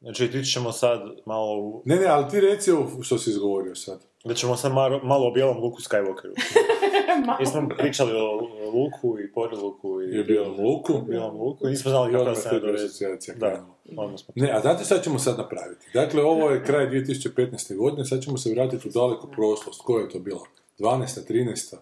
Znači, ti ćemo sad malo... Ne, ali ti reci što si izgovorio sad. Da ćemo sad malo o bijelom Luku Skywalkeru. Mi smo pričali o Luku i podluku i... I bijelom Luku. Nismo znali kako da se ne dovezi. Da. Ne, a znate sad ćemo sad napraviti. Dakle, ovo je kraj 2015. godine, sad ćemo se vratiti u daleku prošlost. Koja je to bila? 12. 13.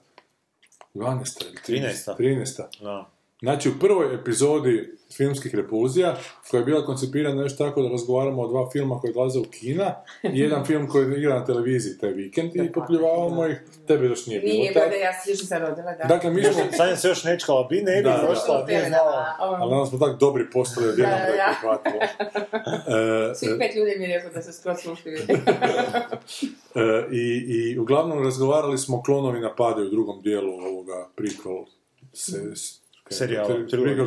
12. ili 13. 13. No. Znači, u prvoj epizodi filmskih repulzija, koja je bila koncipirana još tako da razgovaramo o dva filma koji dolaze u kina, i jedan film koji igra na televiziji taj vikend i popljivavamo ih. Tebe još nije bilo. Nije bilo da ja si još zarodila, da. Dakle, mi smo... Sanja se još nečkala, bi ne bi prošla, bi znala. Ali danas smo tako dobri postali odjednom da je prihvatilo. Svih 5 ljudi mi je rekao da se skroz slušili. I uglavnom razgovarali smo klonovi napade u drugom dijelu ovoga prequel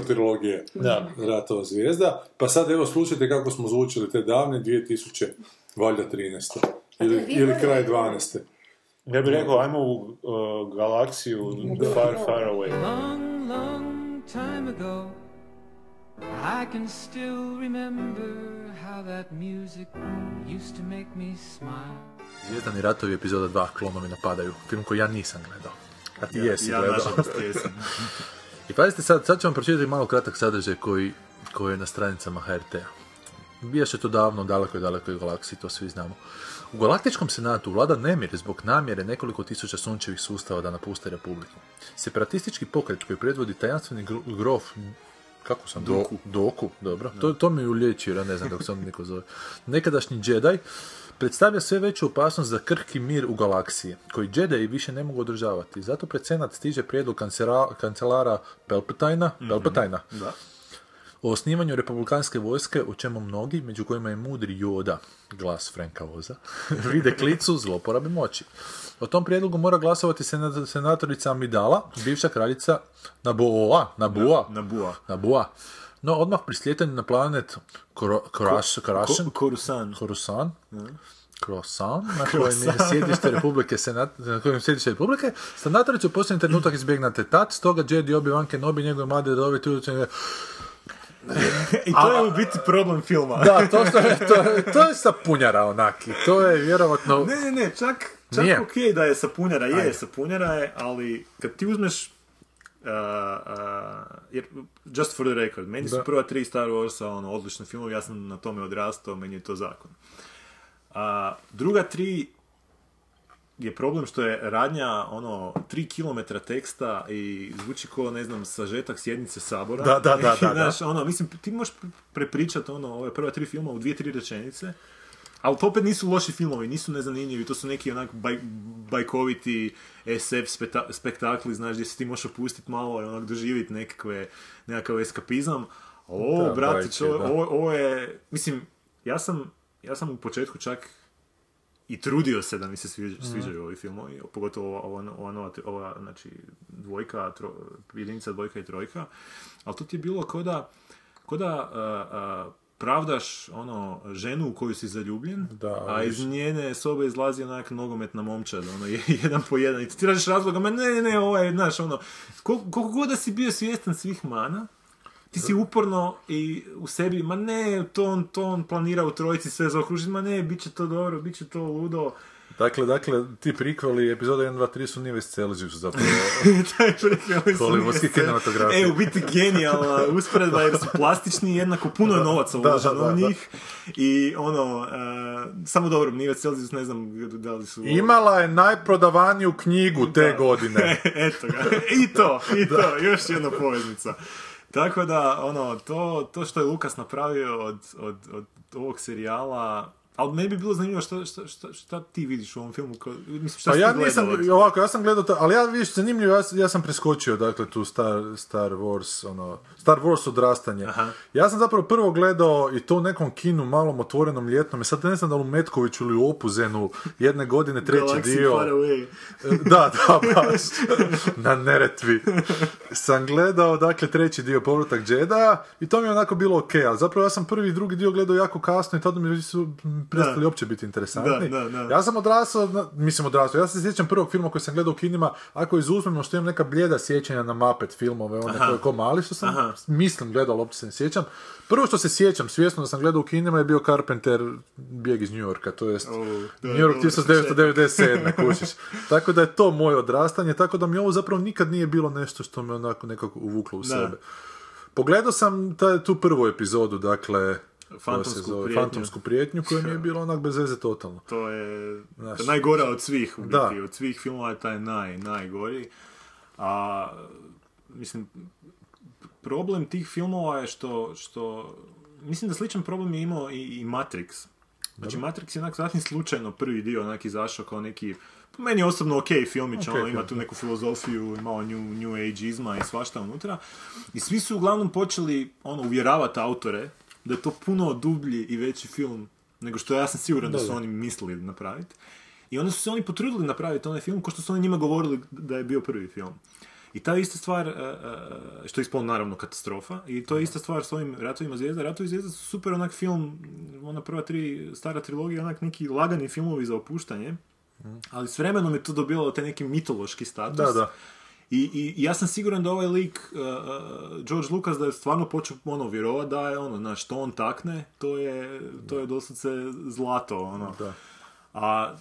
trilogije Ratova zvijezda. Pa sad evo slušajte kako smo zvučili te davne 2000, valjda 13. ili kraj 12. Ja bih rekao, ajmo u galaksiju far, far away. Long, long time ago I can still remember how that music used to make me smile. Zvijezdani ratovi epizoda 2, klonovi napadaju. Film koji ja nisam gledao. A ti jesi gledao. Ja nažalost jesam. I pazite sad ću vam pročitati malo kratak sadržaj koji je na stranicama HRT-a. Bijaše to davno, daleko i daleko u galaksiji, to svi znamo. U Galaktičkom senatu vlada nemir zbog namjere nekoliko tisuća sunčevih sustava da napuste Republiku. Separatistički pokret koji predvodi tajanstveni grof... Kako sam? Doku, dobro. No. To mi je ulječio, ne znam kako sam neko zove. Nekadašnji Jedi predstavlja sve veću opasnost za krhki mir u galaksiji, koji Jedi više ne mogu održavati. Zato pred senat stiže prijedlog kancelara Palpatina o osnivanju republikanske vojske, o čemu mnogi, među kojima je mudri Yoda, glas Franka Oza, vide klicu zloporabe moći. O tom prijedlogu mora glasovati senatorica Amidala, bivša kraljica Nabua. No, odmah pri slijetanju na planet Coruscant, na kojem sjedište Republike, senatorica u posljednji trenutak izbjegna atentat, stoga Jedi obi Anke Nobi, njegove mlade dovjeti uđenje... I to je u biti problem filma. Da, to je sapunjara onaki, to je vjerovatno... Ne, čak okej da je sapunjara, ali kad ti uzmeš... just for the record, meni su prva 3 Star Warsa odlični filmovi, ja sam na tome odrastao, meni je to zakon. Druga 3 je problem što je radnja 3 kilometra teksta i zvuči ko, ne znam, sažetak sjednice Sabora. Da. Znaš, mislim, ti možeš prepričati ove prva 3 filma u 2-3 rečenice, ali to opet nisu loši filmovi, nisu nezanimljivi, to su neki onak bajkoviti SF spektakli, znaš, gdje se ti možeš opustiti malo i onak doživjeti nekakav eskapizam. Ovo je, mislim, ja sam u početku čak i trudio se da mi se sviđaju ovi filmovi, pogotovo ova znači, jedinica, dvojka i trojka, ali to ti je bilo kao da pravdaš ženu u koju si zaljubljen, a iz njene sobe izlazi onak nogometna momčad, jedan po jedan. I ti ražiš razloga, ne, ovo je, znaš, koliko god da si bio svjestan svih mana, ti si uporno i u sebi, to on planira u trojici sve zaokružiti, bit će to dobro, bit će to ludo. Dakle, ti prikvali epizoda 1, 2, 3 su Nives Celsius zapravo. Taj prikvali su Nives Celsius. U biti genijalna usporedba jer su plastični, jednako puno je novaca uloženo u njih. I samo dobro, Nives Celsius, ne znam da li su... Imala je najprodavaniju knjigu te godine. Eto ga, i to, još jedna poveznica. Tako da, to što je Lukas napravio od ovog serijala Ali meni bi bilo zanimljivo šta ti vidiš u ovom filmu. Mislim, šta pa ja nisam, ovako, ja sam gledao to, ali ja vidiš zanimljivo, ja sam preskočio, dakle, tu Star Wars, ono, Star Wars odrastanje. Aha. Ja sam zapravo prvo gledao i to u nekom kinu, malom otvorenom ljetnom, i sad ne znam da li u Metkoviću ili u Opuzenu jedne godine treći dio. Da, baš. Na Neretvi. Sam gledao, dakle, treći dio Povratak Jedi i to mi je onako bilo okej, ali zapravo ja sam prvi i drugi dio gledao jako kasno i tada mi su prestali uopće biti interesantni. Ja sam odrastao, ja se sjećam prvog filma koji sam gledao u kinima, ako izuzmemo što imam neka blijeda sjećanja na Muppet filmove, one koje ko mali, što sam mislim gledao, uopće se ne sjećam. Prvo što se sjećam, svjesno da sam gledao u kinima, je bio Carpenter Bijeg iz New Yorka, to jest New York 1997. kućiš. Tako da je to moje odrastanje, tako da mi ovo zapravo nikad nije bilo nešto što me onako nekako uvuklo u sebe. Pogledao sam tu prvu epizodu, dakle, Fantomsku prijetnju, koja mi je bilo onak bez veze totalno. To je najgora od svih, od svih filmova je taj najgori. A, mislim, problem tih filmova je što mislim da sličan problem je imao i Matrix. Znači, Matrix je onak sasvim slučajno prvi dio onak izašao kao neki, meni je osobno okej filmić, ono, ima tu neku filozofiju, imao new ageizma i svašta unutra. I svi su uglavnom počeli, ono, uvjeravati autore da je to puno dublji i veći film nego što ja sam siguran da su oni mislili napraviti. I onda su se oni potrudili napraviti onaj film, ko što su oni njima govorili da je bio prvi film. I ta ista stvar, što je ispolno naravno katastrofa, i to je ista stvar s ovim Ratovima zvijezda. Ratovi zvijezda su super onak film, ona prva tri stara trilogija, onak neki lagani filmovi za opuštanje, ali s vremenom je to dobilo taj neki mitološki status. Da. I ja sam siguran da ovaj lik, George Lucas, da je stvarno počeo ono vjerovati da je ono, na što on takne, to je doslovce zlato, ono. Da. A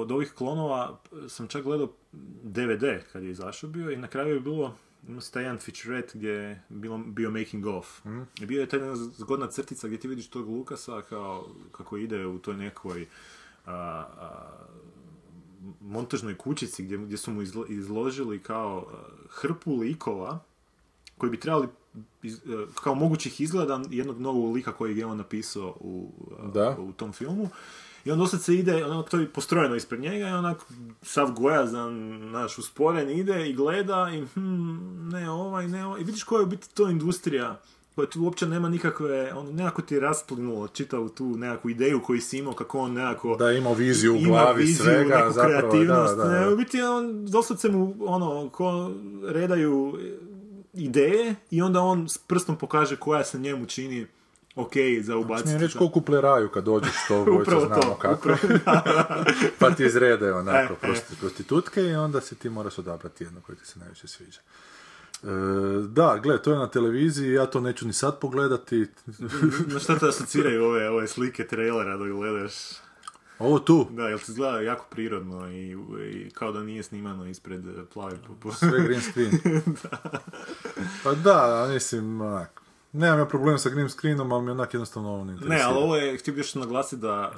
od ovih klonova sam čak gledao DVD kad je izašao bio i na kraju je bilo, imao si taj jedan featurette gdje je bio making of. Bio je taj jedna zgodna crtica gdje ti vidiš tog Lucasa kao, kako ide u toj nekoj montažnoj kućici gdje su mu izložili kao hrpu likova koji bi trebali kao mogućih izgleda jednog novog lika kojeg je on napisao u tom filmu. I on dosad se ide, onak to je postrojeno ispred njega i onak sav gojazan, naš usporen ide i gleda i ne ovaj. I vidiš koja je u biti to industrija koja tu uopće nema nikakve, ono, nekako ti je rasplinulo čitavu tu nekakvu ideju koju si imao, kako on nekako... Da, imao viziju u glavi viziju, svega, neku zapravo, kreativnost. Da. U biti, on, dosad se mu, ono, ko redaju ideje i onda on s prstom pokaže koja se njemu čini okej, za ubaciti. Smijem reći koliko pleraju kad dođeš to, vojca znamo kako. Pa ti izrede onako prostitutke i onda si ti moraš odabrati jedno koje ti se najviše sviđa. Da, gle, to je na televiziji, ja to neću ni sad pogledati. Na šta te asociraju ove slike trailera dok gledaš? Ovo tu? Da, jer se izgleda jako prirodno i kao da nije snimano ispred plave popu. Sve green screen. Da. Pa da, mislim, onako. Nemam ja problem sa green screenom, ali mi onak jednostavno ovo ne interesira. Ne, ali ovo je, htio bih još naglasiti da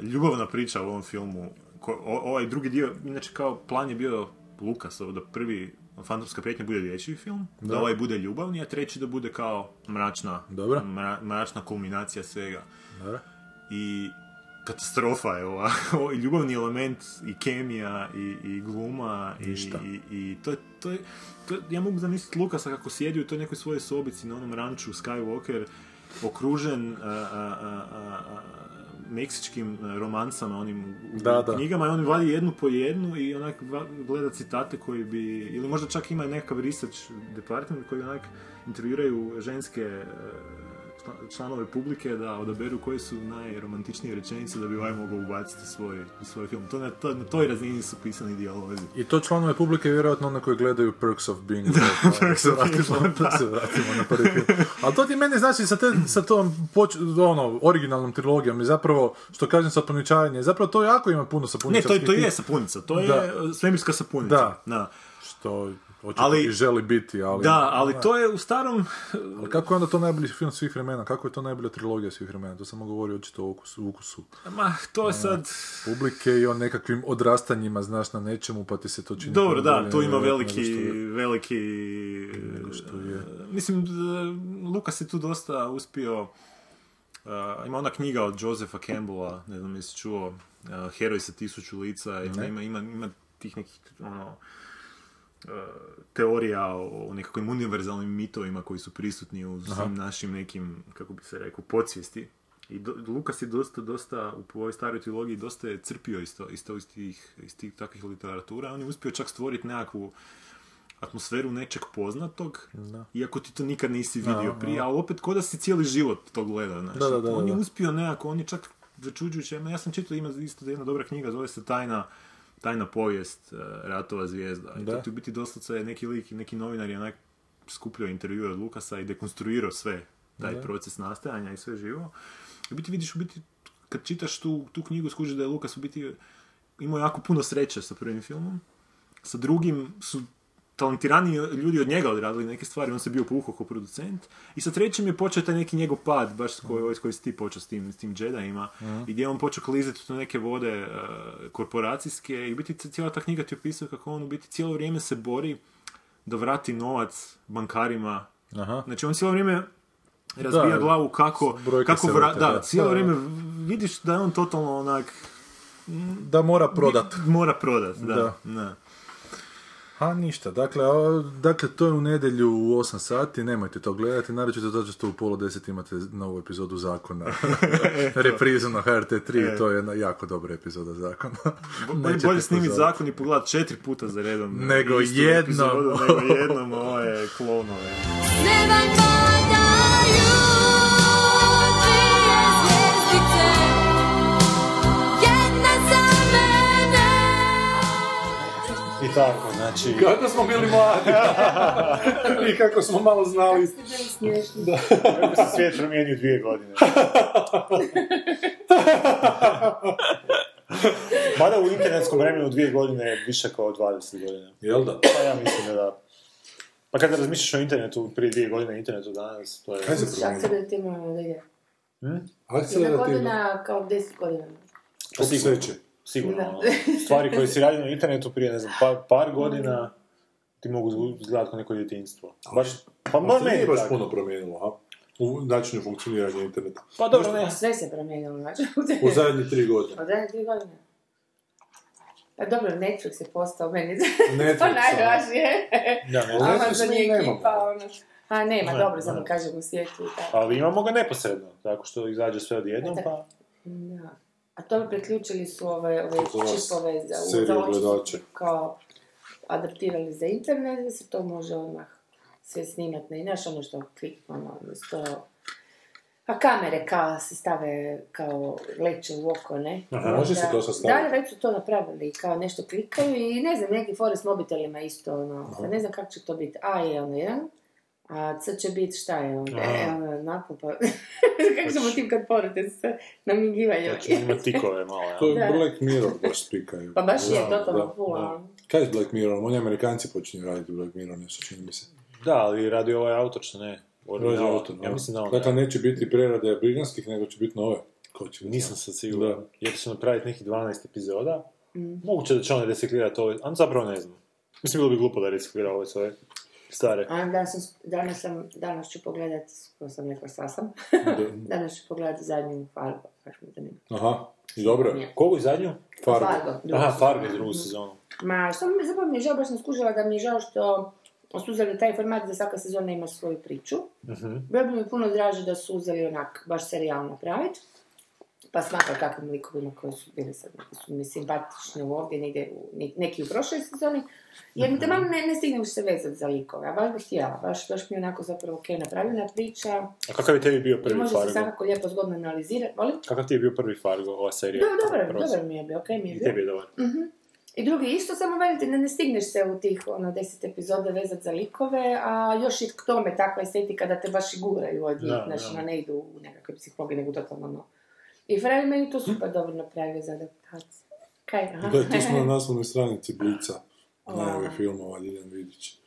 ljubavna priča u ovom filmu, ovaj drugi dio, inače kao plan je bio Lukasov, da prvi Fantomska prijetnja bude dječji film, da ovaj bude ljubavni, a treći da bude kao mračna kulminacija svega. Dobre. I katastrofa je ova, i ljubavni element, i kemija, i gluma, i to je, ja mogu zamisliti Lukasa kako sjedi u toj nekoj svojoj sobici na onom ranču Skywalker, okružen meksičkim romansama, onim knjigama, i on vadi jednu po jednu i onak gleda citate koji bi, ili možda čak ima nekakav research department koji onak intervjuiraju ženske članove publike da odaberu koje su najromantičnije rečenice da bi ovaj mogao ubaciti svoj film. To na toj razini su pisani dijalozi. I to članove publike je vjerojatno one koji gledaju Perks of Being. Da, Perks of Being. Da se vratimo na prvi film. Ali to ti meni znači sa tom originalnom trilogijom i zapravo, što kažem, sapuničarenje, zapravo to jako ima puno sapunica. Ne, to je sapunica. To je svemirska sapunica. Da. Što... očito želi biti, ali... Da, ali to je u starom... Ali kako je onda to najbolji film svih vremena? Kako je to najbolja trilogija svih vremena? To samo govori očito o ukusu. Ma, to je sad... publike i o nekakvim odrastanjima, znaš, na nečemu, pa ti se to čini... Dobro, da, to ima veliki... Nego što je... Mislim, Lukas je tu dosta uspio Ima ona knjiga od Josepha Campbella, ne znam jesi čuo, Heroj sa 1000 lica, ima tih nekih ono, teorija o nekakvim univerzalnim mitovima koji su prisutni u svim našim nekim, kako bi se rekao, podsvijesti. I Lukas je dosta u ovoj staroj trilogiji dosta je crpio iz tih takvih literatura. On je uspio čak stvoriti nekakvu atmosferu nečeg poznatog, da, iako ti to nikad nisi vidio prije, ali opet ko da si cijeli život to gleda. Znači, on je uspio nekako, on je čak začuđujući. Ja sam čitao, ima isto jedna dobra knjiga, zove se Tajna povijest Ratova zvijezda. I to ti u biti doslovce neki lik, neki novinar je skupljao intervjue od Lukasa i dekonstruirao sve, taj proces nastajanja i sve živo. I biti vidiš, kad čitaš tu knjigu, skužiš da je Lukas u biti imao jako puno sreće sa prvim filmom. Sa drugim su talentirani ljudi od njega odradili neke stvari, on se bio pouhao kao producent. I sa trećim je počeo taj neki njegov pad, baš koji si ti počeo s tim Jedajima, i gdje je on počeo klizati u neke vode korporacijske. I biti cijela ta knjiga ti opisuje kako on u biti cijelo vrijeme se bori da vrati novac bankarima. Aha. Znači on cijelo vrijeme razbija glavu kako cijelo vrijeme vidiš da je on totalno onak... Da mora prodat. Mora prodat. A ništa, dakle to je u nedjelju u 8 sati, nemojte to gledati, naročito zato što u 9:30 imate novu epizodu Zakona, reprizu na HRT3, to je jedna jako dobra epizoda Zakona. Bolje snimiti Zakon i pogledati 4 puta za redom nego jednom ove klonove. I tako, znači... Kako smo bili mladi! I kako smo malo znali... Kako ste bili smiješni. Da. Kako se svijet promijenio 2 godine. Mada u internetskom vremenu 2 godine je više kao 20 godina. Jel da? Pa ja mislim da. Pa kada razmišljaš o internetu prije 2 godine, internetu danas, to je... Kaj se promijenio? Šta se relativno ono da je? Jedna godina kao 10 godina. Što se sveće? Sigurno. Stvari koje si radio na internetu prije, ne znam, par godina ti mogu izgledati kao neko djetinjstvo. Pa možda nije baš puno promijenilo, a? U načinu funkcioniranja interneta. Pa dobro, ne. Sve se promijenilo, znači. U zadnje 3 godine. U zadnje 3 godine. Pa dobro, Netflix je postao meni. Netflix. To najvažnije. Amazon je ekipa, ono. A nema, dobro, samo kažem u svijetu. Ali imamo ga neposredno, tako što izađe sve odjednom, pa... Da. A to priključili su ove čipove za oči, kao adaptirali za internet, da se to može odmah sve snimati na inač, ono što kliknemo, ono, a kamere kao se stave, kao leće u oko, ne? Aha, može se to sastaviti? Da, već su to napravili, kao nešto klikaju i ne znam, neki fore s mobitelima isto, ono, sad ne znam kako će to biti, a je ono jedan. A sad će biti šta je onda, napupa, kako ćemo tim kad porate se namigivanje. Znači ima tikove malo, ja. To je Black Mirror baš prikaju. Pa baš je totalno pula. Kaj je Black Mirror? Oni Amerikanci počinju raditi Black Mirror, nešto čini mi se. Da, ali radi ovaj autor, što ne? Radi autor, ja mislim da ono. Dakle, neće biti prerade briganskih, nego će biti nove. Nisam sad siguran. Jer će napraviti nekih 12 epizoda. Moguće da će on reciklirati ove, ali zapravo ne znam. Mislim, bilo bi glupo da reciklira ove svoje. Stare. A danas ću pogledati, ko sam rekao sasam, danas ću pogledati zadnju Fargo, kaš mi zanima. Aha, i dobro. Kogu je zadnju? Fargo. Aha, Fargo je drugu sezonu. Ma, što mi zapravo mi je žao, baš sam skužila da mi je žao što su uzeli taj format da svaka sezona ima svoju priču. Bilo bi mi puno draže da su uzeli onak, baš serijalno napraviti. Pa smakla kakvim likovima koji su bili sad, su mi simpatični ovdje, neki u prošloj sezoni, jer mi tamo ne stignem se vezati za likove, a baš bih htjela, baš mi je onako zapravo okej napravljena priča. A kakav je tebi bio prvi Fargo? Može se svakako lijepo zgodno analizirati, volim. Kakav ti je bio prvi Fargo, ova serija? Dobar mi je bio, okej mi je bio. I tebi je dobar. I drugi isto, samo velite, ne stigneš se u tih 10 epizoda vezati za likove, a još i k tome takva estetika da te baš i guraju od njih, znači ne idu u nekakve psihologije, nego totalno. I Fraj meni to super dobro napravio za adaptaciju. Kaj, aha. Gledaj, tu smo na naslovnoj stranici Blica, najove filmova Ljiljan Vidić.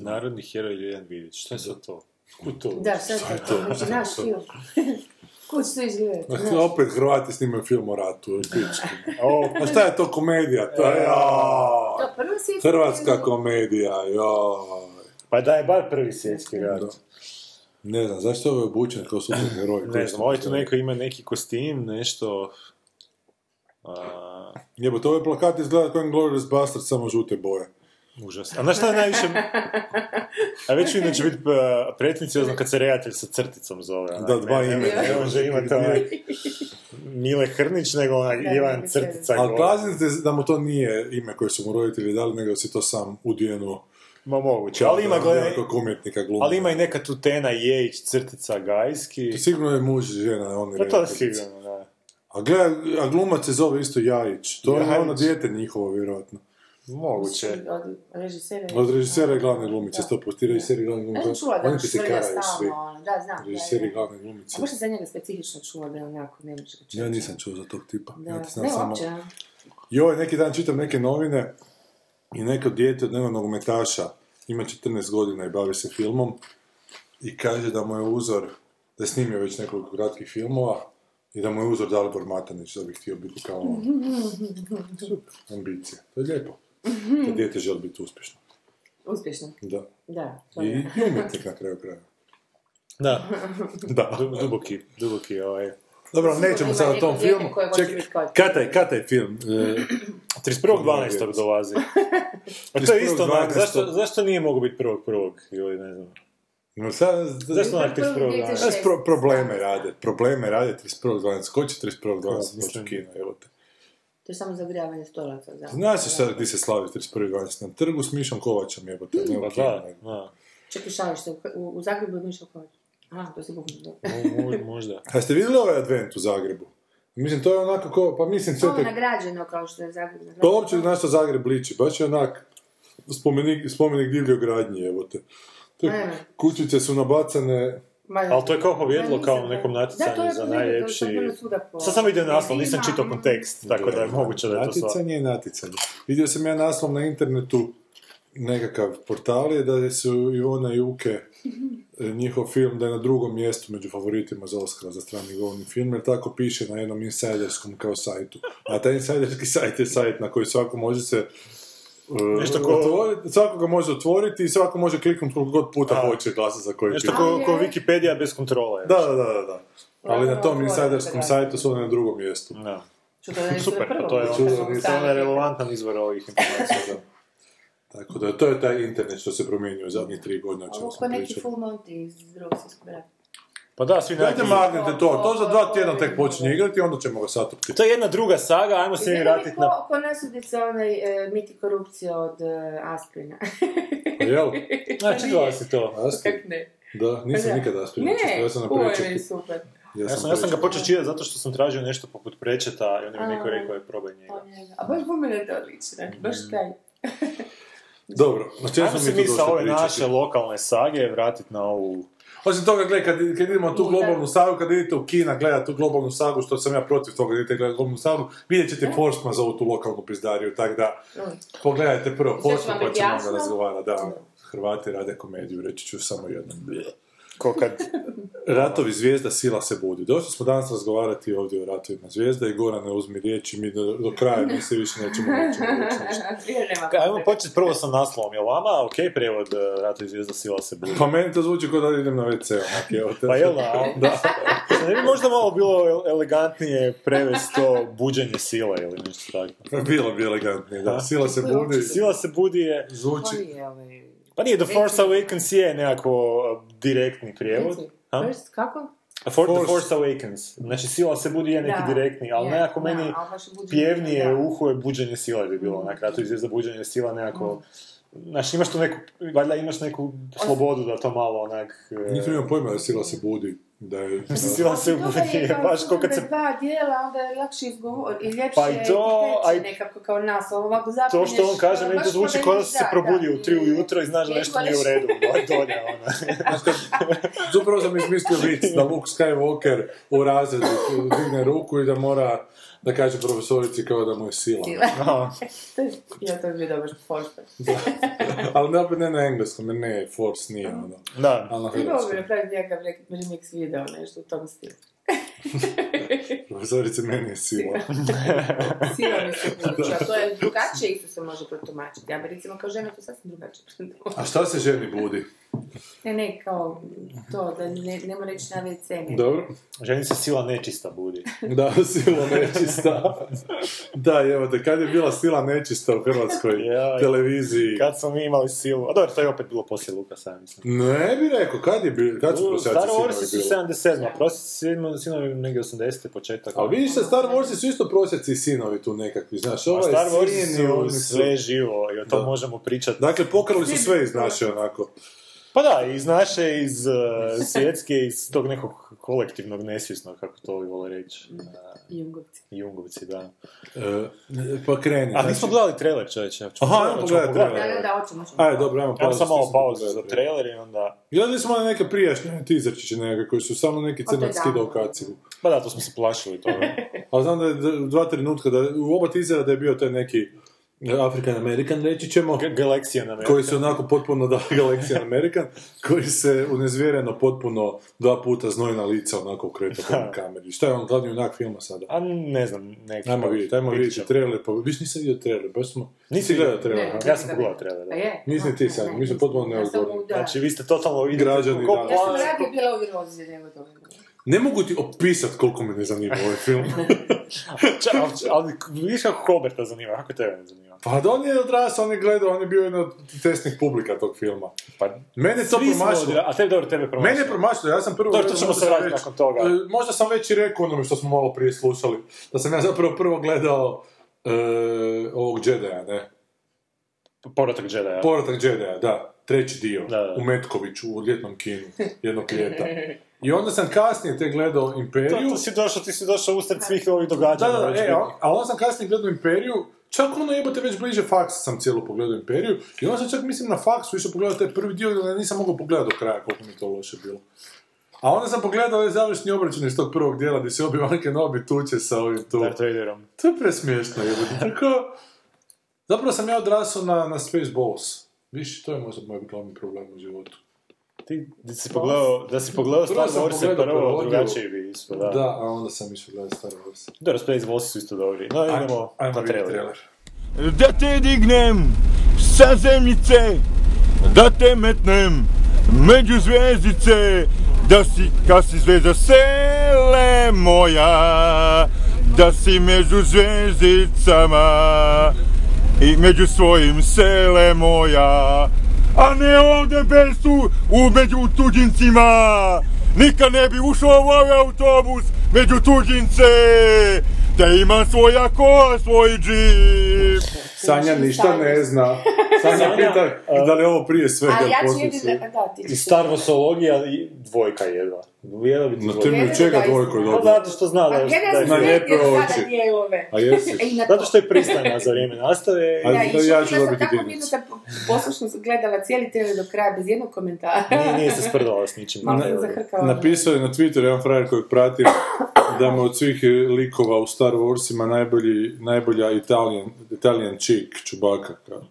Narodni heroj Ljiljan Vidić, što je za to? Kud to? Da, što je to? Znači, naš film. Kud što izgledati? Dakle, opet Hrvati snimaju film o ratu, pički. A šta je to komedija? To je, joj! Hrvatska komedija, joj! Pa da je bar prvi svjetski rat. Ne znam, zašto je ovo obučen kao super heroj? Ne znam, ovaj tu neko ima neki kostim, nešto... Jebo, to ovaj plakat izgleda kao Inglourious Bastard, samo žute boje. Užasno. A znaš šta je najviše... A već inače biti pretencijozno kad se redatelj sa crticom zove. Da, dva imena. Ne može imati onaj Mile Hrnić, nego onaj Ivan Crtica. Ali pazite da mu to nije ime koje su mu roditelji dali, nego si to sam udijeno... Ma moguće, ali ima, ali ima i neka tu Tena Jejić crtica Gajski. To sigurno je muž i žena, oni pa to sigurno, da. A glumac se zove isto Jajić. To je ono dijete njihovo, vjerojatno. Moguće. Od režisera i glavne glumice, 100%. Režiseri i glavne glumice. Ja sam čula da je čvrlja stalno, da, znam. Režiseri i glavne glumice. A možda za njega specifično čula da je onako ne može čuti. Ja nisam čuo za tog tipa. Ja ti znam samo... I ovaj neki dan čitam neke novine... I neko dijete od nekog nogometaša, ima 14 godina i bavi se filmom, i kaže da mu je uzor, da je snimio već nekoliko kratkih filmova, i da mu je uzor Dalibor Matanić, da bi htio biti kao on. Super, ambicija. To je lijepo. Da dijete želi biti uspješno. Uspješno? Da. Da. I umjetnik na kraju kraja. Da. Da. Duboki ovaj... Dobro, nećemo sad o tom filmu. Čekaj, kada je film? 31.12. dolazi. A to je isto onak, zašto nije mogo biti 1.1. ili ne znam. No sad, zašto onak 31.12? Probleme rade 31.12. Ko će 31.12 u kino, evo te. To je samo zagrijavanje stolaca. Znaš šta gdje se slavi 31.12? Na trgu s Mišom Kovačom, evo te. Čekaj, šališ se, u Zagrebu je Mišo Kovač. Aha, to si Bogom. Možda. A ste vidjeli ovaj advent u Zagrebu? Mislim, to je onako kao, pa mislim... To je nagrađeno kao što je Zagreb nagrađeno. Pa uopće znaš što Zagreb liči, baš je onak spomenik divljogradnji, evo te. Kućice su nabacane... Ali to je kao povjedlo kao nekom natjecanju za najljepši... Sad sam vidio naslov, nisam čitao kontekst, tako da je moguće da je to sva. Natjecanje je natjecanje. Vidio sam ja naslov na internetu, nekakav portal je da su i ona Juke... njihov film da je na drugom mjestu među favoritima za Oscara za strani govorni film, jer tako piše na jednom insajderskom kao sajtu. A taj insajderski sajt je sajt na koji svako može se svako ga može otvoriti i svako može kliknuti koliko god puta hoće glasa za koji film. Nešto kao Wikipedia bez kontrole. Da. Ali na tom insajderskom sajtu su oni na drugom mjestu. Da. Super, pa to je ono relevantan izvor ovih informacija. Tako da, to je taj internet što se promijenio u zadnjih 3 godine, o čemu sam pričao. Neki full monty iz drugog svjetskog rata. Pa da, svi neki... Dajte magnete to za 2 tjedna tek počinje igrati i onda ćemo ga satupiti. To je jedna druga saga, ajmo se mi vratiti na... Ko nasudica onaj miti korupcija od Asprina. Pa jel? A, čitala si to? Asprin? Kak ne? Da, nisam nikad Asprin. Ne, koji mi je super. Ja sam ga počeo čitati zato što sam tražio nešto poput Prečeta i onda mi neko rekao je probaj njega. A baš bome ne to lično, baš taj. Dobro, ajmo se mi sa ove naše lokalne sage vratiti na ovu... Osim toga, gledaj, kad idemo tu globalnu sagu, kad idete u Kina gledati tu globalnu sagu, što sam ja protiv toga, idete gledati globalnu sagu, vidjet ćete Forstma za ovu tu lokalnu pizdariju, tako da pogledajte prvo Forstma pa ćemo onda razgovarati. Da, Hrvati rade komediju, reći ću samo jednom. Ko kad ratovi zvijezda sila se budi. Došli smo danas razgovarati ovdje o ratovima zvijezda i Gorane uzmi riječi, mi do kraja mi se više nećemo. Ajmo početi prvo sa naslovom. Je vama ok prijevod ratovi zvijezda sila se budi? Pa meni to zvuči kao da idem na WC. Pa jel da? Ne bi možda malo bilo elegantnije prevesti to buđenje sila ili nešto tako? Bilo bi elegantnije, da. Sila se budi. Sila se budi je... Zvuči... Pa nije, The Force Awakens je nekako direktni prijevod. First, kako? The Force Awakens. Znači, sila se budi je neki direktni, ali nekako meni pjevnije uho je buđenje sila bi bilo. Onak, ratovi zvijezda buđenje sila nekako... Znači, imaš tu neku, valjda imaš neku slobodu da to malo onak... Nisam imam pojma da sila se budi. Mislim, sila se budi, baš kao kad se... Dva dijela, onda je lakše izgovoriti, i ljepše je teći nekako kao nas, ovako zapinješ... To što on kaže, meni to zvuči kao da si se probudio u 3 ujutro i znaš da nešto nije u redu, dolja ona. Zapravo sam izmislio vic da Luke Skywalker u razredu digne ruku i da mora... Da kaže profesorici kao da mu je sila. Ja to bi dobro force. Ali opet ne na engleskom, jer ne, force nije. Da. Ti mogu napraviti nekakav remix video, nešto u tom stilu. Pozorice, meni je sila. Sila mi se poručila. To je drugačije isto se može protumačiti. Ja bi recimo kao žena to sasvim drugačije. A šta se ženi budi? Ne, kao to, da ne mora reći na WC. Dobro. Ženi se sila nečista budi. Da, sila nečista. Da, evo te, kad je bila sila nečista u hrvatskoj televiziji? Kad smo mi imali silu. A dobro, to je opet bilo poslije Lukasa, ja mislim. Ne bi rekao, kad su prosjaci sinovi bilo? Staro Orsi su 77, a prosjaci sinovi negdje 80. početak. A vidiš da Star Warsi su isto prosjaci i sinovi tu nekakvi, znaš. A Star Warsi su sve živo i o tom možemo pričati. Dakle, pokrali su sve iz naše, onako. Pa da, iz naše, iz svjetske, iz tog nekog kolektivnog nesvjesnog, kako to li vole reći. Jungovci, da. Pa kreni. A nismo gledali trailer, čovječe. Aha, ajmo pogledati trailer. Ajde, dobro, ajmo pauzu. Ajmo samo malo pauzu za trailer i onda... Gledali smo na neke prijašnje tizerčiće nekakve, koji su samo neki crnac skidao kacigu. Pa da, to smo se plašili toga. Ali znam da je dva trenutka, da u oba tizera da je bio taj neki... African American, reći ćemo. Galaxian American. Koji se onako potpuno, da, Galaxian American, koji se unezvjereno potpuno dva puta znoj na lica onako ukretao prema kameri. Šta je on glavni onak filma sada? A ne znam, neki. Ajmo vidjeti trailer, pa viš nisam vidio trailer, baš smo... Nisi gledao trailer, aha? Ja sam pogledao trailer, da. Nisi ti sad, mi smo potpuno neodgovorni. Znači, vi ste totalno građani. Ja sam radi bila u virozi, nego to. Ne mogu ti opisati koliko me ne zanima ovaj film. Ali vidiš kako Hoberta zanima, kako tebe ne zanima? Pa da, on je odrasao, on je gledao, on je bio jedna od testnih publika tog filma. Pa, mene to promašilo. A tebi, dobro, tebe promašilo. Mene je promašilo, ja sam prvo... Dobro, to ćemo se raditi nakon toga. Možda sam već i rekao onome što smo malo prije slušali. Da sam ja zapravo prvo gledao ovog Jedija, ne? Povratak Jedija. Povratak Jedija, da. Treći dio. Da. U Metkoviću, u ljetnom kinu. Jednog ljeta. I onda sam kasnije te gledao Imperiju. Ti si došao usred svih ovih događanja. A onda sam kasnije gledao Imperiju, čak ono jebate već bliže faksa sam cijelu pogledao Imperiju, i onda sam čak mislim na faksu išao pogledao taj prvi dio, jer nisam mogao pogledati do kraja koliko mi to loše bilo. A onda sam pogledao ove završni obračune iz tog prvog dijela, gdje se obi Anakin obi tuče sa ovim tu. Darth Vaderom. To je presmiješno jebate. Tako, zapravo sam ja odrasao na Spaceballs. Viš, to je možda moj glavni problem u životu. Ti da si pogledao Star Warse prvo, drugačije bi isto, da. Da, a onda sam išao gledati Star Warse. Dobro, Spaceballs su isto dobri. No, idemo na trailer. Da te dignem sa zemljice, da te metnem među zvijezdice, da si zvijezda sele moja, da si među zvijezdicama i među svojim sele moja. A ne ovdje bestu, među tuđincima. Nikad ne bi ušao u ovaj autobus među tuđince, da imam svoja kola, svoj džip. Sanja ništa ne zna. Sanja pita da li ovo prije svega poslušaju. I starvosologija i dvojka jedva. Na temelju čega dvojko je dobro? Zato što zna da je na lijepe oči. A jesi? Zato što je pristajna za vrijeme nastave. Ja ću dobiti divnicu. Sam tako minuta poslušno gledala cijeli trailer do kraja bez jednog komentara. Nije se sprdala s ničim. Napisao je na Twitteru jedan frajer kojeg pratim da me od svih likova u Star Warsima najbolja Italian chick, Chewbacca.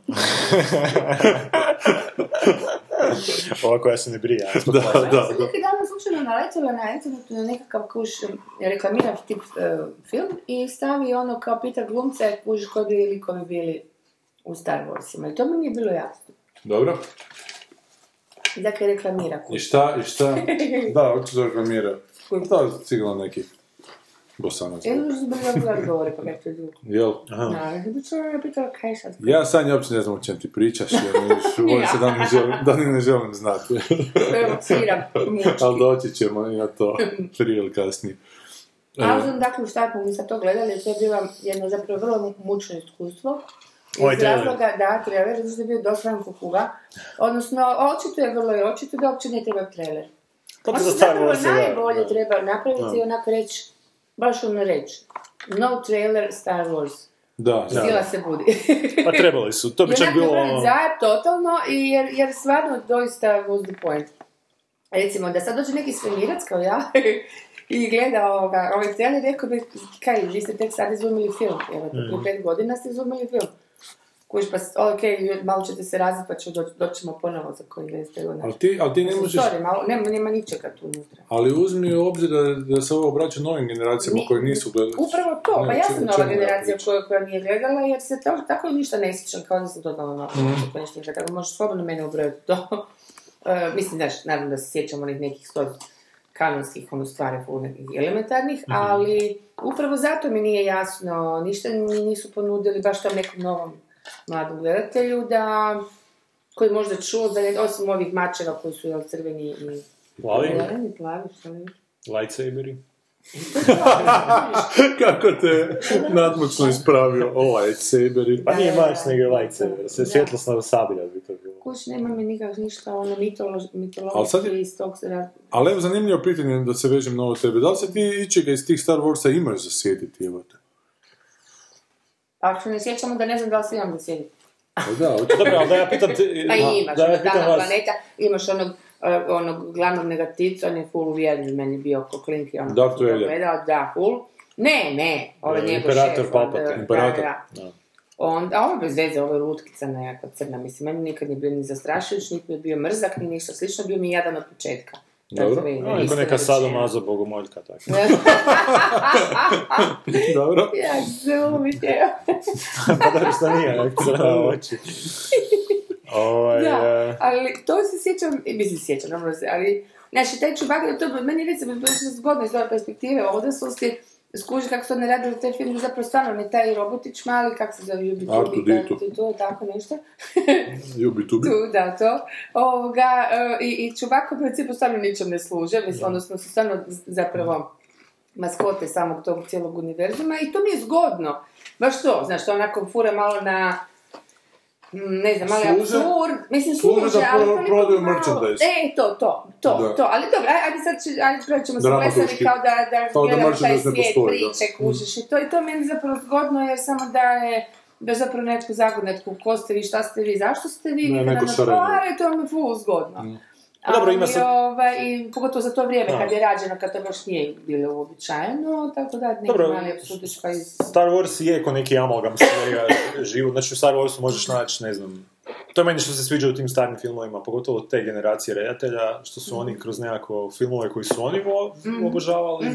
Ova koja se ne brija. Ja sam neki davno slučajno naletila na internetu na nekakav kuž reklamiran tip film i stavi ono kao pita glumce kuž koji bi likovi bili u Star Warsima. I to mi nije bilo jasno. Dobro. I dakle reklamira kuž. I šta? Da, očito reklamira. Da, sigla neki. Bosanac. Jedno što zbog govori, pa nekako drugo. Jel? Aha. Ja sad ja uopće ne znam o čem ti pričaš, jer uvoj se da ni ne želim znati. Provociram mučki. Ali doći ćemo na to prije ili kasnije. Ali znam, dakle, šta smo mi sad to gledali, to je bilo jedno zapravo vrlo mučno iskustvo. Iz razloga, da, trailer, zato što je bio doslanko kuga. Odnosno, očito je vrlo i očito da uopće ne treba trailer. Ono što zapravo najbolje treba napraviti i onako reći, baš ono reći, no trailer Star Wars. Da, da. Sila se budi. Pa trebali su, to bi čak bilo... Zajeb totalno, jer stvarno doista was the point. Recimo, da sad dođe neki svemirac kao ja i gleda ovaj trailer, rekao bi, kaj, vi ste tek sad izumili film, evo, prije 5 godina ste izumili film. Kuš, pa ok, malo ćete se razit, pa ću doćemo ponovo za koji veste. Ali ti ne možeš... Sorry, malo, nema ničega tu unutra. Ali uzmi u obzir da se ovo obraća novim generacijama koje nisu gledali. Upravo to, pa ja sam nova generacija koja nije gledala, jer se tako ništa ne sjećam, kao da sam dodala na nešto. Tako možeš slobodno mene ubrojiti to. Mislim, znaš, naravno da se sjećam onih nekih kanonskih, ono stvari elementarnih, ali upravo zato mi nije jasno, ništa mi nisu ponudili baš tom nekom novom mladom gledatelju, da koji možda čuo, da ne, osim ovih mačeva koji su jel, crveni i plavi, što li? Lightsaberi. Kako te nadmoćno ispravio o lightsaberi. Pa nije mač, nego je lightsaber. Se svjetlosna sablja bi to bilo. Kuć, nema mi nikak ništa, ono mitološki iz tog se... Ali evo, zanimljivo pitanje da se vežem na ovo tebe. Da li se ti ičega iz tih Star Warsa imaš zasjetiti, evo te? Ako se ne sjećamo da ne znam da li se imam zasjetiti. Da ja pitam te... Pa imaš, dana planeta, imaš onog glavnog negativca, on je full uvjerljiv, meni bio oko klinki, ono što sam gledala, da, full. Ne, ovaj njegov šef. Imperator Palpatine. Imperator, da. A ovo bez veze, ovo je lutkica nekakva crna, mislim, meni nikad nije bio ni zastrašujući, niti mi je bio mrzak, ni ništa slično, bio mi je jadan od početka. Dobro, neko neka sadomazo bogomoljka, tako. Dobro. Ja se umite. Pa da što nije, nekako se na oči. Da, ali to se sjećam, dobro se, ali, znači, taj Chewbacca, to je, meni recimo, bilo što zgodno iz ove perspektive odraslosti, skuži kako se ne radili u taj film, zapravo stvarno ne taj robotić mali, kako se zove, Jubi Tubi, to tako nešto. Jubi Tubi. Da, to. I Chewbacca u principu stvarno ničem ne služe, odnosno su stvarno zapravo maskote samog tog cijelog univerzuma i to mi je zgodno. Baš to, znaš, to onako fura malo na... Ne znam, ali absurd, mislim, služe, ali koliko malo... Prodaju merchandise. To, ali dobro, ajde sad ćemo se plesati kao da gledamo taj svijet, priče, kužiš, i to meni zapravo zgodno, jer samo da je, da zapravo netko zagodno, netko ko ste vi, šta ste vi, zašto ste vi, ne, neko šarenje. To vam je full zgodno. Dobro, ima se... Pogotovo za to vrijeme kad je rađeno, kad to baš nije bilo uobičajeno, tako da neki mali apsurdiš pa iz... Star Wars je ko neki amalgam svega život, znači u Star Warsu možeš naći, ne znam... To je meni što se sviđa u tim starim filmovima, pogotovo te generacije redatelja, što su oni kroz nekako filmove koji su oni obožavali,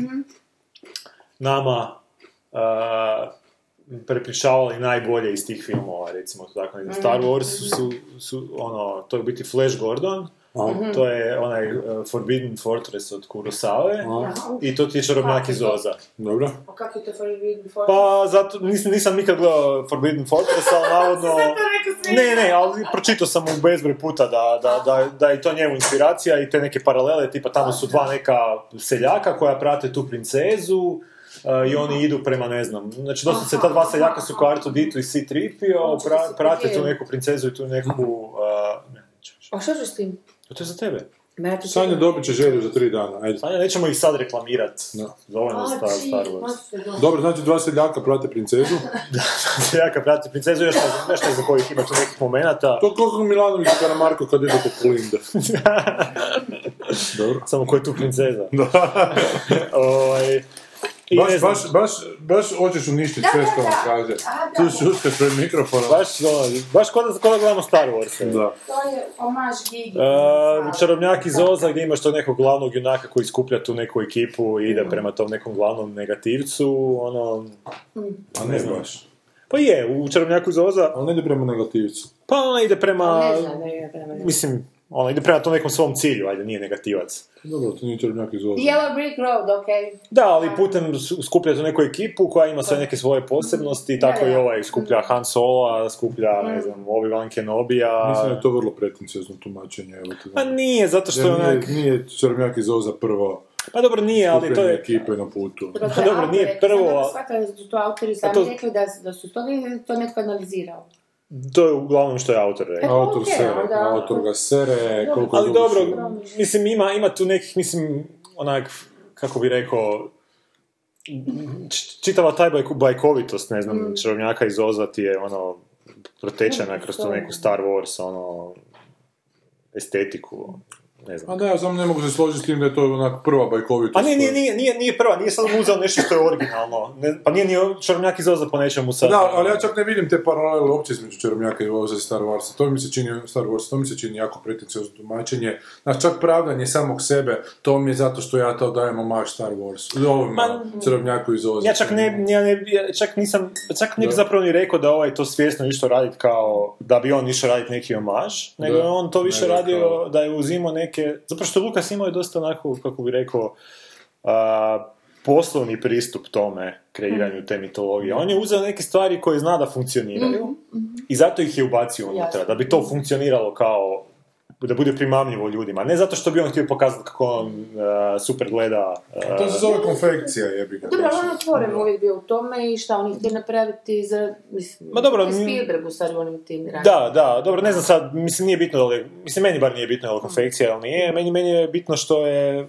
nama... prepričavali najbolje iz tih filmova, recimo to tako. Star Wars su ono, to je biti Flash Gordon, to je onaj Forbidden Fortress od Kurosave, i to ti je Čarobnjak iz Oza. Dobro. A kako je to Forbidden Fortress? Pa, zato, nisam nikad gledao Forbidden Fortress, ali navodno... ne, ali pročitao sam u bezbroj puta da je to njemu inspiracija i te neke paralele, tipa tamo su dva neka seljaka koja prate tu princezu, i oni idu prema, ne znam, znači dosta se ta dva seljaka su kao R2D2 i C-3PO, prate tu neku princezu i tu neku... A što ćeš s tim? To je za tebe. Sanja, dobit će želju za 3 dana, ajde. Sanja, nećemo ih sad reklamirati. Dovoljno Star Wars. Dobro, znači dva seljaka prate princezu. Dva seljaka prate princezu, još nešto za kojih ima tu nekih momenata. To koliko Milanović i Karamarko kad idete po Linda. Dobro. Samo ko je tu princeza. Baš hoćeš uništiti sve što vam kaže. Tu šuste pred mikrofonom. Baš kada gledamo Star Wars. Da. To je omaž Gigi. Čarobnjak iz Oza gdje imaš to nekog glavnog junaka koji skuplja tu neku ekipu i ide prema tom nekom glavnom negativcu. A ne baš. Pa je, u Čarobnjaku iz Oza... On ne ide prema negativcu. Pa ona ide prema... Mislim... Ona ide prema tom nekom svom cilju, ajde, nije negativac. Dobro, to nije Čarobnjak iz Oza. Yellow Brick Road, okej. Okay. Da, ali putem skuplja tu neku ekipu koja ima sve neke svoje posebnosti, tako i ovaj skuplja Han Sola, skuplja, ne znam, Obi-Wan Kenobija. Mislim da je to vrlo pretenciozno tumačenje. Pa nije, zato što je onak... Nije Čarobnjak iz Oza prvo... Pa dobro, nije, ali to je... ekipe na putu. Dobro, nije prvo... Svaka su to autori sami rekli da su to netko analizirao. To je uglavnom što je autor rekao. Autor ga sere, koliko... Ali dobro, mislim, ima tu nekih, mislim, onak, kako bi rekao, čitava taj bajkovitost, ne znam, Čarobnjaka iz Oza ti je, ono, protečena kroz tu neku Star Wars, ono, estetiku. Ne znam. A da, ja samo ne mogu se složiti s tim da je to onako prva bajkovitost. Pa nije prva, nije sad uzeo nešto što je originalno. Ne, pa nije ni Čarobnjak iz Oza po nečemu sad. Da, ali ja čak ne vidim te paralele uopće između Čarobnjaka i Oza i Star Warsa. To mi se čini jako pretenciozno tumačenje. Znači, čak pravdanje samog sebe, to mi je zato što ja to dajem omaž Star Warsu. Ovima, Čarobnjaku iz Oza. Ja čak ne bi zapravo ni rekao da ovaj to svjesno išao raditi kao da bi on išao raditi neki omaž, nego da, on to više radio kao... da je uzimao neke, zapravo što Lukas imao je dosta onako, kako bi rekao, poslovni pristup tome, kreiranju te mitologije. On je uzeo neke stvari koje zna da funkcioniraju i zato ih je ubacio unutra, da bi to funkcioniralo kao, da bude primamljivo ljudima. Ne zato što bi on htio pokazati kako on super gleda... To se zove konfekcija, jebiga. Dobro, on je otvoren uvijek bio u tome i šta oni htio napraviti za... Mislim, Spielbergu sad u onim tim ranima. Da, dobro, ne znam sad, mislim, nije bitno da li... Mislim, meni bar nije bitno da li konfekcija, ali nije. Meni je bitno što je...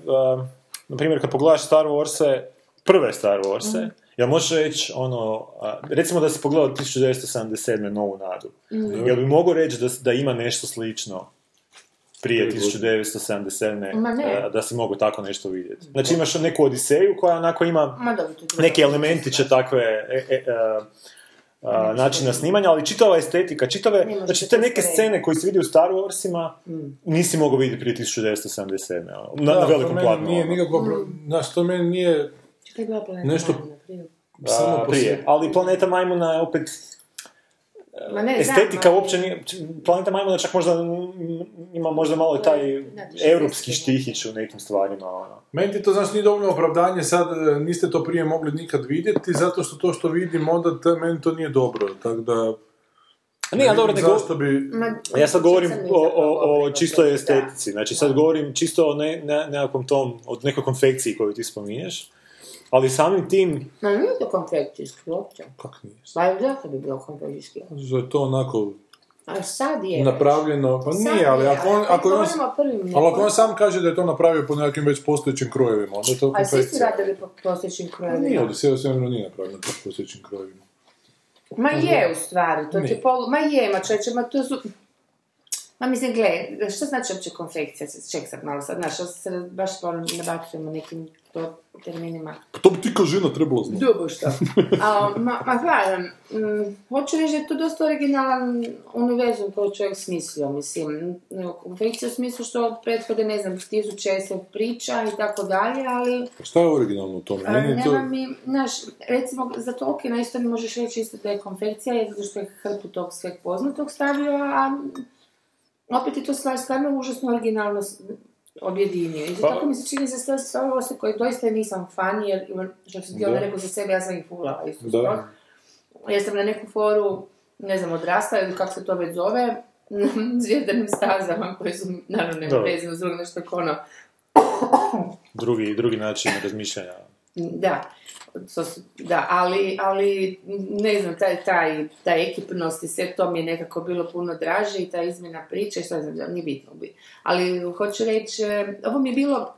na primjer, kad pogledaš Star Warse, prve Star Warse, jel možeš reći ono, recimo da si pogledao 1977. Novu nadu. Jel bi mogo reći da ima nešto slično prije 1977. Da se mogu tako nešto vidjeti. Znači imaš neku Odiseju koja onako ima neke elementiće takve načina snimanja, ali čitava estetika, znači te neke scene koje se vidi u Star Warsima nisi mogao vidjeti prije 1977. Na velikom platnu. Znači to meni nije nešto samo prije. Ali Planeta Majmuna je opet... estetika uopće nije... Planeta Majmuna čak možda ima možda malo taj europski štihić u nekim stvarima. Meni ti to, znači, nije dovoljno opravdanje, sad niste to prije mogli nikad vidjeti, zato što to što vidim onda, meni to nije dobro, tako da... Nije, dobro, ja sad govorim o čistoj estetici, znači sad govorim čisto o nekakvom tom, o nekoj konfekciji koju ti spominješ. Ali samim tim... Ma nije to konfekcijski uopće. Kako nije? Zato bi bilo konfekcijski. Zato je to onako... A sad je. Napravljeno... Pa nije, ali ako on sam kaže da je to napravio po nekim već postojećim krojevima, onda je to konfekcija. A svi su radili po postojećim krojevima? Nije, Odiseo se ono nije napravljeno po postojećim krojevima. Ma je, u stvari. To su... Ma mislim, gledaj, što znači uopće konfekcija? Ček sad malo sad, znaš, se baš sporo nabacujemo nekim terminima. Pa to bi ti kao žena trebala znati. Dubo što. Ma hvala, hoću reći da je to dosta originalan univerzum koji čovjek smislio, mislim. Konfekcija u smislu što prethode, ne znam, 1000 se priča i tako dalje, ali... Šta je originalno u tome? Znaš, recimo, za Tolkiena isto ne možeš reći isto da je konfekcija, jer zato što je hrpu tog sveg poznatog stavio, a... Opet je to stvarno užasno originalno objedinio. I tako mi se čini za stvar osa koje doista nisam fan, jer što sam ti ovdje rekao za sebe, ja sam ih fulala. Ja sam na neku foru, ne znam, odrastala ili kako se to već zove, zvijezdanim stazama koje su, naravno, nema vezano s drugim nešto kono. Drugi način razmišljanja. Da, ali ne znam, ta ekipnost i sve to mi je nekako bilo puno draže i ta izmjena priče, što ne znam, nije bitno bi. Ali hoću reći, ovo mi je bilo,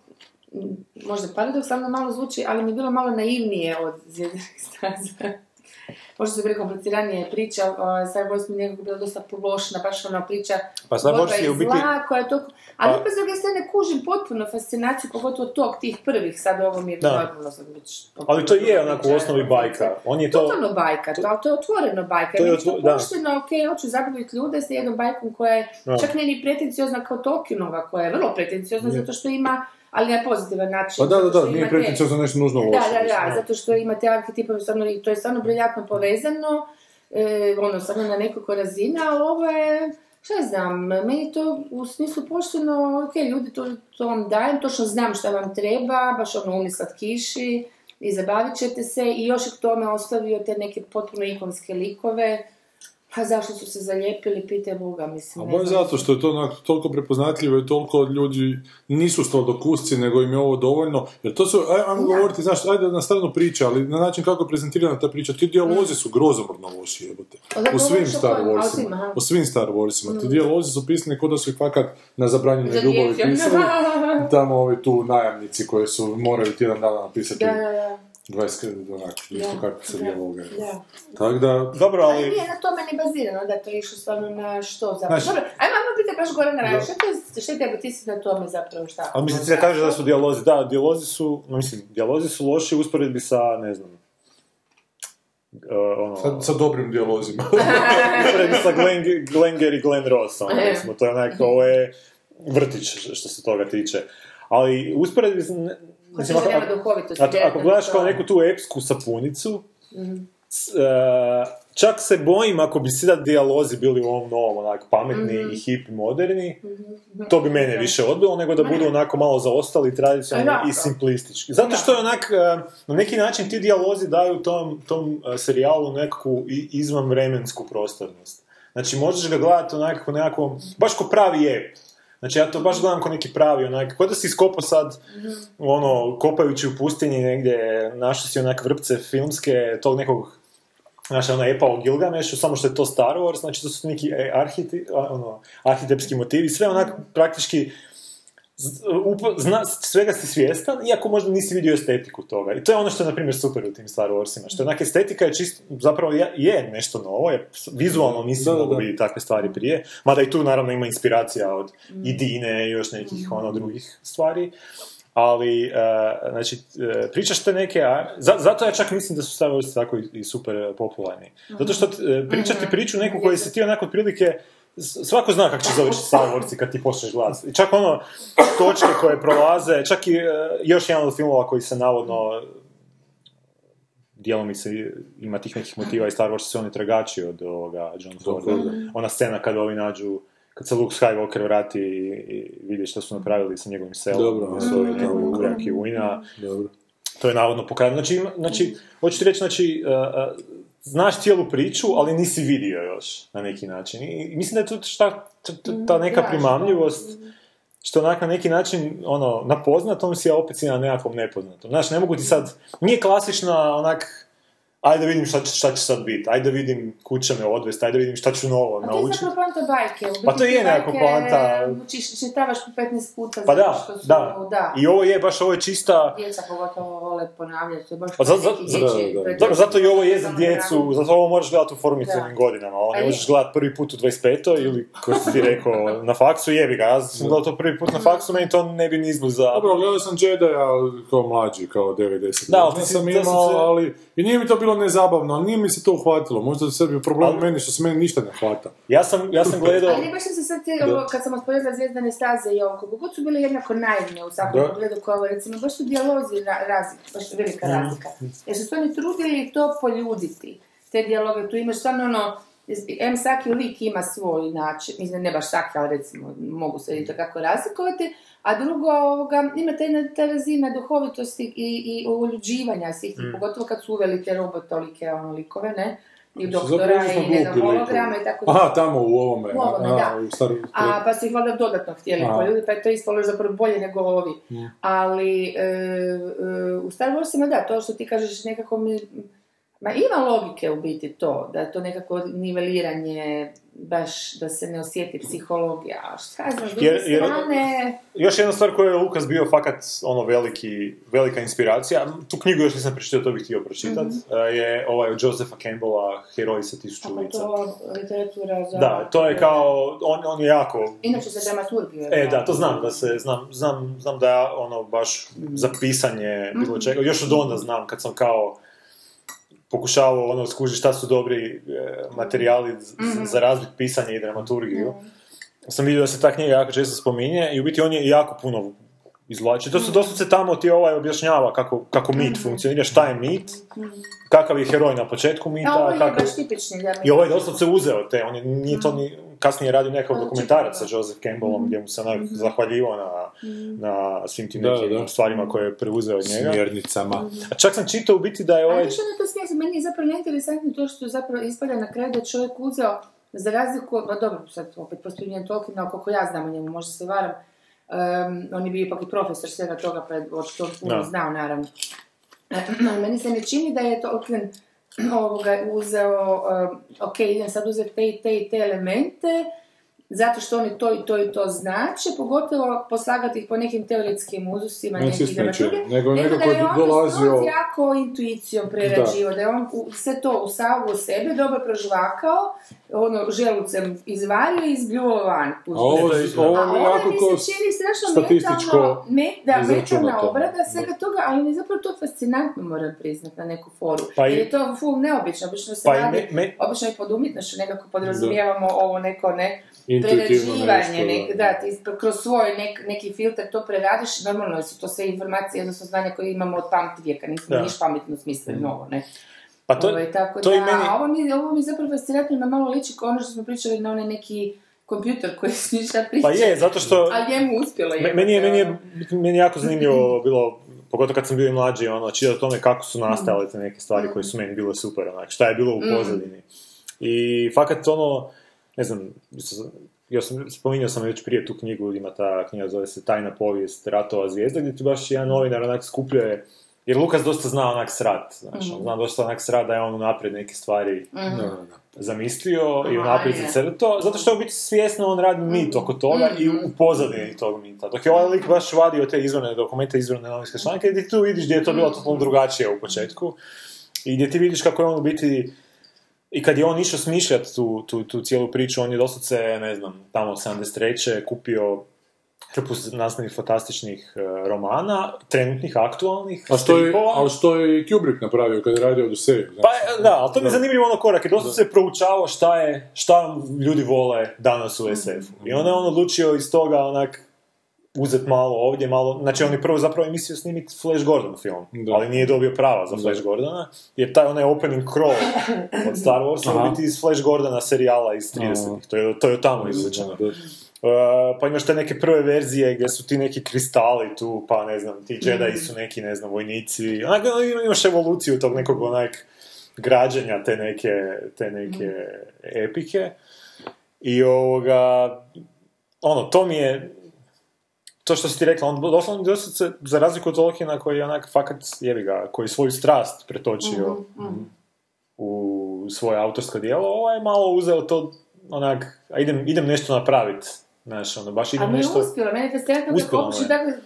možda paradoksalno malo zvuči, ali mi je bilo malo naivnije od Zvjezdanih staza. Možda su bili kompliciranije priča, Star Wars mi nekako bila dosta pološna, baš ona priča borba i zla, koja je to... Ali opet zbog ja ne kužim potpuno fascinaciju, pogotovo tog tih prvih, sad ovo mi je bilo... Ali to je onako u osnovi bajka. Totalno bajka, ali to je otvoreno bajka. To je pošteno, ok, hoću zabaviti ljude sa jednom bajkom koja je čak nije ni pretenciozna kao Tolkienova, koja je vrlo pretenciozna zato što ima... ali na pozitivan način. Pa da, nije pretenciozno nešto nužno loše. Da, zato što imate arhetipove, to je stvarno briljantno povezano, ono, stvarno na nekoliko razina, ali ovo je, šta znam, meni to u smislu pošteno, ok, ljudi, to vam dajem, točno znam šta vam treba, baš ono, umni slatkiši, i zabavit ćete se, i još je k tome ostavio te neke potpuno ikonske likove. Pa zašto su se zalijepili, pite Boga, mislim. A boj zato što je to toliko prepoznatljivo i toliko ljudi nisu sladokusci, nego im je ovo dovoljno. Jer to su, ajmo govoriti, znaš, ajde na stranu priča, ali na način kako je prezentirana ta priča, ti dijalozi su grozomorno loši, jebote. U svim Star Warsima. Ti dijalozi su pisani kod da su ih fakat na zabranjenoj ljubavi pisali. Tamo ovi tu najamnici koji su moraju tjedan dana napisati Tako da, dobro, ali... Nije na tome ne bazirano, da to je išlo stvarno na što zapravo. Znači... Dobro, ajmo biti baš gore na radu, što je tebi, ti si na tome zapravo šta? Ali mislim, ti ne kažeš da su dijalozi, da, dijalozi su loši u usporedbi sa, ne znam, sa dobrim dijalozima. Sa Glenger i Glen Ross, ono, recimo, to je onako, ovo je vrtić što se toga tiče. Ali usporedbi... Mislim, ako gledaš kao neku tu epsku sapunicu, čak se bojim ako bi sada dijalozi bili u ovom novom, onako pametni i hip i moderni, to bi mene više odbilo nego da budu onako malo zaostali, tradicionalni i simplistički. Zato što je onak, na neki način ti dijalozi daju tom serijalu neku izvanvremensku prostornost. Znači, možeš ga gledati onako nekako, baš ko pravi ep. Znači, ja to baš gledam ko neki pravi, onak, ko da si iskopao sad, ono, kopajući u pustinji negdje, našli si onak vrpce filmske, tog nekog, znači, ona epa o Gilgamešu, samo što je to Star Wars, znači, to su neki arhitepski motivi, sve onak, praktički, svega si svjestan, iako možda nisi vidio estetiku toga. I to je ono što je, na primjer, super u tim Star Warsima, što je onak, estetika je čisto, zapravo je nešto novo, vizualno nisi mogli vidjeti takve stvari prije, mada i tu, naravno, ima inspiracija od i Dine i još nekih, ono, drugih stvari, ali, znači, pričaš te neke, zato ja čak mislim da su Star Warsi tako i super popularni. Zato što pričaš ti priču neku koju si ti onako otprilike... Svako zna kako će završiti Star Warsi kad ti počneš glas. I čak ono, točke koje prolaze, čak i još jedan od filmova koji se navodno djelomice ima tih nekih motiva i Star Warsi se oni tragači od ovoga John Forda. Ona scena kada ovi nađu, kad se Luke Skywalker vrati i vidi što su napravili sa njegovim selom, koji su ovi kurjaki vojna. To je navodno pokradno. Znači, hoću ti reći, znači... Znaš cijelu priču, ali nisi vidio još, na neki način. I mislim da je tu ta neka primamljivost, što onak na neki način, ono, na poznatom si, a opet si na nekakvom nepoznatom. Znaš, ne mogu ti sad, nije klasična, onak, ajde vidim šta će sad biti, ajde vidim kud će me odvesti, ajde vidim šta ću novo naučiti. Pa to je zapravo poanta bajke. Pa to je nekako poanta... Čitavaš po 15 puta. Pa da, da. I ovo je, baš ovo je čista... Djeca pogotovo vole ponavljati. Zato i ovo je za djecu, zato ovo moraš gledati u formativnim godinama. Ne možeš gledati prvi put u 25. ili, kao što ti rekao, na faksu, jebi ga. Ja sam gledao to prvi put na faksu, meni to ne bi ni izbliza. Dobro, gledao sam Jedija kao mlađi, kao 90. Nezabavno, ali nije mi se to uhvatilo. Možda u sebi je problem meni što se meni ništa ne hvata. Ja sam gledao... Ali baš sam se sad, kad sam usporedila Zvijezdane staze i ovo, kogod su bile jednako naivne u svakom pogledu kao, recimo, baš su dijalozi baš velika razlika. Jer su oni trudili to poljuditi, te dijaloge. Tu imaš stvarno ono, svaki lik ima svoj način, mislim, ne baš svaki, ali recimo, mogu se vidjeti kako razlikovati, a drugo, ima ta razina duhovitosti i uljuđivanja svih, pogotovo kad su uveli te robotolike, ono, likove, ne? I doktora, i ne znam, holograma i tako... Aha, tamo u ovome. U ovome, da. A pa su ih valjda dodatno htjeli po ljudi, pa je to ispalo još zapravo bolje nego ovi. Ali, u Star Warsima, da, to što ti kažeš nekako mi... Ma ima logike u biti to, da je to nekako niveliranje, baš da se ne osjeti psihologija, šta znam, druge strane... Još jedna stvar koju je Lukas bio fakat ono velika inspiracija, tu knjigu još nisam pročitao, to bih htio pročitat, je ovaj od Josepha Campbella, Heroji sa 1000 lica. A to literatura za... Da, to je kao, on je jako... Inače za dramaturgiju. Da, to znam, da se, znam da ja ono baš za pisanje bilo čega, još od onda znam kad sam kao... pokušavao ono skužiti šta su dobri materijali za razbit pisanje i dramaturgiju. Sam vidio da se ta knjiga jako često spominje i u biti on je jako puno izvlačio. To su doslovce tamo ti ovaj objašnjava kako mit funkcionira, šta je mit, kakav je heroj na početku mita. A ovo je baš tipični. I ovo je doslovce uzeo te, on je nije to ni... Kasnije je radio nekakav dokumentarac sa Joseph Campbellom, gdje mu se zahvaljivao na svim tim nekim stvarima koje je preuzeo od njega. Smjernicama. A čak sam čitao u biti da je ovaj... A što je to smjernica? Meni je zapravo neinteresantno to što zapravo ispada na kraju da je čovjek uzeo, za razliku... Dobro, sad opet postavljam Tolkiena, koliko ja znam o njemu, možda se varam. On je bio ipak i profesor svega toga, pa je to puno znao, naravno. Meni se ne čini da je Tolkien... uzeo, ok, idem sad uzeti te i te elemente zato što oni to i to i to znače, pogotovo poslagati ih po nekim teoretskim uzusima, nego da je on dolazio... jako intuicijom prerađivo, da je on se to usavio u sebe, dobro prožvakao, ono, želucem izvalio i izbljuo van. A ovo je jako ko statističko metalna obrada svega toga, ali mi zapravo to fascinantno moram priznat na neku foru. Jer je to ful neobično, obično se radi, obično je pod umjetnošću, nekako podrazumijevamo ovo neko, ne, prerađivanje, da, ti kroz svoj neki filter to preradiš, normalno su to sve informacije, odnosno znanja koje imamo od pamet vijeka, nismo niš pametno smislili novo, ne. Pa to i meni... Ovo mi zapravo fascinantno ima malo liči kao ono što smo pričali na onaj neki kompjuter koji se ništa priča. Pa je, zato što... Ali je mu uspjelo. Meni je jako zanimljivo bilo, pogotovo kad sam bio i mlađi, ono, čitao o tome kako su nastajale te neke stvari koje su meni bile super, onak, šta je bilo u pozadini. I fakat ono, ne znam, spominjao sam već prije tu knjigu, ima ta knjiga, zove se Tajna povijest Ratova zvijezda, gdje ti baš jedan novinar onak skupljuje. Jer Lukas dosta zna onak srat, znaš, zna dosta onak srat da je on unaprijed neke stvari zamislio i unaprijed zacrtao, zato što je u biti svjesno on radi mit oko toga i u pozadini tog mita. Dok je ovaj lik baš vadio te izvorne dokumente, izvorne novinske članke, gdje ti tu vidiš gdje je to bilo totalno drugačije u početku i gdje ti vidiš kako je on u biti... I kad je on išao smišljati tu cijelu priču, on je doslovce, ne znam, tamo 73. kupio hrpu nastavnih fantastičnih romana, trenutnih, aktualnih, stripova. Ali što je Kubrick napravio kad je radio Odiseju? Znači. Pa da, ali to mi je zanimljivo ono korak. I doslovce se proučavao šta ljudi vole danas u SF-u. I onda je on odlučio iz toga onak uzet malo ovdje, malo... Znači, on je prvo zapravo je mislio snimiti Flash Gordon film, ali nije dobio prava za Flash Gordona, jer taj onaj opening crawl od Star Warsa biti iz Flash Gordona serijala iz 30-ih. To je tamo izvučeno. Pa imaš te neke prve verzije gdje su ti neki kristali tu, pa ne znam, ti Jedi su neki, ne znam, vojnici. Onako imaš evoluciju tog nekog onak građenja te neke epike. I to mi je... To što si ti rekla, on doslovno se, za razliku od Tolkiena koji je onak fakat koji svoju strast pretočio u svoje autorsko djelo, ovo je malo uzeo to onak, a idem nešto napraviti. Znaš, ono, baš idem nešto... Ali je uspjelo, meni je fascinantno kako uopće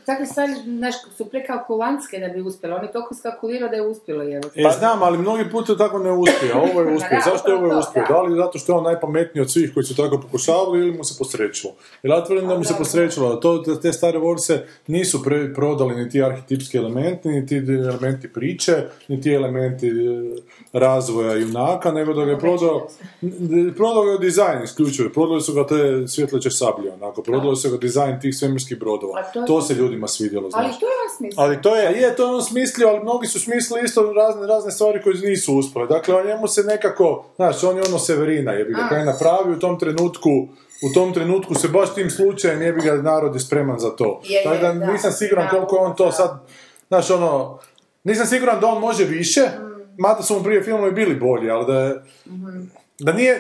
takve stvari, znaš, su prekalkulantske da bi uspjelo, on je toliko skalkulirao da je uspjelo. Pa znam, ali mnogi puta tako ne uspije, ovo je uspio. Zašto je ovo uspio? Da li zato što je on najpametniji od svih koji su tako pokušavali ili mu se posrećilo? Jer ja tvrdim da mu se posrećilo, da te stare vorse nisu prodali ni ti arhetipski elementi, ni ti elementi priče, ni ti elementi razvoja junaka, nego da ga je prodao ga dizajn isključivo, prodali su ga te svjetleće sablje. Onako, prodalo se dizajn tih svemirskih brodova. To se ljudima svidjelo, znaš. Ali to je on smislio. To je on smislio, ali mnogi su smislili isto razne stvari koje nisu uspjele. Dakle, o njemu se nekako, znaš, on je ono Severina, kaj je napravio u tom trenutku. U tom trenutku se baš tim slučajem narod je spreman za to. Tako da nisam siguran koliko je on to sad, znaš, ono, nisam siguran da on može više, mada su mu prije filmove bili bolji, ali da je...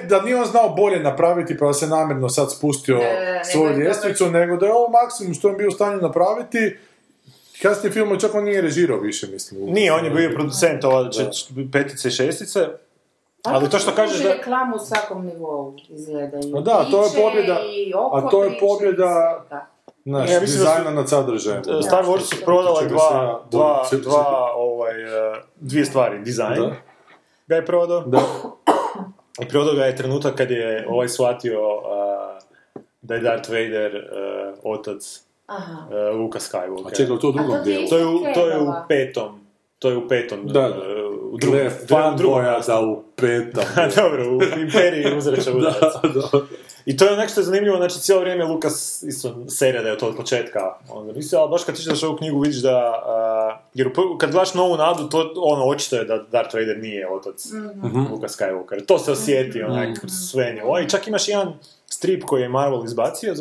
Da nije on znao bolje napraviti pa se namjerno sad spustio svoju ljestvicu, nego da je ovo maksimum što je bio u stanju napraviti. Kasnije filmu čak on nije režirao više, mislim. Nije, on je bio producent ova 5. i 6. Ali to što kažeš da... reklamu u svakom nivou izgledaju. Da, to je pobjeda. A to je pobjeda... Znaš, dizajna nad sadržajem. Star Wars su prodali dvije stvari. Dizajn ga je prodao. Da. I prodao ga je trenutak kad je ovaj shvatio da je Darth Vader otac Luka Skywalker. A čekaj, to u drugom dijelu. To je u petom. U drugom za u petom. Dobro, u imperiji uzreća udac. I to je onak što je zanimljivo, znači cijelo vrijeme Lukas isto serija da je to od početka. Ali baš kad čitaš ovu knjigu vidiš da... jer kad gledaš Novu nadu, to ono očito je da Darth Vader nije otac Luka Skywalker. To se osjeti onak sve njevo. I čak imaš jedan strip koji je Marvel izbacio,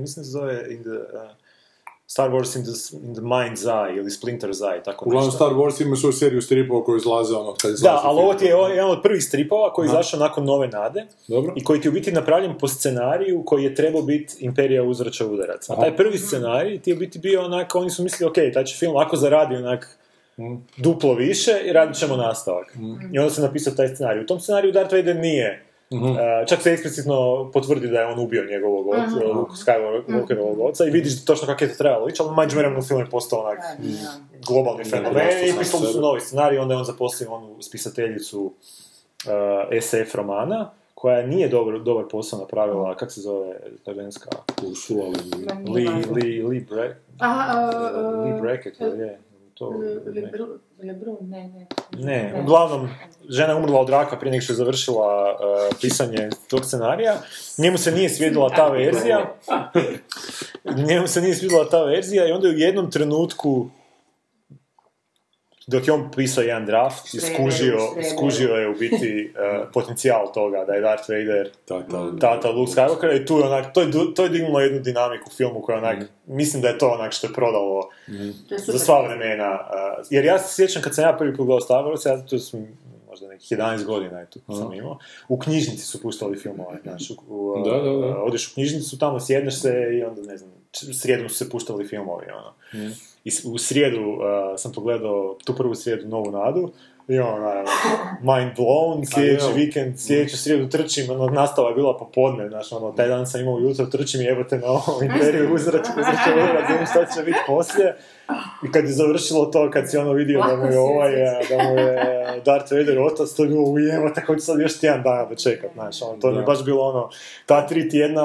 mislim se zove Star Wars in the Mind's Eye ili Splinter's Eye, tako nešto. Uglavnom Star Wars ima svoju seriju stripova koji izlaze ono kad izlaze. Da, ali ovo ti je jedan od prvih stripova koji je izašao nakon Nove nade. Dobro. I koji ti je u biti napravljen po scenariju koji je trebao biti Imperija uzvraća udarac. A taj prvi scenarij ti je u biti bio onako, oni su mislili, ok, taj će film ako zaradi onak duplo više i radit ćemo nastavak. I onda se napisao taj scenarij. U tom scenariju Darth Vader nije Čak se eksplicitno potvrdi da je on ubio njegovog Luke Skywalkerovog oca i vidiš točno kako je to trebalo ići, ali međuvremenu film je postao onak globalni fenomen i pisali su novi scenarij, onda je on zaposlio onu spisateljicu SF romana koja nije dobar posao napravila, kak se zove ta ženska? Ursula Lee Brackett, je. Ne, uglavnom, žena je umrla od raka prije nego što je završila pisanje tog scenarija. Njemu se nije svidjela ta verzija i onda je u jednom trenutku, dok je on pisao jedan draft, skužio je u biti potencijal toga da je Darth Vader tata Luke Skywalker i tu je onak, to je dignulo jednu dinamiku u filmu koja onak, mislim da je to onak što je prodalo za sva vremena. Jer ja se sjećam kad sam ja prvi put gledao Star Wars, ja tu sam možda nekih 11 godina i tu sam imao, u knjižnici su puštali filmove, znači, odeš u knjižnicu, tamo sjedneš se i onda ne znam, srijedom su se puštali filmovi, ono. I u srijedu sam pogledao tu prvu srijedu Novu nadu i ono, mind blown, sljedeći vikend, sljedeću srijedu trčim, ono, nastava je bila popodne, znaš, ono, taj dan sam imao jutro, trčim i evo te na ovom Imperiju uzraču, znam šta će biti poslije. I kad je završilo to, kad si ono vidio da mu je Darth Vader otac, to je bilo ujemo, tako ću sad još tjedan dana da čekam, znaš, ono, to mi je baš bilo ono, ta 3 tjedna,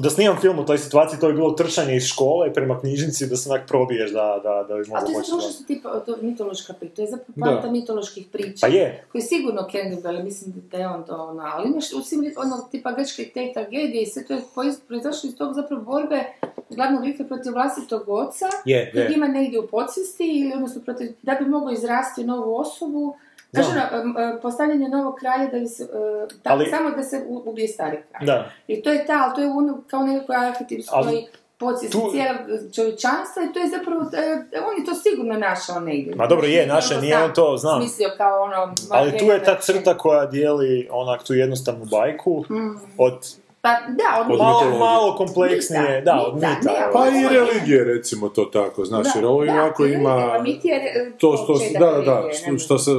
da snimam film u toj situaciji, to je bilo trčanje iz škole prema knjižnici da se onak probiješ da bi mogu početi. A to je zapravo što tipa mitološka priča, to je zapravo plata mitoloških priča. Pa je. Koji je sigurno Kendrick, mislim da je on to ona, ali imaš u svim ono tipa grčke te tragedije i sve to je proizašlo iz tog zapravo borbe glavnog lika protiv vlastitog oca, koji ima negdje u podsvijesti ili odnosno protiv, da bi mogao izrasti novu osobu. Znači, postavljanje novog kralja da bi se, samo da se ubije stari kralj. Da. I to je ta, ali to je ono kao nekako arhetipskoj podsvijesti cijela čovječanstva i to je zapravo, on je to sigurno našao negdje. Ma dobro, je, našao, nije on to, znam. Mislio kao ono... Ali tu je ta crta koja dijeli onak tu jednostavnu bajku od... Pa da, od malo kompleksnije, od mita. Pa i religije, recimo to tako, znaš, jer ovo ovako ima to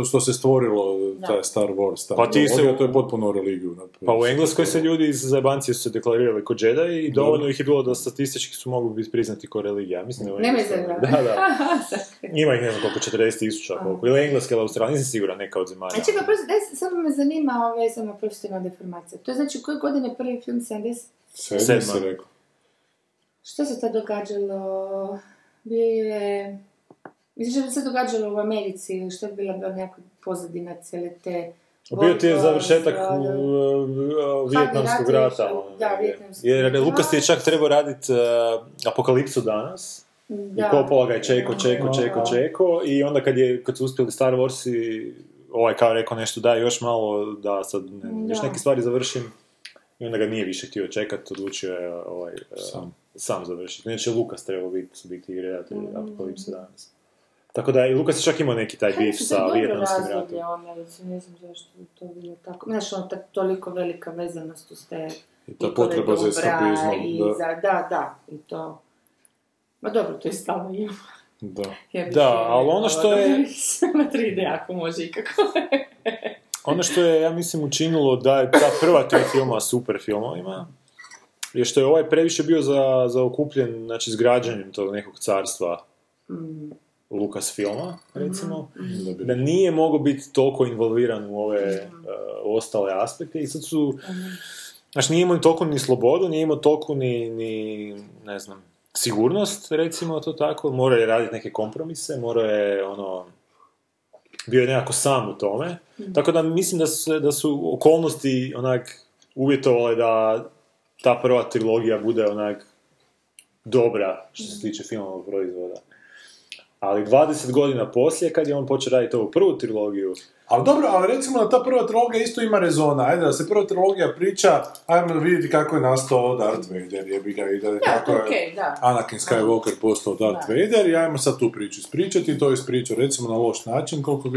što se stvorilo, taj Star Wars, to je potpuno religiju. Pa u Engleskoj se ljudi iz zajebancije su se deklarirali ko Jedi i dovoljno ih je bilo da statistički su mogli biti priznati ko religija. Nema je zemlja. Ima ih, ne znam koliko, 40,000 koliko, ili Engleske, ili Australije, nisam sigura, neka od zemalja. Čekaj, samo me zanima ove samo profesionalne deformacije. To znači koje godine prvi film 77 se rekao. Što se tad događalo? Mislim što se događalo u Americi, što je bila nekako pozadina cijele te... Bio ti je završetak Vijetnamskog rata. Jer Lukas je čak trebao raditi Apokalipsu danas. Da. I Coppola ga je čeko i onda kad su uspjeli Star Wars i ovaj kao rekao nešto da još malo da sad još neke stvari završim i onda ga nije više htio čekati, odlučio je sam završiti. Inače Lukas trebao biti redatelj Apokalipse danas. Tako da, i Lukas je čak imao neki taj beef sa Vijetnamskim ratom. Kako je dobro razdoblje, ne znam zašto to bilo tako. Znaš, ono toliko velika vezanost uz te... I ta potreba za eskapizmom. Da, i to... Ma dobro, to je stalno ima. Da, ali ono što je... Samo 3D ako može ikako. Ono što je, ja mislim, učinilo da je ta prva 3 filma super filmovima, je što je ovaj previše bio zaokupljen, znači, izgrađanjem tog nekog carstva Lukas filma, recimo, da nije mogao biti toliko involviran u ove ostale aspekte i sad su... Znači, nije imao toliko ni slobodu, nije imao toliko ni, ne znam, sigurnost, recimo to tako, morao je raditi neke kompromise, morao je, ono, bio je nekako sam u tome, tako da mislim da su okolnosti, onak, uvjetovale da ta prva trilogija bude, onak, dobra, što se tiče filmovog proizvoda. Ali 20 godina poslije, kad je on počeo raditi ovu prvu trilogiju... Ali dobro, ali recimo da ta prva trilogija isto ima rezona, ajde da se prva trilogija priča, ajmo vidjeti kako je nastao Darth Vader, jebi ga vidjeli kako je Anakin Skywalker postao Darth Vader i ajmo sad tu priču ispričati i to ispričao recimo na loš način, koliko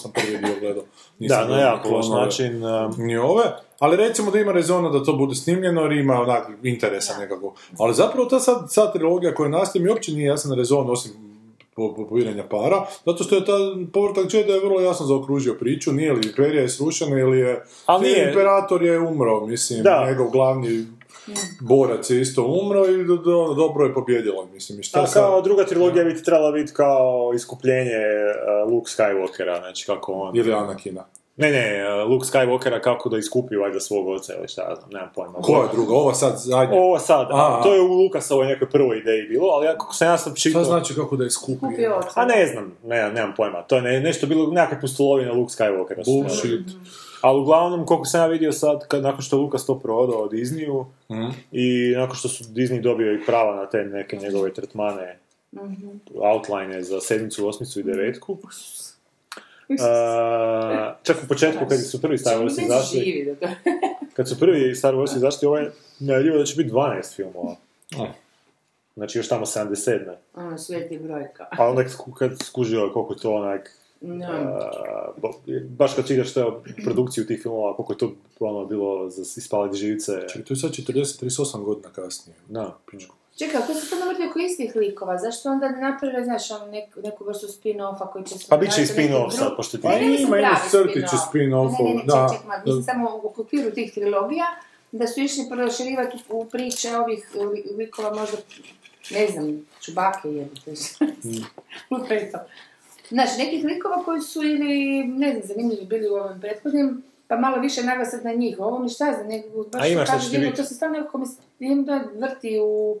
sam prvi dio gledao. Da, na jako loš način. Ni ove, ali recimo da ima rezona da to bude snimljeno jer ima onak interesa nekako. Ali zapravo ta sad trilogija koja nastaje mi uopće nije jasan rezon, osim pobiranja para, zato što je ta povratak Jedi je vrlo jasno zaokružio priču, nije li imperija je srušena ili je... Ali nije. Imperator je umro, mislim, njegov glavni borac je isto umro i dobro je pobjedilo, mislim. A kao druga trilogija bi trebala biti kao iskupljenje Luke Skywalkera, znači kako on... Ili Anakina. Ne, Luke Skywalkera kako da iskupi valjda svog oca ili šta, nemam pojma. Koja je druga? Ova sad zadnja? Ova sad, to je u Lukasovoj nekoj prvoj ideji bilo, ali kako sam ja sam čitao... Šta znači kako da iskupi? A ne znam, nemam pojma, to je nešto bilo, nekakve pustolovine Luke Skywalkera. Bullshit. Ali uglavnom, koliko sam ja vidio sad, nakon što je Lukas to prodao od Disneyu i nakon što su Disney dobio i prava na te neke njegove tretmane, outline za 7., 8. i 9. Čak u početku kad su prvi Star Wars izašli, ovo je najavljivao da će biti 12 filmova. Znači još tamo 77. Ono, svijetli brojka. A onda kad skužio koliko to onak... baš kad čitaš što produkciju tih filmova, koliko je to ono bilo za ispaliti živce. Čekaj, to je sad 38 godina kasnije. Da, pričku. Čekaj, ako se to navrti oko istih likova, zašto onda ne napravili, znaš, neku vrstu spin-offa koji će... Pa bit će i spin-off sad, pošto ti... Ima jednu crtiću spin-offu, da. Čekaj, mislim samo u okviru tih trilogija, da su išli proširivati u priče ovih likova, možda, ne znam, Chewbacca jedete. Lupeto. Znaš, nekih likova koji su ili, ne znam, zanimljivi bili u ovim prethodnim, pa malo više naglasak na njih. Ovo mi šta je za nekog... A ima šta će ti biti? To se stavno nekako mislim da vrti u...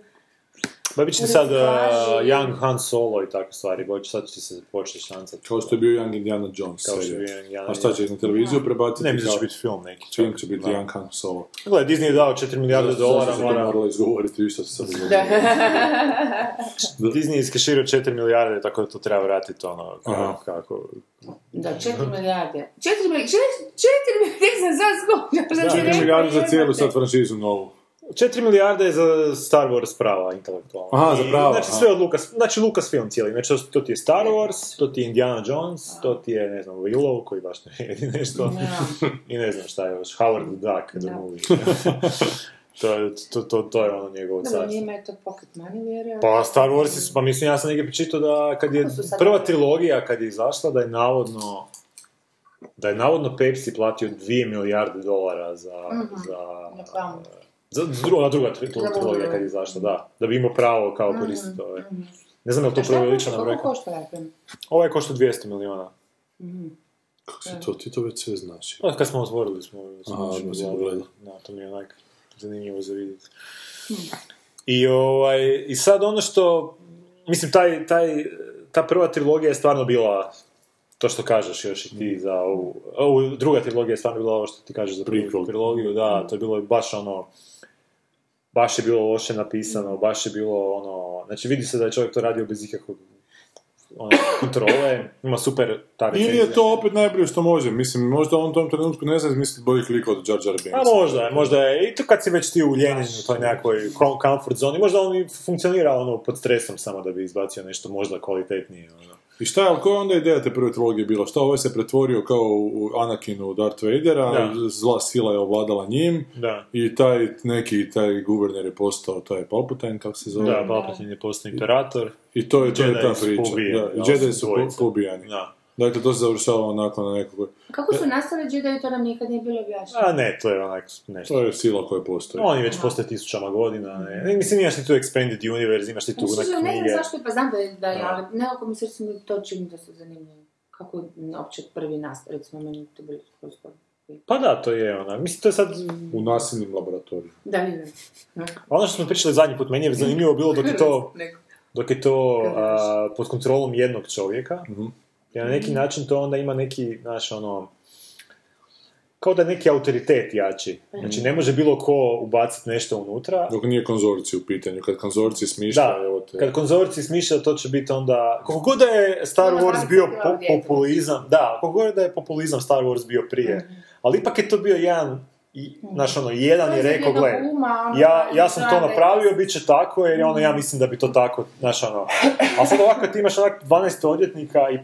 Ba bit će ti sad Young Han Solo i takve stvari, sad će ti se početi šancati. Kao što je bio Young Indiana Jones. A šta će na televiziju prebaciti? Ne, mislim da će biti film neki. Čim će biti Young Han Solo. Gledaj, Disney je dao $4 milijarde, morala izgovoriti više što se sad izgovoriti. Disney je iskeširao 4 milijarde, tako da to treba vratiti ono, kako... Da, 4 milijarde. 4 milijarde za zgodnje. 4 milijarde za cijelu sad franšizu novu. 4 milijarde je za Star Wars prava intelektualna. Aha, za prava. Znači sve od Lucas, znači Lucasfilm cijeli. Znači to ti je Star Wars, to ti je Indiana Jones, to ti je, ne znam, Willow koji baš ne jedi nešto. I ne znam šta je još, Howard the Duck, the movie. To je ono njegovo carstvo. Dobro, njima je to pocket money, vjerujem. Pa Star Wars, pa mislim, ja sam negdje pričitao da kad je prva trilogija kad je izašla, da je navodno Pepsi platio $2 milijarde za ona druga trilogija kad je izašla, da bi imao pravo kao koristiti ove. Ne znam je li to preveličana brojka. Koliko košta radim? Ovo je košta $200 miliona. Kako se to, ti to već sve znaš? Kad smo otvorili smo... To mi je onak zanimljivo za vidjeti. I sad ono što... Mislim, ta prva trilogija je stvarno bila... To što kažeš još i ti za ovu druga trilogija je stvarno bila ovo što ti kažeš za prvu trilogiju, da, to je bilo baš ono, baš je bilo loše napisano, baš je bilo ono, znači vidi se da je čovjek to radio bez ikakvog kontrole, ima super ta recenzija. Ili je to opet najbolje što može, mislim, možda on u tom trenutku ne zna izmisliti boljih lika od Jar Jar Binksa. A možda je, i to kad si već ti u ljenjenju u toj nekoj comfort zoni, možda on i funkcionira ono pod stresom samo da bi izbacio nešto možda kvalitetnije, ono. I šta je, ali koja je onda ideja te prve trilogije bila? Šta, ovaj se pretvorio kao u Anakinu Darth Vadera, zla sila je ovladala njim, i taj neki, taj guverner je postao, taj Palpatine, kako se zove? Da, Palpatine je postao imperator. I to je ta priča. Jedi su pobijani. Dakle, to se završava onako na nekog... Kako su nastale Jedi, to nam nikad nije bilo objašnjeno? A ne, to je onak nešto. To je sila koja postoji. Oni već postoje tisućama godina. Mislim, imaš ti tu Expanded Universe, imaš ti tu nekog knjige. Ne znam zašto, pa znam da je, ali nekako mi srcu mi to čini da su zanimljivi. Kako uopće prvi nastao, recimo, meni to bilo skoro zgodno. Pa da, to je ona. Mislim, to je sad... U nasilnim laboratorijima. Da, vidim. Ono što smo pričali zadnji put, meni je zanimljivo bilo dok je to pod kontrolom jednog čovjeka. I na neki način to onda ima neki, znaš, ono, kao da neki autoritet jači. Znači, ne može bilo ko ubaciti nešto unutra. Dok nije konzorcij u pitanju, kad konzorcij smišlja... Da, kad konzorcij smišlja, to će biti onda... Koliko god da je Star Wars bio populizam... Da, koliko god da je populizam Star Wars bio prije. Ali ipak je to bio jedan... Znaš, ono, jedan je rekao, gled, ja sam to napravio, bit će tako, jer ono, ja mislim da bi to tako, znaš, ono. A sad ovako ti imaš onak 12 odvjetnika i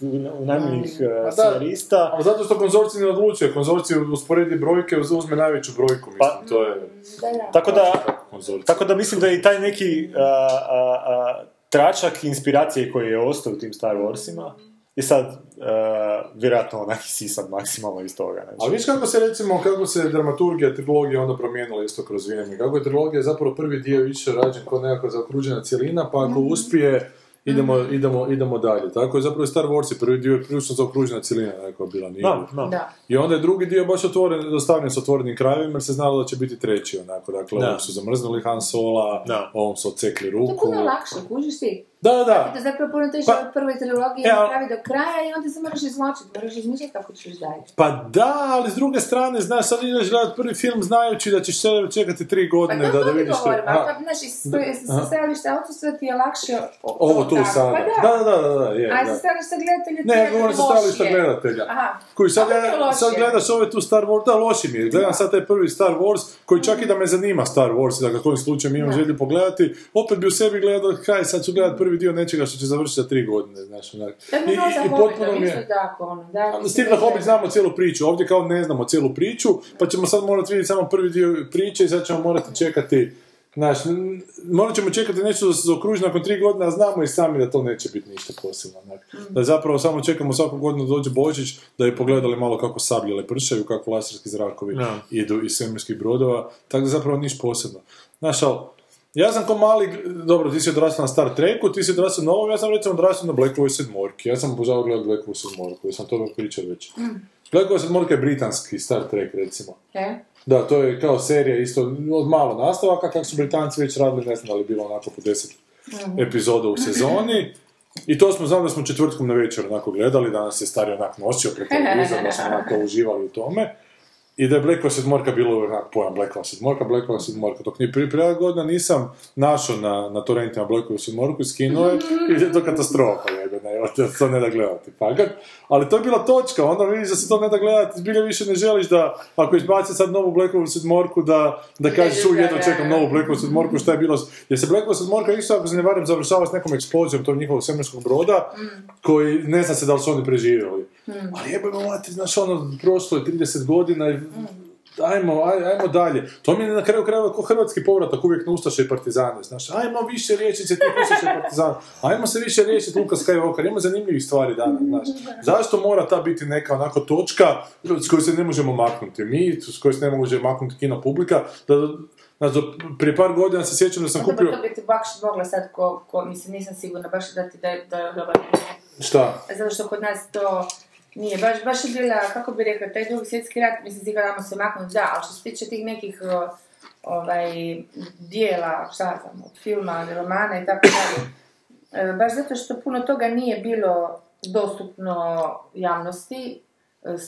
15 najmanjih scenarista. Ali zato što konzorcij ne odlučuje, konzorcij usporedi brojke, uzme najveću brojku, mislim, to je... Tako da mislim da i taj neki... tračak inspiracije koji je ostao u tim Star Warsima i sad vjerojatno onak sisan maksimalno iz toga. Znači. Ali viš kako se recimo, kako se dramaturgija trilogije onda promijenila isto kroz vrijeme. Kako je trilogija zapravo prvi dio više rađen kao nekako zaokružena cjelina, pa ako uspije idemo dalje. Tako je zapravo Star Wars prvi dio je prilično zaokružena cjelina nekako bila. Da. I onda je drugi dio baš otvoren, dostavljen s otvorenim krajevima jer se znalo da će biti treći onako. Dakle, ovom su zamrznuli Han Sola, ovom su odcekli ruku. To je puno lakše, kužiš ti? Da. Zato zapravo puno to išao od prve trilogije napravi do kraja i onda se moraš izmisliti kako ćeš dalje. Pa da, ali s druge strane, znaš, sad ideš gledati prvi film znajući da ćeš čekati 3 godine da vidiš što... Pa to mi govorim, ali znaš, sa stajalište autostva ti je lakše... Ovo tu sada. Pa da. A sa stajalište gledatelja ti je lošije. Ne, govorim sa stajalište gledatelja. Koji sad gledaš ove tu Star Wars, da, loši mi je. Gledam sad taj prvi Star Wars, koji čak i da me zanima Star Wars, da kakvim slučajem imam želju pogledati, opet bi u sebi gledao kraj, sad ću gledati prvi dio nečega što će završiti za 3 godine, znaš, onak. I potpuno mi je... S tim da Hobbit znamo cijelu priču, ovdje kao ne znamo cijelu priču, pa ćemo sad morati vidjeti samo prvi dio priče i sad ćemo morati čekati, znaš, morat ćemo čekati nešto za okružje nakon 3 godine, a znamo i sami da to neće biti ništa posebno, onak. Da zapravo samo čekamo svaku godinu dođe Božić, da bi pogledali malo kako sabljele pršaju, kako laserski zrakovi idu iz svemirskih brodova, tako da zapravo niš posebno. Znaš, ali, ja sam ko mali, dobro, ti si odrastao na Star Treku, ti si odrastao na ovom, ja sam recimo odrastao na Blackovoj sedmorki. Ja sam obožavao gledati Blackovu sedmorku, ja sam to pričao već. Blackova sedmorka je britanski Star Trek, recimo. Da, to je kao serija isto, od malo nastavaka, kako su Britanci već radili, ne znam da li bilo onako po 10 epizoda u sezoni. I to smo, znam da smo četvrtkom na večer onako gledali, danas je stari onak nosio pred televizor, da smo onako uživali u tome. I da je Blackova sedmorka bilo pojam Blackova sedmorka, dok nije prije godina nisam našao na torrentima Blackovu sedmorku i skinuo je i je to katastrofa, to ne da gledati, fakat. Ali to je bila točka, onda vidiš da se to ne da gledati, zbilje više ne želiš da, ako izbaci sad novu Blackovu sedmorku, da kažeš jedno čekam novu Blackovu sedmorku, šta je bilo, jer se Blackova sedmorka isto, ako se ne varam, završava s nekom eksplozijom tog njihovog svemirskog broda, koji ne zna se da li su oni preživjeli. Ali jebojmo, mati, znaš, ono, prošlo je 30 godina i ajmo dalje. To mi je na kraju krajeva ko hrvatski povratak uvijek na ustaše i partizane, znaš, ajmo više riješiti se ti ustaše i partizane, ajmo se više riješiti Luka Skywalker, ima zanimljivih stvari danas, znaš. Zašto mora ta biti neka onako točka s kojoj se ne možemo maknuti? Mi, s kojoj se ne može maknuti kino publika, znači, prije par godina se sjećam da sam kupio... To bi ti bakš mogla sad ko mislim, nisam sigurna baš da ti da je dobar. Šta? Zato što kod nas to... Nije, baš je bila, kako bi rekla, taj drugi svjetski rat, mislim, zikadamo se maknuti, da, ali što se tiče tih nekih dijela, šta znam, filma, romana i tako dalje, baš zato što puno toga nije bilo dostupno javnosti,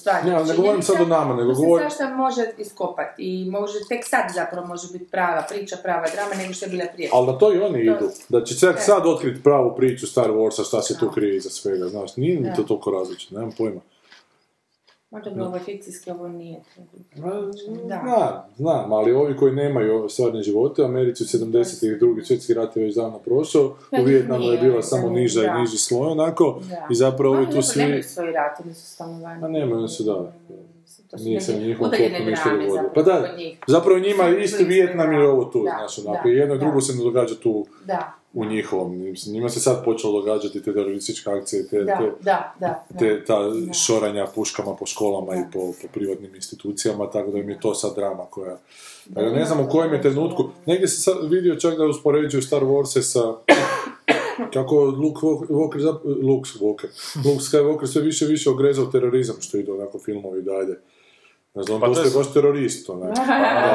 stvarno. Ja, ne govorim sad o nama, nego govorim... Svašta može iskopati i može, tek sad zapravo može biti prava priča, prava drama, nego što je bila prije. Ali na to i oni idu, da će sad otkriti pravu priču Star Warsa, šta se tu krije iza svega, znaš, nije mi to toliko različno, nemam pojma. Možda bi ovo fikcijski, ovo nije. Znam, ali ovi koji nemaju stvarne živote, Americi u 70-ih, drugi svjetski rat je već davno prošao, u Vijetnamu je bila samo niža i niži sloj, onako, i zapravo ovi tu svi... Nemaju svoji rati, nisu stanovani. A nemaju se, da. Nije se u njihovom toliko ništa dogodilo. Pa da, zapravo njima isto Vijetnam je ovo tu, znaš, onako, jedno i drugo se ne događa tu. U njihovom, njima se sad počelo događati te terorističke akcije, ta šoranja puškama po školama i po privatnim institucijama, tako da im je to sad drama koja... Tako da ne znam u kojem je trenutku, negdje se sad vidio čak da uspoređuju Star Warse sa... Kako Luke Skywalker sve više ogrezao terorizam, što idu onako filmovi dalje. Znam, pa to je baš terorist, onaj,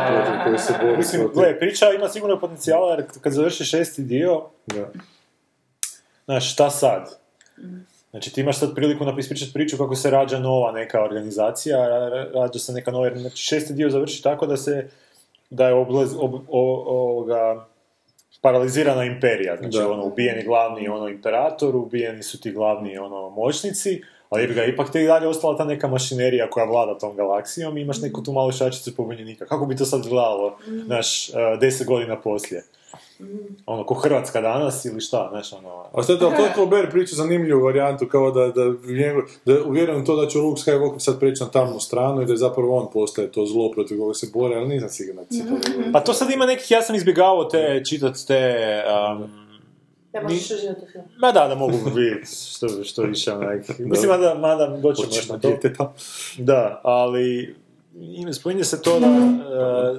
protiv koji se bori. Mislim, gledaj, priča ima sigurno potencijala, jer kad završi 6. dio, znaš, šta sad? Znači, ti imaš sad priliku ispričati priču kako se rađa nova neka organizacija, rađa se neka nova, jer znači, 6. dio završi tako da je paralizirana imperija, znači, ono, ubijeni glavni, ono, imperator, ubijeni su ti glavni, ono, moćnici, ali bi ga ipak te i dalje ostala ta neka mašinerija koja vlada tom galaksijom i imaš neku tu malu šačicu pobunjenika. Kako bi to sad gledalo, znaš, 10 godina poslije? Ono, ko Hrvatska danas ili šta, znaš, ono... A što je to Colbert priča zanimljivu varijantu, kao da uvjerujem to da će Luke Skywalker sad preći na tamnu stranu i da je zapravo on postaje to zlo protiv koga se bore, ali nisam sigurno. Pa to sad ima nekih, ja sam izbjegavao čitati te... Ne možeš uživati u filmu. Ma da, da mogu vidjeti što više onak. Mislim, mada doćemo još na to. Da, ali spominje se to da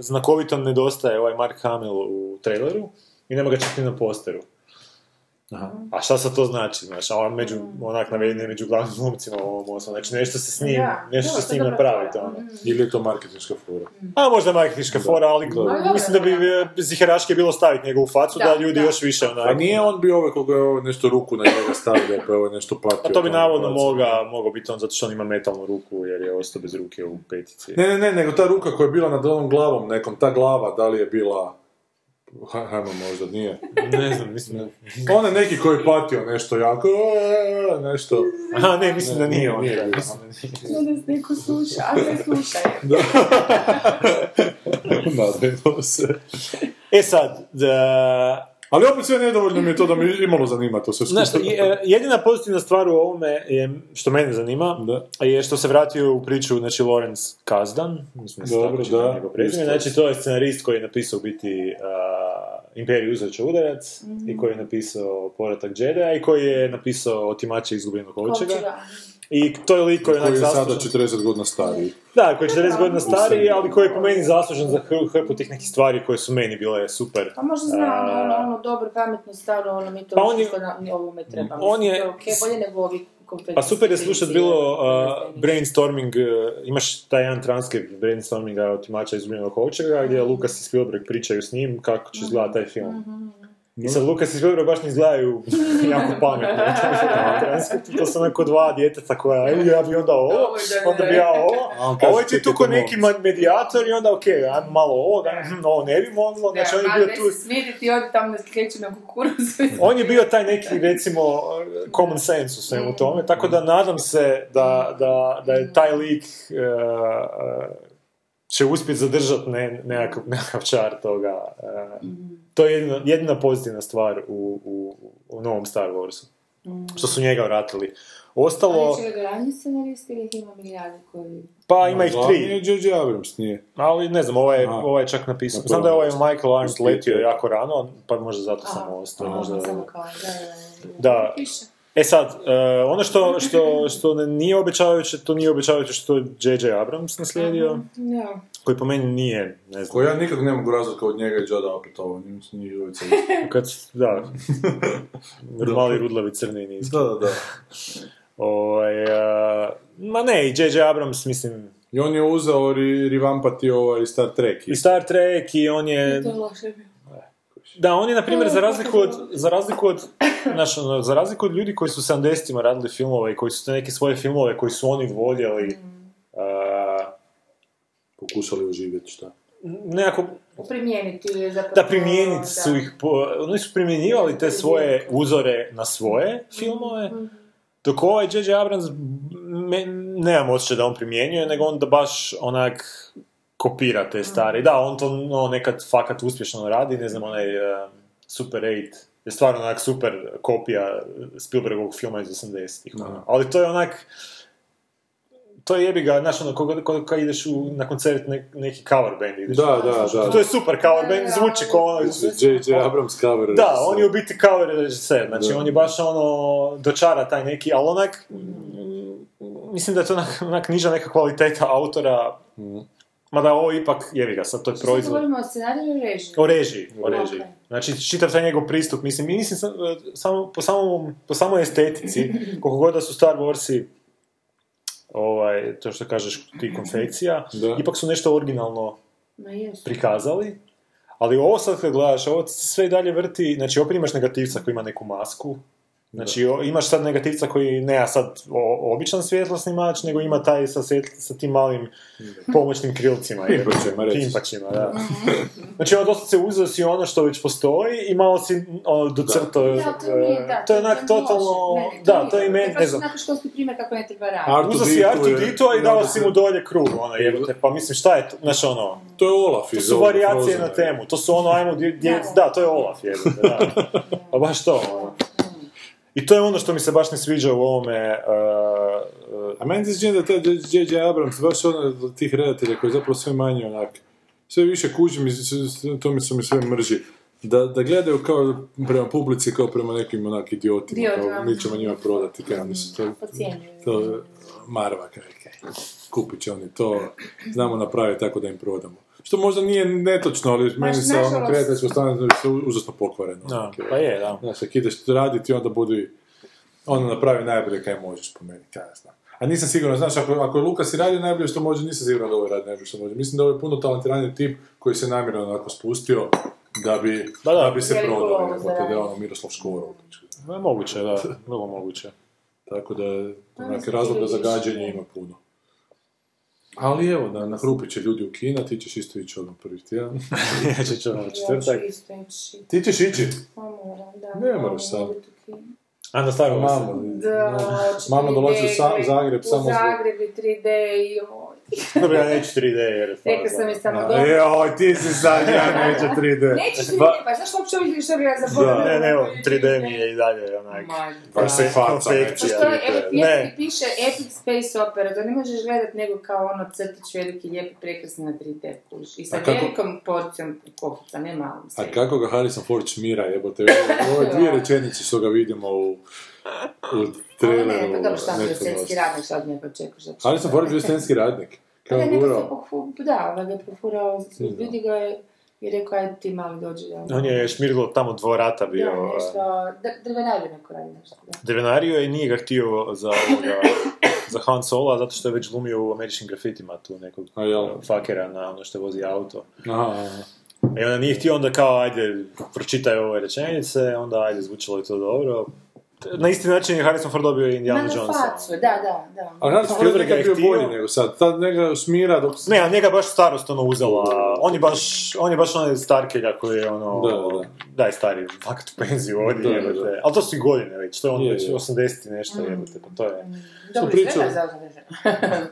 znakovito nedostaje ovaj Mark Hamill u traileru i nema ga čak ni na posteru. Aha. A šta sad to znači, znaš, a on među, onak navedeni među glavnim glumcima u ovom osnovu, znači nešto se s njim, ja, nešto se s njim napraviti, ono. Ili je to marketinška fora? A možda marketinška fora, ali mislim da bi ziheraški bilo staviti njegovu facu, da ljudi još više onak... A nije on bio ovaj koga je ovo nešto ruku na njega stavio, pa je ovo nešto platio... A to bi navodno mogao biti on, zato što on ima metalnu ruku, jer je ostao bez ruke u petici. Ne, nego ta ruka koja je bila nad onom glavom nekom, ta glava, da li je bila... Hajmo, možda nije. Ne znam, mislim da... On je neki koji je patio nešto jako, nešto... Aha, ne, mislim da nije on. Da nas neko sluša, a ne slušaj. Da. Nadajmo se. E sad, da... Ali opet sve nedovoljno mi je to da mi imalo zanima to sve skušno. Znaš, jedina pozitivna stvar u ovome, je, što mene zanima, da. Je što se vratio u priču, znači, Lawrence Kasdan. Dobro, da. Znači, to je scenarist koji je napisao biti Imperiju uzreća udarac i koji je napisao Povratak Jedi i koji je napisao Otimače izgubljenog kovčega. I to je lik koji je sada 40 godina stariji. Da, koji je 40 godina stariji, ali koji je po meni zaslužen za hrpu tih nekih stvari koje su meni bile super. Pa možda znam, ono dobro, pametno, staro, ono mi to pa učiš, ovo me treba. On je... Okay, bolje nego ovi konferencije. Pa super je slušat bilo brainstorming, imaš taj jedan transkript brainstorminga od Timača izgubljenog kovčega, gdje Lucas i Spielberg pričaju s njim kako će izgledati taj film. I sad Lukas i Spielberg baš ne izgledaju jako pametno. To sam neko dva djeteta koja, ja bi onda ovo, onda bi ja ovo. Ovo je tu ko neki medijator i onda okej, ajmo malo ovo, ovo ne bi moglo. Znači on je bio tu... Smiriti i odi tamo na sljedeću na kukuruzu. On je bio taj neki, recimo, common sense u svemu tome. Tako da nadam se da je taj lik... će uspjeti zadržati nekakav čar toga. To je jedina pozitivna stvar u novom Star Warsu. Što su njega vratili. Ostalo... Ali će ga glavni scenaristi ili ima milijarde koji... Pa ima ih tri. Glavni je JJ Abrams, nije. Ali ne znam, ovaj je čak napisao. Znam da je ovaj Michael Arndt letio jako rano, pa možda zato samo ostao. Možda samo kao, da. E sad, ono što nije obećavajuće, to nije obećavajuće što je JJ Abrams naslijedio, koji po meni nije, ne znam. Koji ja nikad ne mogu razlika od njega i Jada opet ovo, njih dvojica. Da, mali rudlavi crni i niski. Da. Ma ne, i JJ Abrams, mislim... I on je uzeo revampati ovaj Star Trek. I Star Trek i on je... Da, on je, na primjer, za razliku od ljudi koji su u 70-ima radili filmove i koji su neke svoje filmove koji su oni voljeli... pokušali oživjeti, šta? Nekako... Primijeniti je zapravo... Da, primijeniti su ih... Oni su primjenjivali te svoje uzore na svoje filmove, dok ovaj J.J. Abrams, nemam osjećaj da on primjenjuje, nego on da baš onak... kopira te stare. Da, on to nekad fakat uspješno radi, ne znam, onaj Super 8 je stvarno onak super kopija Spielbergovog filma iz 80-ih. Ali to je onak, to je jebiga, znaš, ono, kada ideš na koncert neki cover band, ideš. Da. To je super cover band, zvuči kao ono... J.J. Abrams cover režiser. Da, on je u biti cover režiser, znači on je baš ono, dočara taj neki, ali onak, mislim da je to onak niža neka kvaliteta autora. Mada ovo ipak, jevi ga, sad to je proizvod. Što govorimo o scenariju ili režiji? O režiji. Okay. Znači, čitav taj njegov pristup, mislim po samoj estetici, koliko god da su Star Warsi, to što kažeš, ti konfekcija, ipak su nešto originalno prikazali. Ali ovo sad kad gledaš, ovo sve i dalje vrti, znači opet imaš negativca koji ima neku masku, znači imaš sad negativca koji nema sad običan svjetlosnimač, nego ima taj sa tim malim pomoćnim krilcima. Pimpačima, da. Znači ono dosta se uzeo si ono što već postoji i malo si docrtao. Da, to je onak totalno... Da, to je imen, ne znam. Znači što si primjer kako ne treba raditi. Uzeo si R2D2 i dao si mu dolje krug, ono jebate, pa mislim šta je to, znaš ono... To je Olaf. To su varijacije na temu, to su ono ajmo djec... Da, to je Olaf jebate, da. Pa baš to, ono. I to je ono što mi se baš ne sviđa u ovome... A meni se čini da taj J.J. Abrams baš ono od tih redatelja koji je zapravo sve manje onak... Sve više kuđi, to mi se sve mrži. da gledaju kao prema publici, kao prema nekim onak idiotima, kao mi ćemo njima prodati, kao oni su to marva, kaj, kupit će oni to, znamo napraviti tako da im prodamo. Što možda nije netočno, ali meni se ono kretanjsko stanje užasno pokvareno. Da, okay. Pa je, da. Znači, ako ideš raditi, onda budi, onda napravi najbolje kaj možeš po meni, kaj ja znam. A nisam siguran, znaš, ako je Lukas i radio najbolje što može, nisam siguran da ovo radi najbolje što može. Mislim da ovo je puno talentiraniji tip koji se namjerno onako spustio da bi se prodao. Zato da je ono Miroslav Škoro. Moguće, da, vrlo moguće. Tako da, onak razloga za gađenje ima puno. Ali evo, na hrupi će ljudi u kina, ti ćeš isto ići odmah prvi tjedan. Ja ću ići odmah četvrtak. Ti ćeš ići? Pa moram, da. Ne moraš sad. A nastavimo mamu. Mama dolazi u Zagreb samo zbog... U Zagrebi 3D i joj. Dobro, ja neću 3D jer... Rekla sam je samo dobro. Joj, ti si sad, ja neću 3D. Nećeš 3D, pa znaš uopće uvijek što bi ja zaboravila. Ne, ne, 3D mi je i dalje onak... Baš se faca nećija. Ne, piše Epic Space Opera, da ne možeš gledat nego kao ono crtić veliki, lijepi, prekrasni na 3D kuš. I sa velikom porcijom kokica, ne malom se. A kako ga Harrison Ford šmira, jebote. Ove dvije rečenice što ga vidimo u... Traileru, ne, pa dobro, šta bio stenski radnik, šta od njega očekuš? Ali sam pored bio stenski radnik. Da, ovaj ga je profurao, ljudi ga je i rekao, ajde ti mali dođi. On je šmirglo tamo dvorata bio. Da, nešto, drvenariju neko radi nešto. Drvenariju je i nije ga htio za Han Sola, zato što je već glumio u američkim grafitima tu nekog fakera na ono što vozi auto. Aha. I onda nije htio, onda kao, ajde, pročitaj ove rečenice, onda ajde, zvučilo je to dobro. Na isti način je Harrison Ford dobio i Indiana Jonesa. Da, da, da. A Harrison Ford je bio bolji nego sad. Tad njega smira dok... Ne, a njega baš starost ono uzela. On je baš onaj starkelja koji je ono... Da, je stari, fakat u penziju ovdje jebate. Ali to su i godine već, to je ono već 80 i nešto jebate, pa to je... Dobro, izgleda za 80.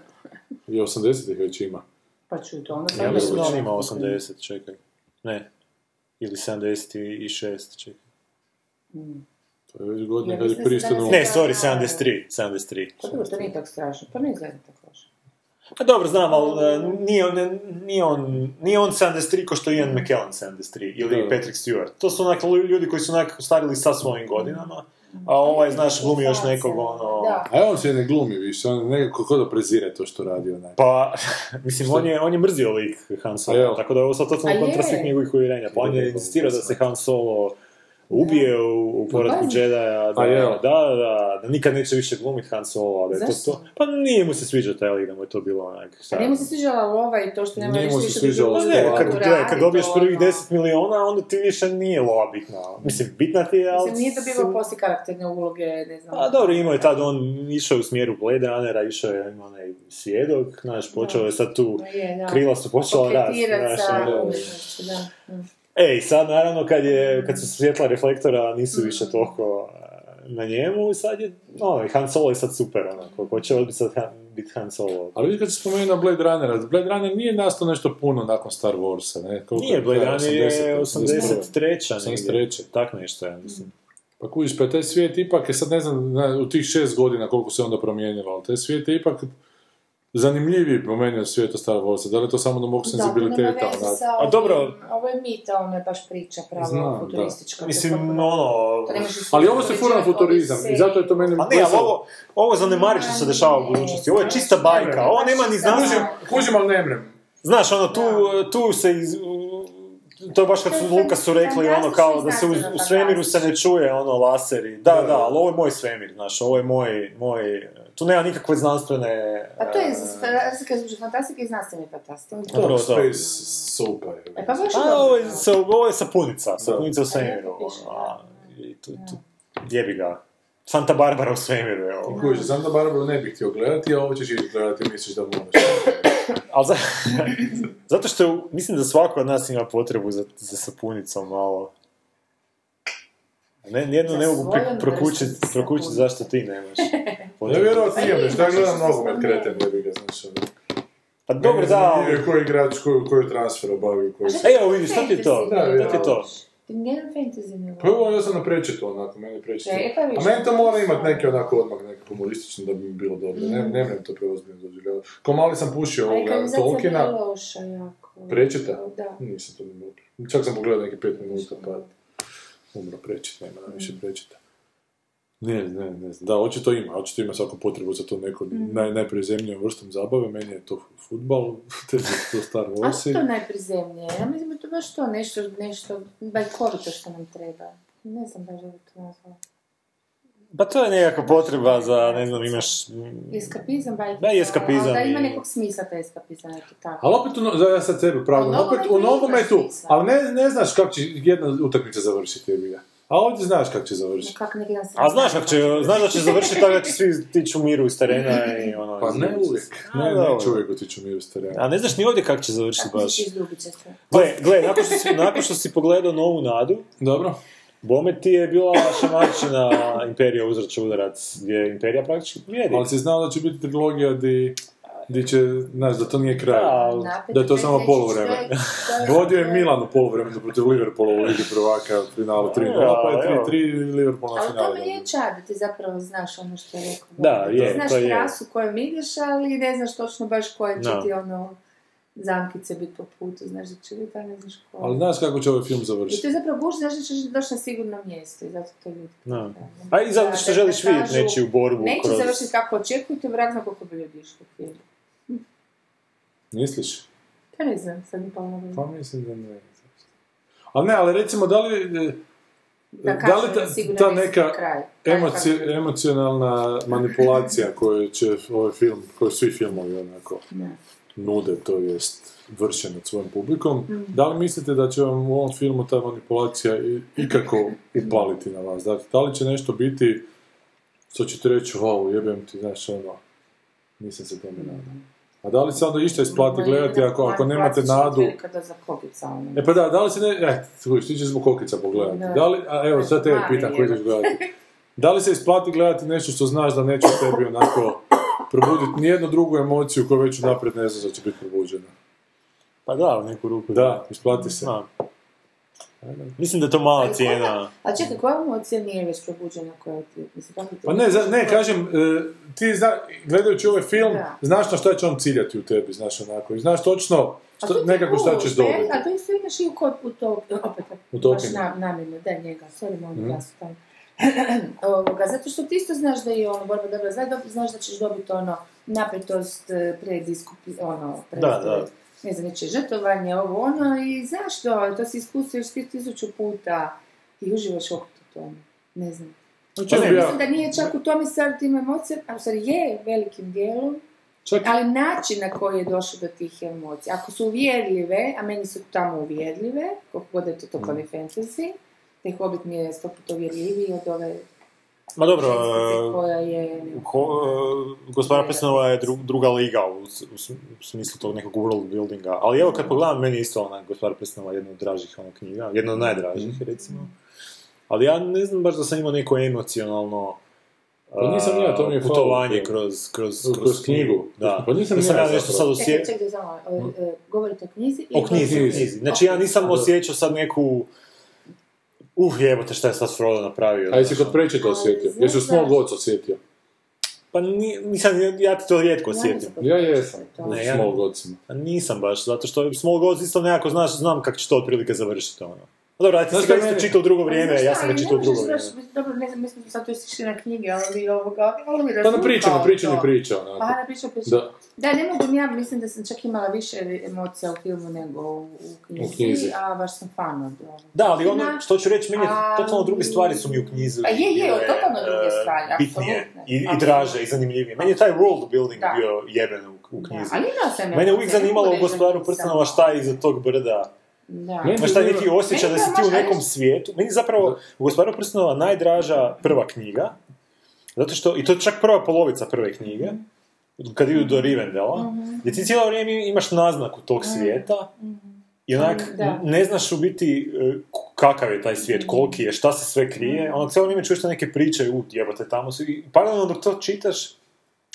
I 80-ih već ima. Pa ću to, onda sam... Ja mislim da on ima 80, čekaj. Ne. Ili 76, čekaj. To je već godine kada je pristanu... Ne, sorry, 73. Pa dobro, to nije tako strašno, pa ne izgleda tako strašno. Pa dobro, znam, ali nije on 73 ko što je Ian McKellen 73, ili Patrick Stewart. To su onako ljudi koji su onako starili sa svojim godinama, a ovaj, znaš, glumi još nekog, ono... A on se ne glumi više, on nekako ko da prezire to što radi onaj. Pa, mislim, on je mrzio lik Han Solo, tako da je ovo sad totalno kontrastik njegovih uvjerenja. Pa on je insistirao da se Han Solo... ubije u poratku Jedi-a, da nikad neće više glumit Han Solo, da je to... Pa nije mu se sviđao taj lik, da mu je to bilo onak... Šta... Nije mu se sviđala lova i to što nema više više biti lova. Ne, kad dobiješ prvih 10 miliona, onda ti više nije lova bitna. Mislim, bitna ti je, ali... Mislim, nije dobivao poslije karakterne uloge, ne znam... A dobro, imao je tad, on išao u smjeru Blade Runnera, išao je onaj svjedok, znaš, počeo je sad tu... Krila su počela rasti, znaš... Ej, sad naravno kad su svjetla reflektora nisu više toliko na njemu, sad je, no, Han Solo je sad super, onako, ko će odbiti sad biti Han Solo. Ali vidi kad se spomenuo Blade Runnera, Blade Runner nije nastao nešto puno nakon Star Warsa, ne? Koliko nije, Blade Runner je 83. Tak nešto, ja mislim. Pa kužiš, pa taj svijet ipak, je sad ne znam u tih 6 godina koliko se onda promijenilo, ali taj svijet je ipak... Zanimljiviji promenio svijeta Star Warsa, da li je to samo do mog senzibiliteta? Da, dobro... Ovo je mita, ono je baš priča prava, futuristička. Mislim, ono... Ali ovo se fura na futurizam, i zato je to meni... A ne, ali ovo zanemari što se dešava u budućnosti, ovo je čista bajka, ovo nema ni značaja... Kužim, ali ne mrem. Znaš, ono, tu se... To je baš kad su Lukasu rekli ono kao da se u svemiru se ne čuje ono laseri. Da, ali ovo je moj svemir, znaš, ovo je moj... Tu nema nikakve znanstvene... Pa to je fantastika i znanstvene fantastika. Dobro, to je super. Pa baš dobro. Ovo je sapunica u svemiru. Jebi ga. Santa Barbara u svemiru, evo. Kuži, Santa Barbara ne bih htio gledati, a ovo ćeš ići gledati, misliš da možeš. Ali zato što mislim da svako od nas ima potrebu za sapunicom malo. Nijedno ne mogu prokućiti zašto ti nemaš. Ja vjerujem ti imam, što ja gledam nogomet kreten, ne bih ga značio. Pa dobro, da... Koji igrač, koju transfer obavio, koju... Evo vidiš, što ti je to? Nijedan fantasy ne volim. Prvo, ja sam naprečito onako, meni prečito. A meni to mora imati neki onako odmah, neki humoristični da bi mi bilo dobro. Mm. Ne meni to preozbiljno doživljavati. Ko mali sam pušio ovoga Tolkiena. Ali loša jako. Prečita? Da. Nisam to ne mogla. Čak sam pogledao neki 5 minuta pa umro prečita, nema više prečita. Ne znam, da, očito ima svaku potrebu za to neko najprizemnijom vrstom zabave, meni je to futbal, tebi je to Star Warsi. A što to najprizemnije? Ja mislim da to baš to, nešto bajkovito što nam treba. Ne znam baš da bi to nazvao. Pa to je nekakva potreba za, ne znam, imaš... Eskapizam, bajkovito. Da, eskapizam. Ali da ima nekog smisla ta eskapizam, je to tako. Ali opet, ja sad sebi pravdam, opet u nogometu, ali ne znaš kako će jedna utakmica završiti, tebi ja. A ovdje znaš kako će završiti. A znaš da će završiti tako da će svi tići u miru iz terena i ono... Pa ne uvijek. Neće uvijek otići u miru iz terena. A ne znaš ni ovdje kako će završiti baš. Gle, nakon što si pogledao Novu nadu... Dobro. Bome ti je bila šamarčina Imperija uzrača udarac, gdje je Imperija praktički pobjedi. Ali si znao da će biti trilogija gdje će, znaš, da to nije kraj, da je to samo polovreme. Vodio je Milan u polovremenu protiv Liverpoola u Ligi prvaka finalu 3-0, pa je 3-3 Liverpool na finalu. Ali to mi je čar da ti zapravo znaš ono što je rekao. Da, je, znaš trasu kojom ideš, ali ne znaš točno baš koje će ti ono zamkice biti po putu, znaš da će biti, ali ne znaš koje. Ali znaš kako će ovaj film završiti. I to je zapravo guš, znaš da ćeš doći na sigurno mjesto i zato to ljudi. A i zato što želiš vidjeti nečiju borbu. Neće završiti kako očekujete, vrat zna koliko bi ljudi išlo film. Misliš? Ja ne znam, sad mi pomalo. Pa mislim da ne. Ali ne, ali recimo, da li ta neka emocionalna manipulacija koju će ovaj film, koju svi filmovi onako nude, to jest vršen nad svojim publikom, da li mislite da će vam u ovom filmu ta manipulacija ikako upaliti na vas? Dakle, da li će nešto biti, što ćete reći, wow, jebem ti, znaš, ono, nisam se tome nadam. A da li se onda išta isplati gledati ako nemate nadu? E pa da, da li se ne... ti ćeš zbog kokica pogledati. Da li, a evo, sad tebe pitan koji ćeš gledati. Da li se isplati gledati nešto što znaš da neće u tebi onako probuditi nijednu drugu emociju koju već unaprijed ne znaš da će biti probuđena? Pa da, u neku ruku. Da, isplati se. Mislim da je to mala cijena. A čekaj, koja emocija nije već probuđena koja ti... Pa ne, kažem, ti gledajući ovaj film, znaš na šta će on ciljati u tebi, znaš onako, i znaš točno nekako šta ćeš dobiti. A to isto imaš i u Tolkienu, baš namjerno, da njega, sorry, molim da su tamo. Zato što ti isto znaš da je ono borba dobra, znaš da ćeš dobiti ono napetost, prediskupi, ono, prediskupi. Ne znam, neće žrtovanje, ovo, ono, i zašto? To si iskusio još 1000 puta i uživaš opet u tome. Ne znam. Mislim da nije čak u tome sad tim emocijama, ali sad je velikim dijelom, ali način na koji je došao do tih emocija. Ako su uvjerljive, a meni su tamo uvjerljive, kako god je to totalni fantasy, taj Hobbit mi je 100 puta uvjerljiviji od ove... Ma dobro, Gospodara Prstenova je druga liga u smislu tog nekog world buildinga, ali evo kad pogledam, meni je isto ona Gospodara Prstenova jedna od dražih knjiga, jedna od najdražih recimo, ali ja ne znam baš da sam imao neko emocionalno putovanje kroz knjigu. Pa nisam ja nešto sad osjećao. Govorite o knjizi? O knjizi, znači ja nisam osjećao sad neku... jebote, šta je sad Frodo napravio. A jesi kod preče to osjetio? Jesi u Small Gods osjetio? Pa nisam, ja ti to rijetko osjetim. Ja jesam, u Small Godsima. Nisam baš, zato što Small Gods isto nekako, znaš, znam kako će to otprilike završiti. Dobro, ali ti si ga isto čitao drugo vrijeme, ja sam ga čitao drugo vrijeme. Dobro, ne znam, mislim, sad tu jesi išli na knjige, ali ovoga... Pa na priča. Pa na priča. Da, ne mogu, ja mislim da sam čak imala više emocija u filmu nego u knjizi, a baš sam fan od ovoga. Da, ali ono, što ću reći, meni je totalno druge stvari su mi u knjizi. Je, totalno druge stvari, bitnije, i draže, i zanimljivije. Meni je taj world building bio jeben u knjizi. Mene je uvijek zanimalo u Gospodaru Prstenova šta je iza tog brda. Imaš taj neki osjećaj da si ti u nekom svijetu. Meni je zapravo u Gospodaru Prstenova najdraža prva knjiga, zato što, i to je čak prva polovica prve knjige, kad idu do Rivendela, gdje ti cijelo vrijeme imaš naznaku tog svijeta i onak ne znaš u biti kakav je taj svijet, koliki je, šta se sve krije, onak cijelo vrijeme čuješ neke priče, jebote tamo su, i paralelno dok to čitaš,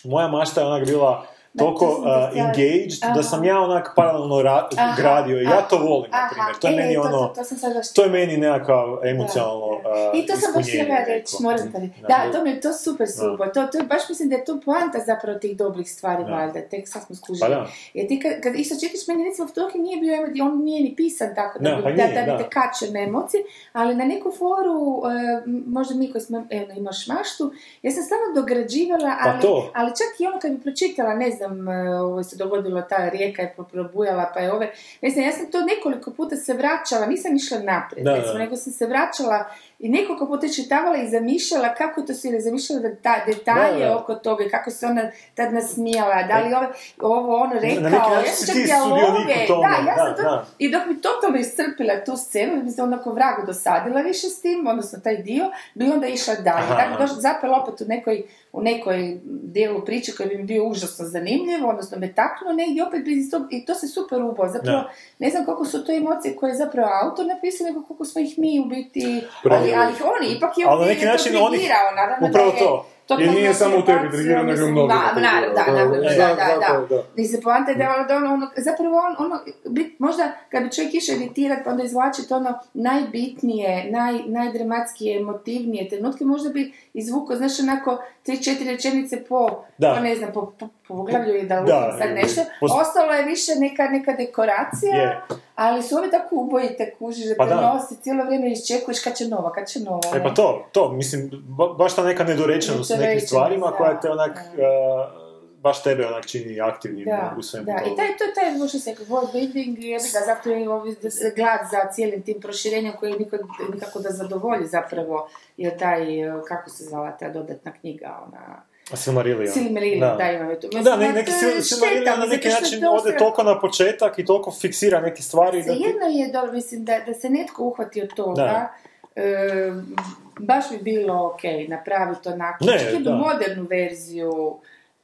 moja mašta je onak bila toliko engaged da sam ja onak paralelno gradio. Ja to volim, na primjer. To je meni ono... To je meni nekakav emocionalno ispunjenje. I to sam baš htjela reći, moram da reći. Da, to je super super. To je baš, mislim da je to poanta zapravo tih dobrih stvari, valjda. Tek sad smo skužili. Jer ti kad isto čekaš, meni recimo Tolkien nije bio emocionalno, on nije ni pisan tako da bi te kačio na emocije, ali na neku foru, možda mi koji smo, evo, imaš maštu, ja sam stvarno dograđivala, ali čak i ono kad bi pročitala, ne znam, ovo se dogodilo, ta rijeka je probujala, pa je ove... Ne znam, ja sam to nekoliko puta se vraćala, nisam išla naprijed, nego sam se vraćala i nekoliko puta čitavala i zamišljala kako to su, ili zamišljala detalje oko toga i kako se ona tad nasmijala, da li ovo ono rekao, ja sam čak dialoge, ja sam to... I dok mi totalno iscrpila tu scenu, mi se onako vragu dosadila više s tim, odnosno taj dio, bi onda išla dalje. Tako zapela opet u nekoj dijelu priče koji bi mi bio užasno zanimljiv, odnosno me taknuo negdje, opet i to se super ubao. Zapravo, ne znam koliko su to emocije koje je zapravo autor napisao, nego koliko smo ih mi u biti... Ali oni, ipak je on nije to prigirao, naravno da je... I nije samo u tebi prigirao, nego je mnogo. Da. I se poanta je da ono, zapravo ono, možda kad bi čovjek išao editirat, pa onda izvlačiti ono najbitnije, najdramatskije, emotivnije trenutke, možda bi izvukao, znaš, onako 3-4 rečenice po poglavlju i da lupim sad nešto. Ostalo je više neka dekoracija, ali su ove tako ubojite, kužiš, da te nosi cijelo vrijeme iščekuješ kad će nova. E pa to, mislim, baš ta neka nedorečenost u nekim stvarima koja te onak... baš tebe onak čini aktivnim u svemu toga. I taj možda se world building, zato je glad za cijelim tim proširenjem koji nikako da zadovolji zapravo, je taj, kako se zvala ta dodatna knjiga, ona... Silmarillion, da imam je to. Da, neki Silmarillion na neki način ode toliko na početak i toliko fiksira neke stvari. Jedno je dobro, mislim, da se netko uhvatio toga, baš bi bilo okej napraviti onako, čak modernu verziju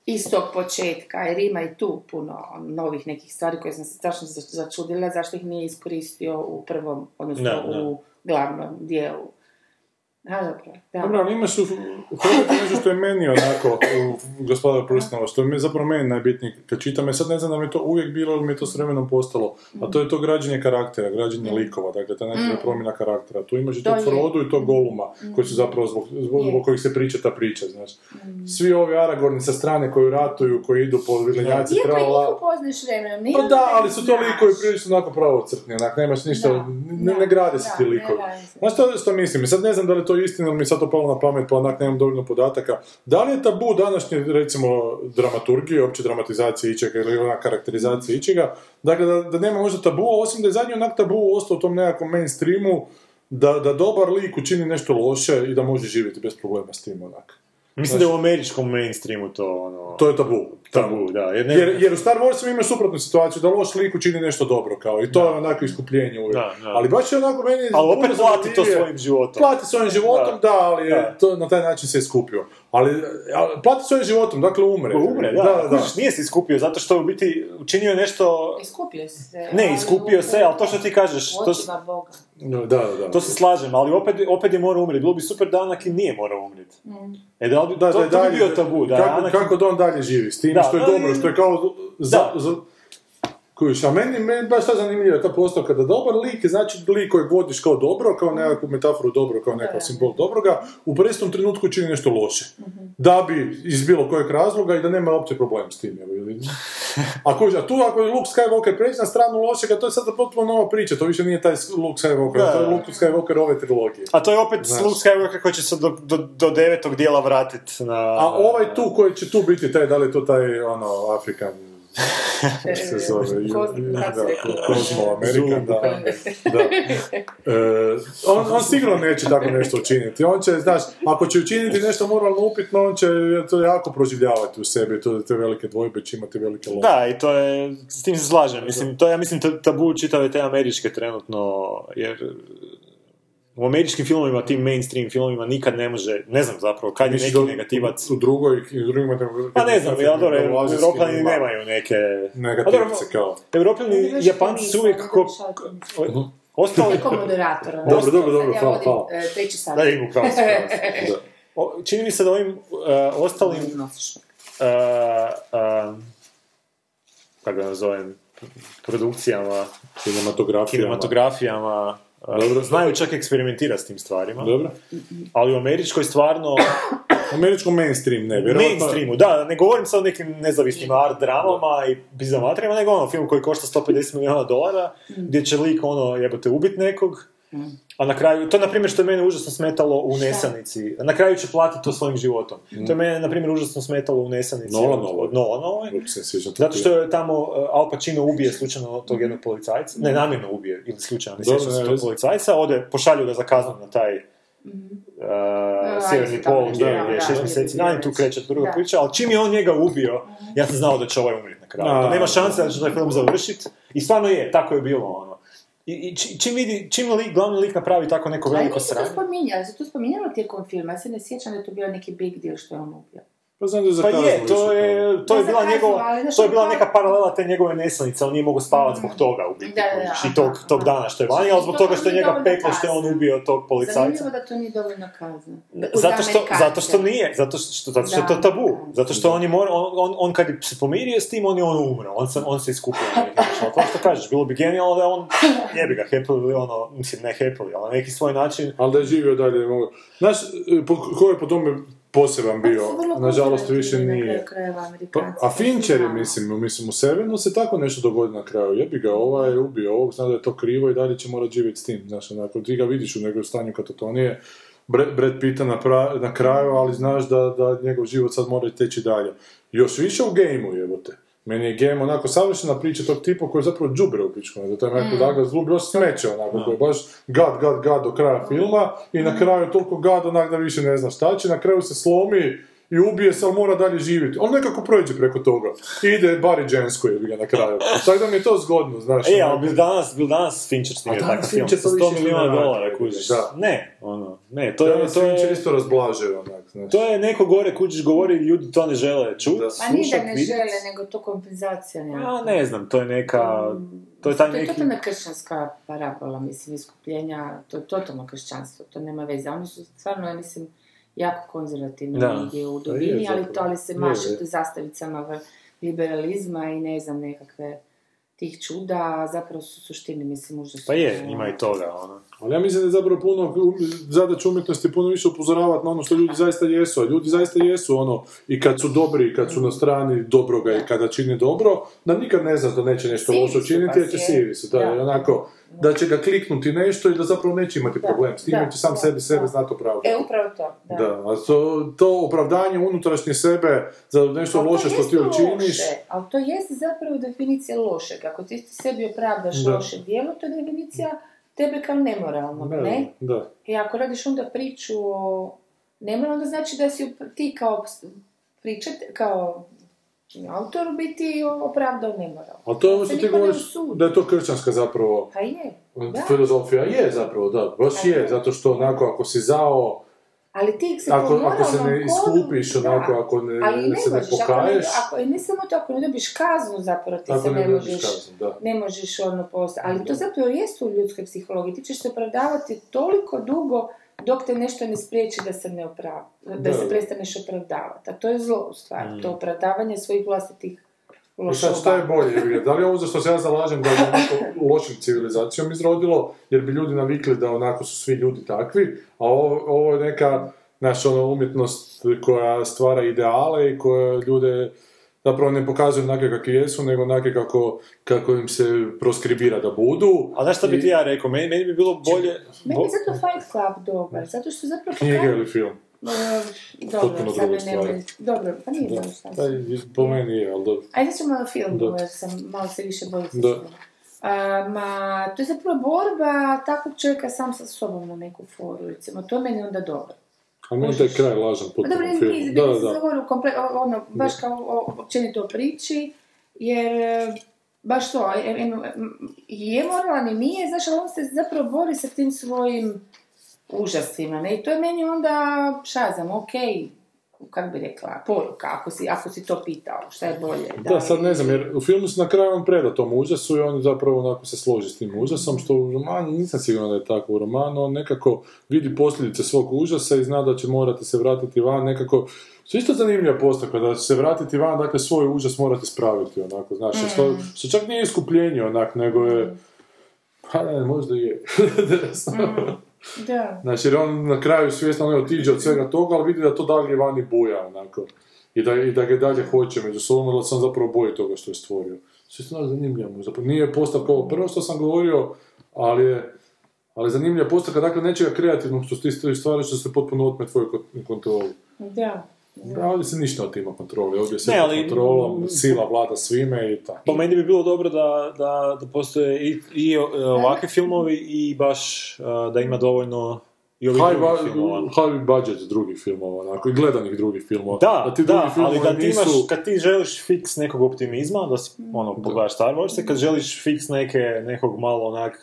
iz tog početka, jer ima i tu puno novih nekih stvari koje sam se strašno začudila, zašto ih nije iskoristio u prvom, odnosno u glavnom dijelu. Dobro, ali imaš u Hrvatskoj nešto što je meni onako u Gospodaru Prstenova, što je zapravo meni najbitnije kad čitam, ja sad ne znam da mi je to uvijek bilo ili mi je to s vremenom postalo, a to je to građenje karaktera, građenje likova, dakle ta neka promjena karaktera, tu imaš i tog Frodu i tog Goluma, koji su zapravo zbog kojih se priča ta priča, znaš. Svi ovi Aragorni sa strane koji ratuju, koji idu po vilenjaci, treba... Iako i njih upoznaš vremenom, nije... Pa da, ali su to likovi prilično onako pravocrtni, nemaš ništa, ne grade se ti likovi. Znaš što mislim, sad ne znam da li to je istina, ali mi je sad opalo na pamet, pa onak nemam dovoljno podataka. Da li je tabu današnje, recimo, dramaturgije, opće dramatizacije ičega ili ona karakterizacija ičega, dakle, da nema možda tabu, osim da je zadnji onak tabu ostao u tom nekakvom mainstreamu, da dobar lik učini nešto loše i da može živjeti bez problema s tim, onak. Mislim da je u američkom mainstreamu to, ono... To je tabu, da. Jer u Star Warsu imaš suprotnu situaciju, da loš lik učini nešto dobro, kao, i to je onako iskupljenje uvijek. Ali baš je onako meni... Ali opet plati to svojim životom. Plati svojim životom, da, ali to na taj način se iskupio. Ali plati svojim životom, dakle umre. Umre, da. Nije se iskupio, zato što u biti učinio nešto... Iskupio se. Ne, iskupio se, ali to što ti kažeš... Očima Boga. Da. To se slažem, ali opet je morao umriti. Bilo bi super da Anakin nije morao umriti. To bi bio tabu. Kako da on dalje živi s tim, što je dobro, što je kao... Kuviš, a meni baš ta zanimljiva ta postavka da dobar lik je znači lik koji vodiš kao dobro, kao nekakvu metaforu dobro, kao nekakav simbol dobroga, u presnom trenutku čini nešto loše. Da bi iz bilo kojeg razloga i da nema opće problem s tim. A tu ako je Luke Skywalker preći na stranu lošega, to je sad potpuno nova priča, to više nije taj Luke Skywalker, to je Luke Skywalker ove trilogije. A to je opet Luke Skywalker koji će se do 9. dijela vratiti na... A ovaj tu koji će tu biti, da li je to taj Afrikan... se zove Kozmo Amerikan, da. On sigurno neće tako nešto učiniti. On će, znaš, ako će učiniti nešto moralno upitno, on će to jako proživljavati u sebi, te velike dvojbe će imati velike loše. Da, i to je, s tim se slažem. Mislim, to je, ja mislim, tabu čitave te američke trenutno, jer... U američkim filmovima, tim mainstream filmovima nikad ne može, ne znam zapravo, kad je neki negativac... U drugima... Pa ne znam, ja dobro, Evropljani nemaju neke... Negativce kao... Evropljani, Japanci su uvijek ko... Ostali... Neko moderatora. Dobro, hvala. Treći sad. Da, imu, hvala. Čini mi se da ovim ostalim... kako ga nazovem, produkcijama, kinematografijama. Dobro. Znaju čak eksperimentirati s tim stvarima. Dobro. Ali u američkoj stvarno... U američkom mainstreamu, ne, vjerovatno... Mainstreamu, da, ne govorim sad o nekim nezavisnim art dramama i bizamatrima, nego ono film koji košta $150 milijuna, gdje će lik ono jebote ubit nekog, a na kraju, to je na primjer što je mene užasno smetalo u Nesanici, na kraju će platiti to svojim životom. To je mene na primjer užasno smetalo u Nesanici od Nolanove, zato što je tamo Al Pacino ubije slučajno tog jednog policajca, ne, namjerno ubije, ili slučajno, ne sjećam se tog policajca, ode, pošalju ga za kaznu na taj sjeverni pol, gdje je 6 mjeseci dan, tu kreće druga priča, ali čim je on njega ubio, ja sam znao da će ovaj umrijeti na kraju. Nema šanse da će taj film završiti, i stvarno je, tako je bilo ono. I čim lik, glavni lik napravi tako neko veliko sranje? Se to spominjalo tijekom filma, ja se ne sjećam da je to bio neki big deal što je on ubio. To je bila neka paralela te njegove Nesanice, on nije mogao spavati zbog toga u biti, i tog dana što je vani, ali zbog toga što je njega peklo, što je on ubio tog policajca. Zanimljivo da to nije dovoljno kazna. Zato što je to tabu, zato što on kad se pomirio s tim, on je on umro, on se iskupio. To što kažeš, bilo bi genijalno da on, jebi ga, hepili, ono, mislim ne hepili, ali neki svoj način. Ali da je živio dalje, mogu. Znaš, ko je po tome poseban bio, nažalost više nije. A Fincher je, mislim, u Sevenu se tako nešto dogodi na kraju. Jebi ga, ovaj ubio ovog, zna da je to krivo i dalje će morati živjeti s tim. Znaš, onako, ti ga vidiš u nekoj stanju katatonije, Brad pita na kraju, ali znaš da njegov život sad mora teći dalje. Još više u gameu, jebote. Meni je game onako savršena priča tog tipa koji je zapravo džubre u pičku, zato je Michael Douglas džubre, još smeće onako, koji je baš gad do kraja filma i na kraju je toliko gad onak da više ne zna šta će, na kraju se slomi i ubije se, ali mora dalje živjeti. On nekako prođe preko toga. Ide Barry Jansko je ga na kraju. Tako da mi je to zgodno, znaš. E, ali bil danas Fincher snimio tako film. $100 milijuna, kužiš. Da. Ne, ono, ne, to danas je... Fincher isto razblaže, onak, znaš. To je neko gore, kužiš, govori, ljudi to ne žele čuti, slušati, vidjeti. Pa nije da ne žele, nego to kompenzacija nema. Ja, ne znam, to je neka... To je totalna kršćanska parabola, mislim, iskupljenja, to je totalno kršćanstvo, to nema veze. Oni su stvarno, ja mislim, jako konzervativno medije u dubini, ali to ali se mašete zastavicama liberalizma i ne znam nekakve tih čuda, zapravo su suštini, mislim, užasno. Pa je, ima i toga, ono. Ali ja mislim da je zapravo puno zadaća umjetnosti puno više upozoravati na ono što ljudi zaista jesu, a ljudi zaista jesu, ono, i kad su dobri, i kad su na strani dobroga, i kada čini dobro, da nikad ne znaš da neće nešto loše učiniti, jer će sivi su, da će ga kliknuti nešto i da zapravo neće imati problem s tim, jer će sam sebe znati opravdati. Upravo to, da. A to opravdanje unutrašnje sebe za nešto loše što ti učiniš... Ali to jeste zapravo definicija lošeg. Ako ti sebi opravdaš loše djelo, to je definicija tebe kao nemoralnog, ne? Da. I ako radiš onda priču o nemoralno, znači da si ti kao pričat, kao... autor biti opravdao nemoralno. A to je ono što ti govoriš da je to kršćanska zapravo filozofija. Je zapravo, da, baš je, zato što onako ako si zao, ali ti se ako se ne iskupiš, onako, ako se ne pokaješ... Ali ne samo to, ako ne dobiš kaznu zapravo, ti se ne možeš ono postati. Ali to zapravo jesu u ljudskoj psihologiji, ti ćeš se opravdavati toliko dugo dok te nešto ne spriječi da se prestaneš opravdavati. A to je zlo, u stvari. To opravdavanje svojih vlastitih lošova. Šta je bolje? Da li je ovo za što se ja zalažem da je nešto lošim civilizacijom izrodilo, jer bi ljudi navikli da onako su svi ljudi takvi, a ovo je neka naša umjetnost koja stvara ideale i koja ljude zapravo ne pokazuju onake kakvi jesu, nego onake kako im se proskribira da budu. A znaš šta bi ti ja rekao? Meni bi bilo bolje... Meni je zato Fight Club dobar, zato što zapravo... Knjige ili film? Dobro, sad ne nemoj... Dobro, pa nije dobro šta sam. Po meni je, ali dobro. Ajde ću malo film, jer sam malo se više bolje sa svima. Ma, to je zapravo borba takvog čovjeka sam sa sobom na neku foru, recimo. To je meni onda dobro. A meni taj kraj lažan potpuno film. Dobro, izbjeli se zagovoru, ono, baš kao općenito priči, jer baš to, je moralan i nije, znaš, ali on se zapravo bori sa tim svojim užasima, ne, i to je meni onda, šta znam, okej, kako bi rekla, poruka, ako si to pitao, šta je bolje. Da, sad ne znam, jer u filmu se na kraju on preda tom užasu i on zapravo onako se složi s tim užasom, što u romanu, nisam siguran da je tako u romanu, on nekako vidi posljedice svog užasa i zna da će morati se vratiti van, nekako, što isto zanimljiva postavka, da će se vratiti van, dakle svoj užas morate spraviti, onako, znaš, što čak nije iskupljenje, onak, nego je, pa ne, možda je, da. Znači, jer on na kraju svjesno ne otiđe od svega toga, ali vidi da to dalje vani buja, onako. I da ga dalje hoće među sobom, da sam zapravo boji toga što je stvorio. Sve se zanimljivo mu, zapravo nije postavka ovo prvo što sam govorio, ali zanimljiva postavka, dakle nečega kreativnog što ti stvari što se potpuno otme tvoju kontrolu. Da. Da, ovdje se ništa od tima kontroli, ovdje se kontrolom, sila vlada svime i tako. Po meni bi bilo dobro da postoje i ovakvi filmovi i baš da ima dovoljno i ovih drugih filmova. High budget drugih filmova, onako, i gledanih drugih filmova. Da, ali da ti imaš, kad ti želiš fiks nekog optimizma, da si, pogledaš Star Wars, kad želiš fiks nekog malo onak...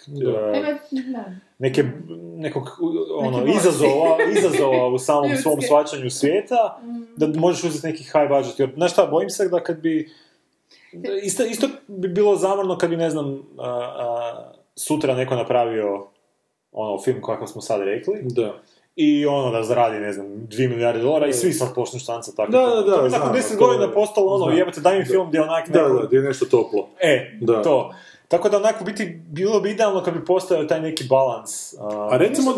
izazova u samom svom shvaćanju svijeta, da možeš uzeti neki high budget. Jer, znaš šta, bojim se da kad bi... Isto bi bilo zamorno kad bi, ne znam, sutra neko napravio film kako smo sad rekli. Da. I da zaradi, ne znam, 2 milijarde dolara i svi sad počnu štanca tako. Da, nakon 10 godina postalo jebate, daj mi film gdje onak... Da, gdje je nešto toplo. To. Tako da onako bilo bi idealno kad bi postao taj neki balans. A recimo...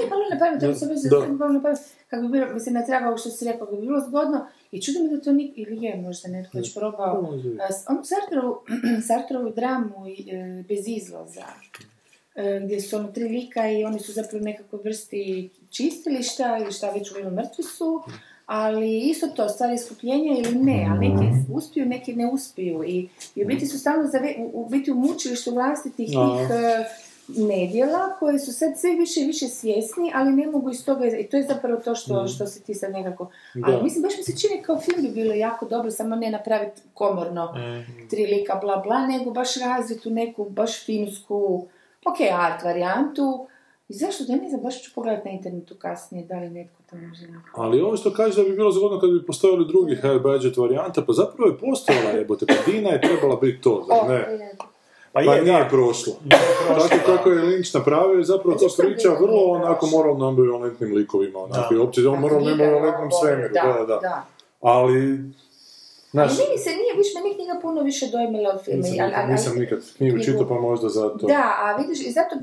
Kako bi bilo, mislim, na traga ovo što si rekao, bi bilo zgodno i čudim da to nik... Ili je možda netko već probao. Onu Sartrovu dramu Bez izlaza, gdje su tri lika i oni su zapravo nekako vrsti čistilišta ili šta već uglavnom mrtvi su, ali isto to, stvari iskupljenja ili ne, ali neki uspiju, neki ne uspiju i u biti su stalno u biti u mučilištu vlastitih tih nedjela koji su sad sve više i više svjesni, ali ne mogu iz toga, i to je zapravo to što si ti sad nekako, ali mislim, baš mi se čini kao film bi bilo jako dobro, samo ne napraviti komorno tri lika bla bla, nego baš razviti u neku baš filmsku, art varijantu. I zašto da ne znam, baš ću pogledati na internetu kasnije, da li netko to može napraviti. Ali ovo što kažeš da bi bilo zgodno kad bi postojali drugi high budget varijanta, pa zapravo je postojala jebote, pa Dina je trebala biti to, zar ne? Nije prošlo. Tako kako je Lynch napravio, zapravo to priča vrlo onako moralno ambivalentnim likovima, onako, i opće moralno ambivalentnom svemiru, da. Ali... Naš... Ali meni knjiga puno više dojmila od filma. Nisam nikad knjigu čitao, pa možda zato. Da, a vidiš, i zato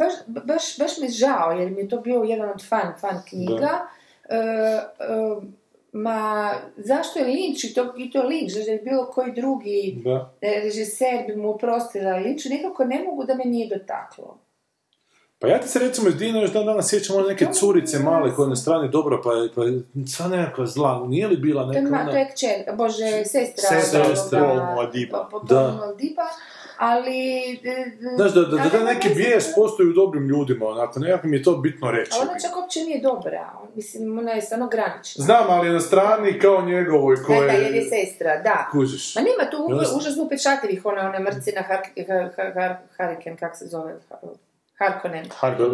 baš mi je žao, jer mi je to bio jedan od fan knjiga. Ma, zašto je Lynch, i to Lynch, zašto je bilo koji drugi režiser bi mu oprostila Lynchu, nekako ne mogu da me nije dotaklo. Pa ja ti se recimo iz Dina još danas sjećam neke curice male koja je na strani dobra, pa je sva nekakva zla, nije li bila neka ona... To je kćer, bože, sestra Mladipa. Mladipa, ali... Znaš, da neki bijes postoji u dobrim ljudima, onako, nekako mi je to bitno reći. A ona čak uopće nije dobra, mislim, ona je stvarno granična. Znam, ali je na strani kao njegovoj koja je... Da, jer je sestra, da. Kužiš. Ma nema tu užasno upečatljivih, ona mrcina Hariken, kak se zove... Harkonnen,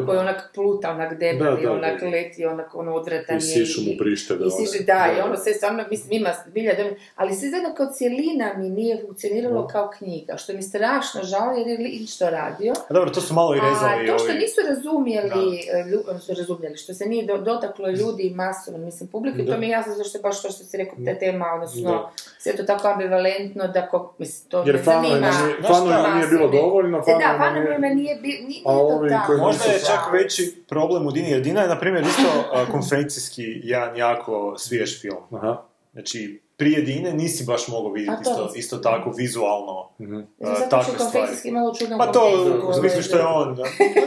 koji onak pluta, onak debel i onak leti, onak ono odvratan je. I sišu mu prište da one. Da, i ono sve stvarno, mislim, ima bilja dojme. Ali sve zajedno kao cijelina mi nije funkcioniralo kao knjiga, što mi strašno žao jer je Lynch to radio. A dobro, to su malo i rezali. A to što nisu razumjeli, što se nije dotaklo ljudi masovno, mislim, publike, to mi je jasno zašto je baš to što si rekao, ta tema, odnosno, sve to tako ambivalentno da ko, mislim, to me zanima. Jer fanovima nije bilo dovoljno, fanovima nije bilo. Možda je čak veći problem u Dini, jer Dina je, na primjer, isto konferencijski jedan jako svjež film. Aha. Znači, prije Dine nisi baš mogao vidjeti isto tako vizualno takve stvari. Pa to, u smislu što je on,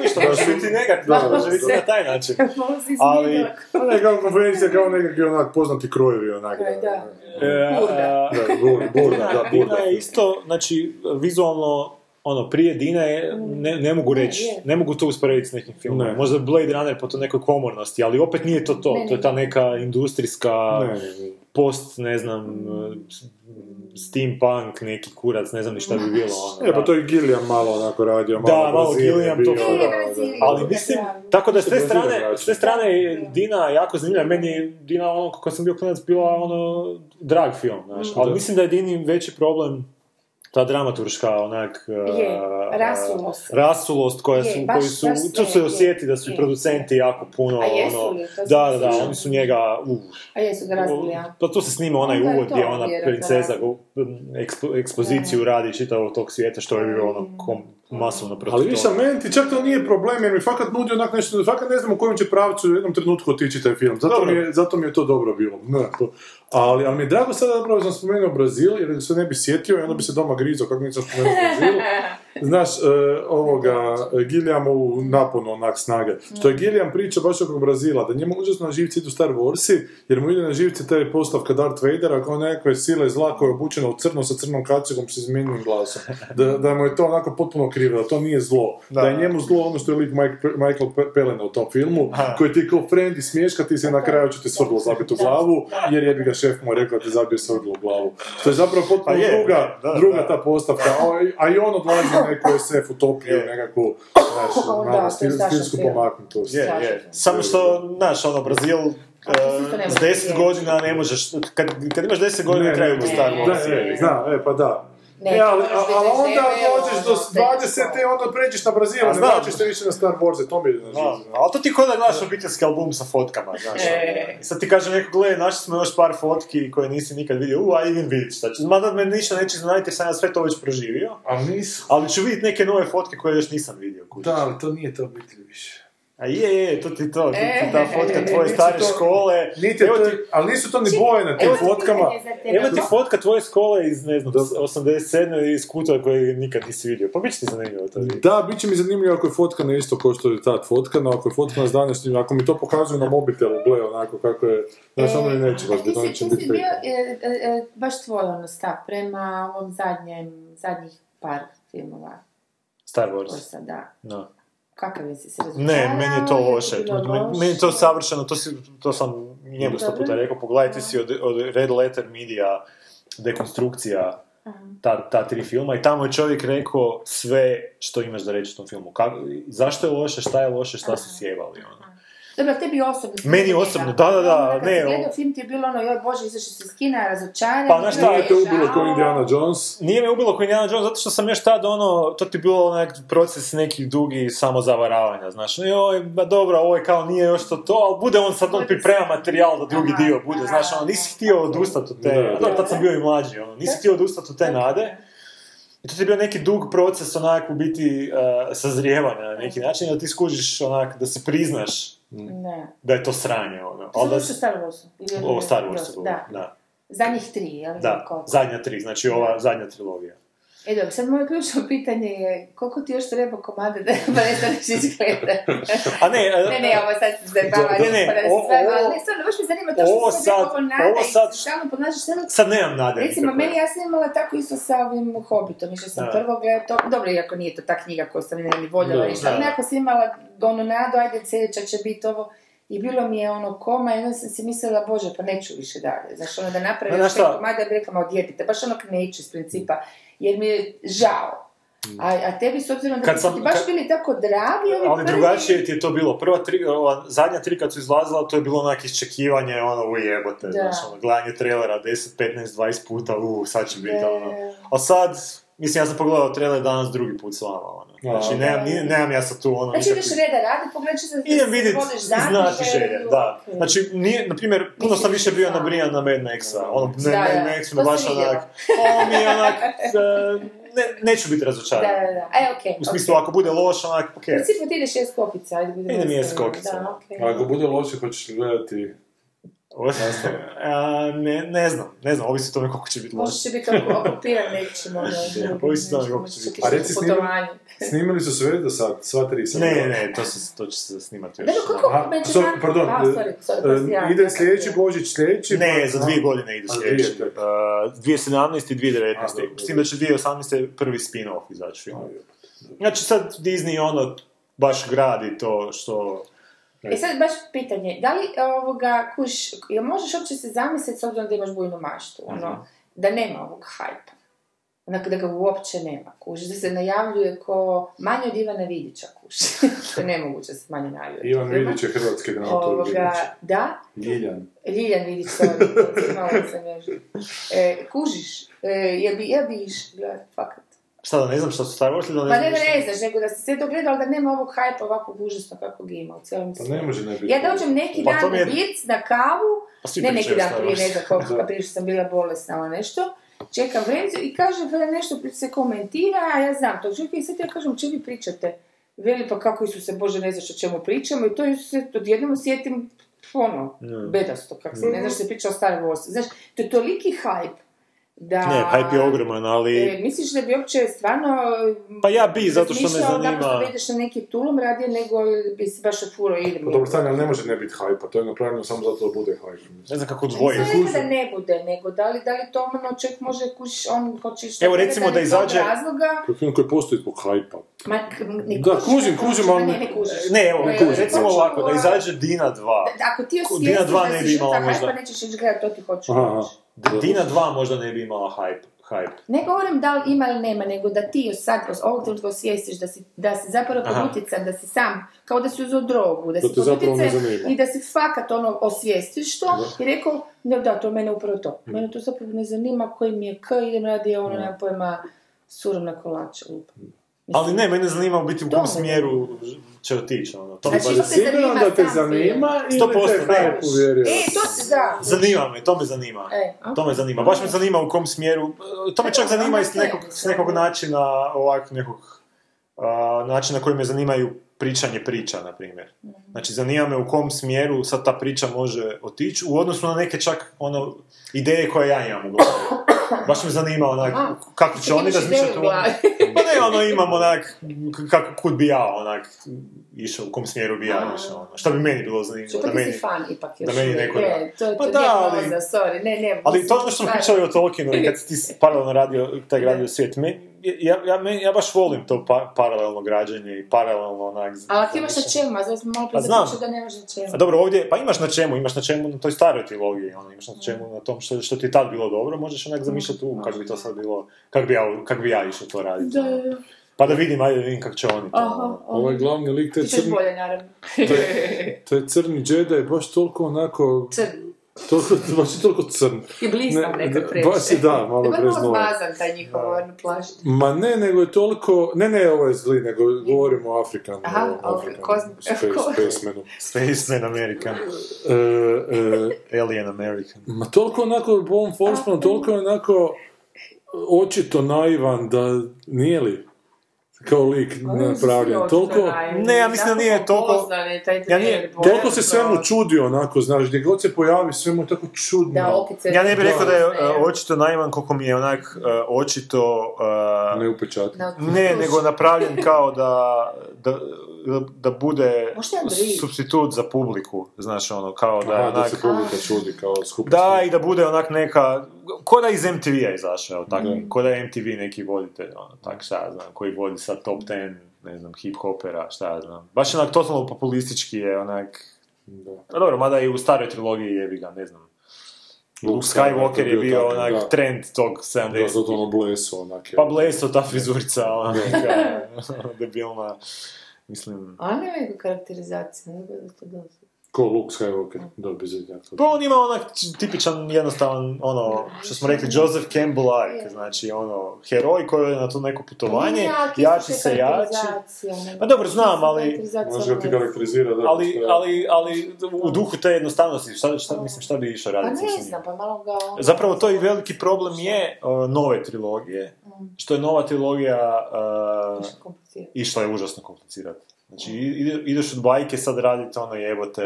ništa može biti negativno, može biti na taj način. Ali, neka konferencija kao nekakvi onak poznati krojevi onak. Burda. Dina je isto, znači, vizualno... prije Dina je, ne mogu reći, ne mogu to usporediti s nekim filmom. Možda Blade Runner po to nekoj komornosti, ali opet nije to je ta neka industrijska post, ne znam, steampunk, neki kurac, ne znam ni šta bi bilo. Ono, pa to je Gilliam malo onako radio, malo Brazil. Da, malo Gilliam to je. Ali mislim, tako da s te strane Dina jako zanimljiva. Meni je Dina, ono, kako sam bio klinac, bila ono, drag film, znaš. Ali mislim da je Dini veći problem ta dramaturška, onak... rasulost koja su... tu se osjeti da su producenti jako puno... A jesu ono, li? Da, oni su njega... A jesu ga razbili, ja. Pa tu se snima onaj uvod gdje ona princeza ekspoziciju radi čitavog tog svijeta, što je bilo ono... masovno protiv toga. Ali viša, meni ti čak to nije problem, jer mi fakat nudi onak nešto, fakat ne znam u kojem će pravcu u jednom trenutku otići taj film. Zato mi je to dobro bilo. Ali mi je drago sada zapravo sam spomenuo Brazil, jer se ne bi sjetio i onda bi se doma grizao kako nisam spomenuo Brazilu. Znaš, Gilliamovu naponu onak snage. Što je Gilliam priča baš oko Brazila, da njemu užasno na živci idu Star Warsi, jer mu ide na živci taj postavka Darth Vadera kao nekakve sile zla koja je obučena u crno sa crnom kacigom sa izmijenjenim glasom. Da mu je to onako potpuno krivo, da to nije zlo. Da je njemu zlo ono što je lik Michael Pelena u tom filmu, koji ti kao friend i smiješka ti se na kraju ću ti svrdlo zabiti u glavu, jer jebi ga šef mu rekao da ti zabije svrdlo u glavu. To je zapravo potpuno druga ta postavka, a i on odlazi neko SF utopiju, nekako stilsku pomaknutost. Samo što, znaš, ono, Brazil s 10 godina ne možeš, kad imaš 10 godina kraju po Star Warsu. Pa da. Ali onda dođeš do 20 i onda pređeš na Brazil, ne vraćaš se više na Star Warze, to mi je na življenju. Ali to ti kod da gledaš obiteljski album sa fotkama, znaš. Sad ti kažem neko, gledaj, našli smo još par fotki koje nisi nikad vidio, a idem vidjeti šta ću. Mada me ništa neće znaniti jer sam ja sve to već proživio, ali ću vidjeti neke nove fotke koje još nisam vidio. Da, ali to nije to obitelj više. A je, to ti to, ta fotka tvoje stare škole. Ali nisu to ni boje na tim fotkama. Evo ti fotka tvoje škole iz, ne znam, 87. iz kuta koje nikad nisi vidio. Pa bit će ti zanimljivo to. Da, bit će mi zanimljivo ako je fotka na isto kao što je ta fotka, no ako je fotka na današnjim, ako mi to pokazuju na mobitelu, gle, onako kako je, znaš, ono i neće baš biti, ono će biti preko. Baš tvoj ono stav prema ovom zadnjih par filmova. Star Wars. Da. Kakav je se razumio? Ne, meni je to loše. Meni je to savršeno, to sam njemu 100 puta rekao, pogledajte si od Red Letter Media dekonstrukcija ta 3 filma i tamo je čovjek rekao sve što imaš da reći u tom filmu. Zašto je loše, šta je loše, šta su sjevali ono. Dobro, tebi osobno. Meni osobno, da. Kad si gledao film ti je bilo ono, joj bože, izašli se iz kina, razočarani. Pa znaš šta, nije te ubilo ko Indiana Jones? Nije me ubilo ko Indiana Jones, zato što sam još tad ono, to ti je bilo onak proces nekih dugi samozavaravanja, znaš. Joj, ba dobro, ovo je kao nije još to, ali bude on sad, on priprema materijal da drugi dio bude, znaš, ono, nisi htio odustati od te, tad sam bio i mlađi, ono, nisi htio odustati od te nade. I to ti je bio neki dug proces, onako, biti sazrijevanja na neki način, da ti skužiš, onak, da se priznaš da je to sranje, ono. Ovo što Star Warsu. Ovo Star Warsu, da. Zadnjih 3, je li? Da, zadnja 3, znači ova zadnja trilogija. E dobro, sad moje ključno pitanje je koliko ti još treba komade da prestaneš izgledati? Ne, ovo sad se zbavljamo. Ne, stvarno, baš mi zanima to što se nekako nada i stalno podnažeš. Sad nemam nade. Recimo, meni ja sam imala tako isto sa ovim Hobbitom, išla sam prvo gledala to. Dobro, iako nije to ta knjiga koju sam ne voljela išla, ali nekako sam imala ono nadu, ajde sljedeća će biti ovo. I bilo mi je ono koma i onda sam si mislila, bože, pa neću više dalje. Znaš, ono da napravim još taj komada i rekla malo djetite, baš onog neću iz principa, jer mi je žao. A tebi, s obzirom da ti baš bili tako dragi ovi prvi... Ali drugačije ti je to bilo. Zadnja 3 kad su izlazila, to je bilo onak iščekivanje, ono, ujebote, znaš, ono, gledanje trailera 10, 15, 20 puta, sad će biti, ono. A sad... Mislim, ja sam pogledao trailer danas drugi put s vama, ono. Znači, nemam ja sad tu, ono... Znači, ideš reda radi, pogledat ću se... Idem vidjeti znati želje, da. Znači, nije, na primjer, puno sam više bio nabrijan na Mad Maxa. Ono, Mad Maxa, baš onak... Ovo mi je onak... Neću biti razočaran. Da. U smislu, ako bude loš, onak... U principu ti ideš je skokica, ajde bude... Idem je skokica. Ako bude loše, hoćeš gledati... Ne znam, ovisi o tome koliko će biti loši. Možda će biti okupiran nečim, ovisi o tome koliko će biti. A reci, snimili su sve do sad, sva 3? Ne, to će se snimati još. Pardon, ide sljedeći Božić, sljedeći? Ne, za 2 godine ide sljedeći. 2017. i 2019. S tim da će 2018. prvi spin-off izaći. Znači sad Disney ono baš gradi to što... E sad baš pitanje, da li kuš, možeš uopće se zamisliti s obzirom da imaš bujnu maštu, ono, da nema ovog hajpa. Onako da ga uopće nema, kuži. Da se najavljuje ko manje od Ivana Vidića, kuži. To je nemoguće da se manje najavljuje. Ivan Vidić je hrvatski dramaturg. Da. Ljiljan Vidić, malo sam još. Kužiš, ja bi iš, gledaj, fakat. Šta da ne znam što su Star Wars ili da ne znam ništa? Pa ne znaš, nego da se sve to gleda, ali da nema ovog hajpa ovako užasno kako ga ima u cijelom svijetu. Pa ne može ne biti. Ja dođem neki dan u Vic na kavu, ne neki dan prije, ne znam koliko, pa prije što sam bila bolesna ili nešto, čekam Vrenzu i kažem, vele nešto se komentira, a ja znam to. I sad ja kažem, če vi pričate? Veli, pa kako Isuse Bože, ne znaš o čemu pričamo i to se odjednom osjetim, ono, bedasto, kako se, ne znaš se priča o Star Wars. Znaš, to je toliki hype. Da, ne, hype je ogroman, ali... misliš da bi uopće stvarno... Pa ja bi, zato što me zanima... Misliš da ideš na neki tulum radije, nego bi se baš otfuro ili... Pa dobro stanje, ali ne može ne biti hype, to je napravljeno samo zato da bude hype. Ne znam kako dvoje. Ne znam da ne bude, nego da li to ono čovjek može kušiš, on hoće što... Evo recimo da izađe... Kako film koji postoji zbog hype-a. Ma, ne kužiš, ne kužiš. Ne, evo, ne kužiš, recimo ovako, da izađe Dina 2. Ako ti osvijestiš da si što ta hype-a, nećeš ići gledati, to ti hoćeš kužiš. Dina 2 možda ne bi imala hype. Ne govorim da li ima ili nema, nego da ti sad ovog trenutka osvijestiš da si zapravo pod utjecajem, da si sam, kao da si uzeo drogu, da si pod utjecajem i da si fakat ono osvijestiš to i rekao, ne da, to mene upravo to. Mene to zapravo ne zanima koji mi je k, idem radi ono, nema pojma, surom na kolače. Ali ne, mene zanima u biti u kom smjeru će otići, ono. Znači, što te zanima da te zanima ili te ne povjerio? Zanima me, to me zanima. To me zanima, baš me zanima u kom smjeru. To me čak zanima s nekog načina, ovako nekog načina koji me zanimaju pričanje priča, na primjer. Znači, zanima me u kom smjeru sad ta priča može otići, u odnosu na neke čak, ono, ideje koje ja imam u glavu. Baš me zanima onak, kako će oni razmišljati u ovom... Pa ne, ono, imam onak, kud bi ja onak išao, u kom smjeru bi ja išao. Šta bi meni bilo zanimljivo? Što ti si fan ipak još. Da meni neko da... Pa da, ali... Ali to što sam pričao i o Tolkienu, kad si ti paralelno radio, taj gradio svijet, ja baš volim to paralelno građenje i paralelno onak... Ali ti imaš na čemu, a znači malo prije da priču da nemaš na čemu. A dobro, ovdje, pa imaš na čemu na toj staroj trilogiji, imaš na čemu na tom što ti tad bilo dobro, možeš onak zamišljati kako bi to sad bilo, kako bi ja išao to raditi. Pa da vidim, ajde vidim kako će oni to. Ovaj glavni lik, to je crni... Ti ćeš bolje, naravno. To je crni Jedi, baš toliko onako... Baš je toliko crn. I blistav nekad preče. Baš je, da, malo brezno. Dobar malo zmazan taj njihov plašt. Ma ne, nego je toliko... Ne, ovo je zli, nego govorimo o Afrikanu. Aha, Spacemanu. Spaceman American. Alien American. Ma toliko onako, Bon Forsman, toliko onako očito naivan da nije li... kao lik napravljen, toliko... Ne, ja mislim da nije toliko... Toliko se svemu čudio, onako, znaš, gdje god se pojavi, svemu je tako čudno. Ja ne bih rekao da je očito naivan, koliko mi je onak očito... Neupečatljiv. Ne, nego napravljen kao da bude supstitut za publiku, znaš, ono, kao da... Aha, da se publika čudi, kao skupina. Da, i da bude onak neka... Ko da iz MTV-a izašao, ko da je MTV neki voditelj, tako šta ja znam, koji vodi sad top 10, ne znam, hip-hopera, šta ja znam. Baš onak totalno populistički je onak... A dobro, mada i u staroj trilogiji jebi ga, ne znam. Luke Skywalker je bio onak trend tog 70-ih. Da, zato ono bleso onak je. Pa bleso, ta frizurica, onaka, debilna, mislim... A ne nego karakterizacija, ne nego da to dođe. Ko Luke Skywalker, dobi zidnjak. Pa on ima onak tipičan, jednostavan, ono, što smo rekli, Joseph Campbell arc, znači, ono, heroj koji je na to neko putovanje, jači se. Ma dobro, znam, ali... Možeš ga ti karakterizirati, da. Ali, u duhu te jednostavnosti, mislim, šta bi išao raditi s njim? Pa ne znam, pa malo ga... Zapravo, to i veliki problem je nove trilogije, što je nova trilogija išla je užasno komplicirati. Znači, ideš od bajke sad raditi ono jebote...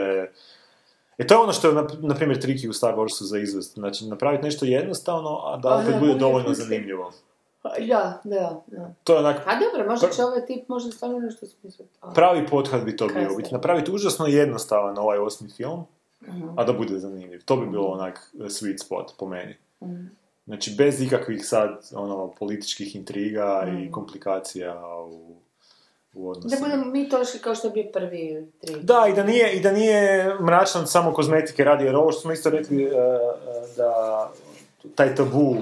E to je ono što je, na primjer, triki u Star Warsu za izvest. Znači, napraviti nešto jednostavno, a da opet bude dovoljno zanimljivo. Da. To je onako... A dobro, možda će ovaj tip možda stvarno nešto smisliti. Pravi pothvat bi to bio. Napraviti užasno jednostavan ovaj 8. film, a da bude zanimljiv. To bi bilo onak sweet spot, po meni. Znači, bez ikakvih sad, ono, političkih intriga i komplikacija u... Da budemo mitološki kao što bi prvi tri. Da, i da nije mračan samo kozmetike radi, jer ovo što smo isto rekli da taj tabu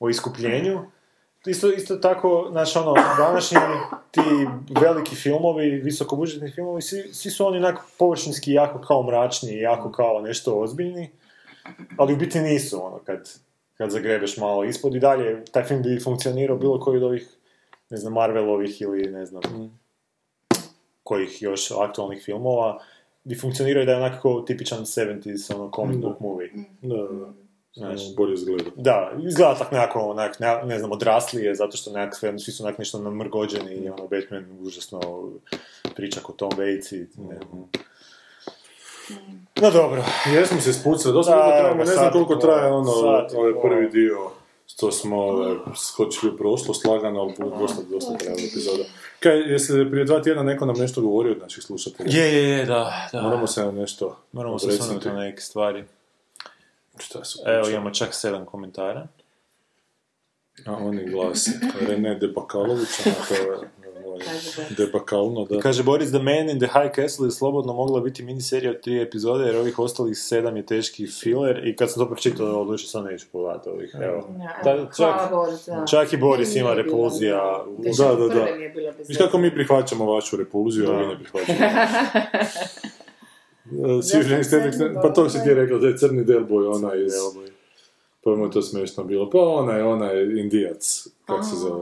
o iskupljenju. Isto tako, znaš, ono, današnji ti veliki filmovi, visokobudžetni filmovi, svi su oni onak površinski jako kao mračni, jako kao nešto ozbiljni, ali u biti nisu, ono, kad zagrebeš malo ispod i dalje, taj film bi funkcionirao bilo koji od ovih, ne znam, Marvelovih ili ne znam kojih još aktualnih filmova, gdje funkcioniraju da je onako tipičan 70s, ono, comic book movie. Da. Znači, bolje izgleda. Da, izgleda tako nekako, onak, ne znam, odraslije, zato što nekako svi su onak nešto namrgođeni i ono, Batman užasno priča o Tom Batesi, ne znam. No dobro. Jesmo se spucali, ne znam koliko traje ono, ovaj prvi dio, što smo skočili u prošlost, lagano, dosta traje epizoda. Kaj, jesi prije 2 tjedna neko nam nešto govorio od naših slušatelja? Je, da. Moramo se na nešto osvrnuti na neke stvari. Evo, imamo čak 7 komentara. A oni glase. Rene Debakalovića, to je debakalno, da. Kaže, Boris, The Man in the High Castle je slobodno mogla biti miniserija od 3 epizode, jer ovih ostalih 7 je teški filler, i kad sam to pročitao, odlučio sam neću pogledati ovih, evo. Čak i Boris ima repulzija. Da. Viš kako mi prihvaćamo vašu repulziju, ali ne prihvaćamo. Pa to si ti rekla, da je crni delboj, ona iz... Pa je mu to smiješno bilo. Pa ona je indijac, kako se zove.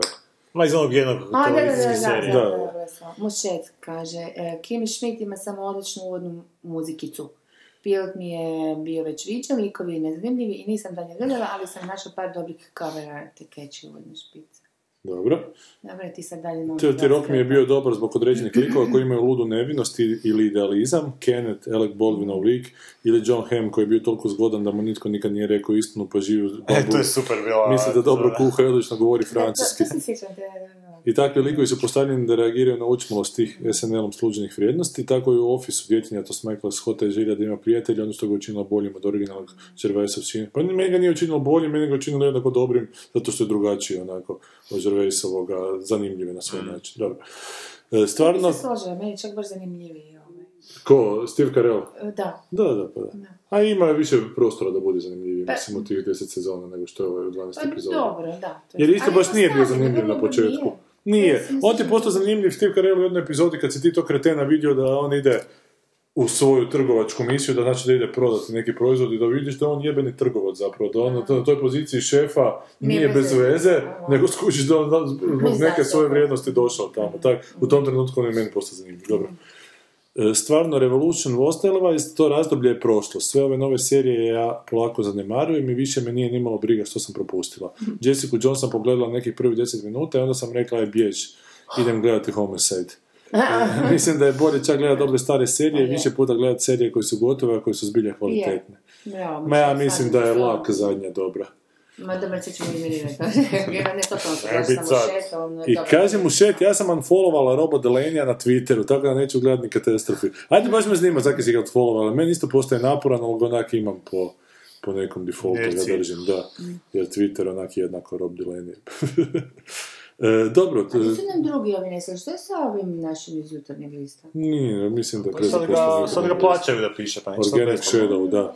Ma iz onog jednog televizijske serije. Da. Mušet kaže, Kimi Schmidt ima samo odličnu uvodnu muzikicu. Pilot mi je bio već viđen, likovi nezanimljivi i nisam dalje gledala, ali sam našla par dobrih kavera te keći uvodne špice. Dobro, ti sad dalje mogu... Ti rok mi je bio dobar zbog određenih likova koji imaju ludu nevinost ili idealizam, Kenneth, Alec Baldwinov lik, ili John Hamm koji je bio toliko zgodan da mu nitko nikad nije rekao istinu, pa živi... to je super bila... Misli da dobro kuha i odlično govori francuski. I takvi likovi su postavljeni da reagiraju na učmalost tih SNL-om sluđenih vrijednosti, tako i u Office-u djetinja, to s Michael Scotta i želja da ima prijatelja, ono što ga učinilo boljim od originalnog Gervaisovčine. Pa meni ga nije učinilo boljim, meni ga učinilo jednako dobrim, zato što je drugačiji onako od Gervaisovoga, zanimljivi na svoj način. Dobro. Stvarno... Mi se složila, meni je čak baš zanimljiviji. Ko? Steve Carell? Da. A ima više prostora da bude zanimljiviji, mislim, u tih 10 sezona nego što je ovaj u 12 epizoda. Dobro, da. Jer isto baš nije bio zanimljiv na početku. Nije. On ti je postao zanimljiv, Steve Carell, u jednoj epizodi kad si ti to kretena vidio da on ide u svoju trgovačku misiju, da znači da ide prodati neki proizvod i da vidiš da on jebeni trgovac zapravo, da on na toj poziciji šefa nije bez veze, nego skučiš da on zbog neke svoje vrijednosti došao tamo. U tom trenutku on je meni postao zanimljiv. Dobro. Stvarno, Revolution Vostelova, to razdoblje je prošlo. Sve ove nove serije ja polako zanemarujem i više me nije nimalo briga što sam propustila. Jessica Jones sam pogledala nekih prvih 10 minuta i onda sam rekla, bjež, idem gledati Homicide. Mislim da je bolje čak gledati dobre stare serije, više puta gledati serije koje su gotove, a koje su zbilja kvalitetne. Ma ja mislim da je Lak zadnja dobra. Ma dobro, će ćemo izmiriti. I kaže Mušet, ja sam unfollovala Robo Delenija na Twitteru, tako da neću gledati ni katastrofi. Ajde, baš me zanima, zakaj si ga unfollovala. Meni isto postaje naporan, ali onak imam po nekom defaultu ga držim. Da, jer Twitter onak je jednako Rob Delenija. Dobro. Ali su nam drugi ovi nesli, što je sa ovim našim iz jutarnjeg lista? Nije, mislim da kreza postoji. Sad ga plaćaju da piše, pa nešto. Organic Shadow, da.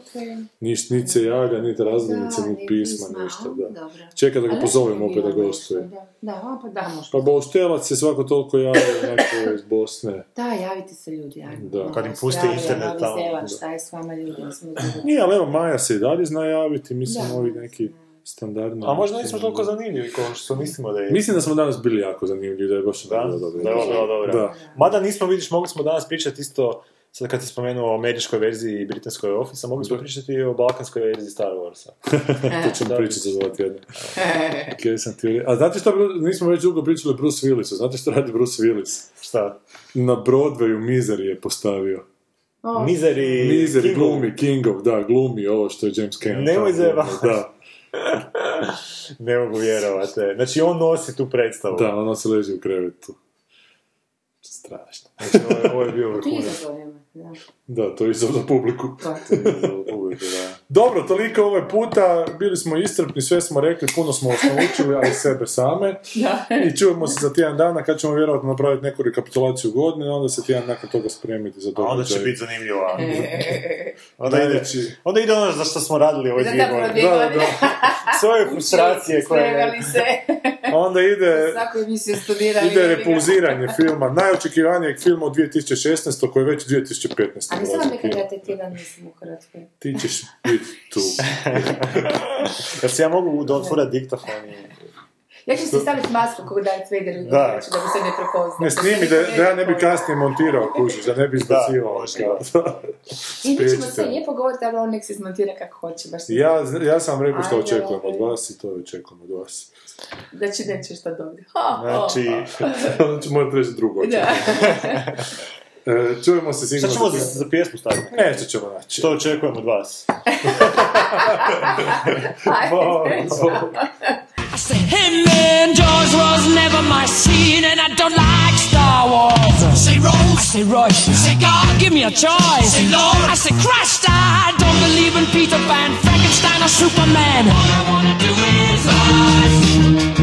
Ni se javlja, ni razglednice, ni pisma, ništa, da. Čeka da ga pozovem opet da gostuje. Da, pa da, možda. Pa Boštelac se svako toliko javio, neko iz Bosne. Da, javite se ljudi, ajmo. Kad im puste internet tamo. Šta je s vama ljudi? Nije, ali evo, Maja se i dalje zna javiti, mislim, ovi neki... standardno. A možda nismo toliko zanimljivi kao što mislimo da je. Mislim da smo danas bili jako zanimljivi, da je baš dobro. Mada nismo, vidiš, mogli smo danas pričati isto, sad kad si spomenuo o američkoj verziji i britanskoj Office, mogli smo pričati i o balkanskoj verziji Star Warsa. To ćemo pričati za 2 tjedna. A znate što, nismo već dugo pričali o Bruce Willisu, znate što radi Bruce Willis? Šta? Na Broadwayu Misery je postavio. Misery glumi, Kingov, da, glumi ovo što je James Cameron. Nemoj zajebati. Ne mogu vjerovati. Znači, on nosi tu predstavu. Da, ono se leži u krevetu. Strašno. Znači, ovo je bio vrhunac. To je izazov za publiku. To je izazov za publiku, da. Dobro, toliko ovaj puta, bili smo iscrpni, sve smo rekli, puno smo naučili, ali sebe same. Da. I čujemo se za tjedan dana, kad ćemo vjerojatno napraviti neku rekapitulaciju godine, onda se tjedan nakon toga spremiti za događaj. A onda će biti zanimljivo. Onda ide ono za što smo radili ove dvije godine. Svoje frustracije koje... Spremali se. Onda ide repulziranje filma, najočekivanijeg filma u 2016. koji je već 2015. Ali sam nekada te tjedan nisam u Hrvatskoj. Ti ćeš biti tu. Jer se ja mogu da otvorati diktafon i... Ja ću si staviti masku kako Darth Vader u da bi se ne prepoznao. Ne snimi, da ja ne bi kasnije montirao kužiš, da ne bi izbacivao. I mi ćemo se lijepo govoriti, ali on nek se izmontira kako hoće. Baš ja sam rekao što očekujem od vas i to očekujem od vas. Znači, nećeš šta dobiti. Znači, morate reći drugo očekujem. Čujemo se sigurno. Šta ćemo za pjesmu staviti? Nešto ćemo naći. To očekujem od vas. I said, hey man, George was never my scene, and I don't like Star Wars. Say Rose, I say Royce, say God, give me a choice. Say Lord, I say Christ, I don't believe in Peter Pan, Frankenstein or Superman. All I wanna do is life.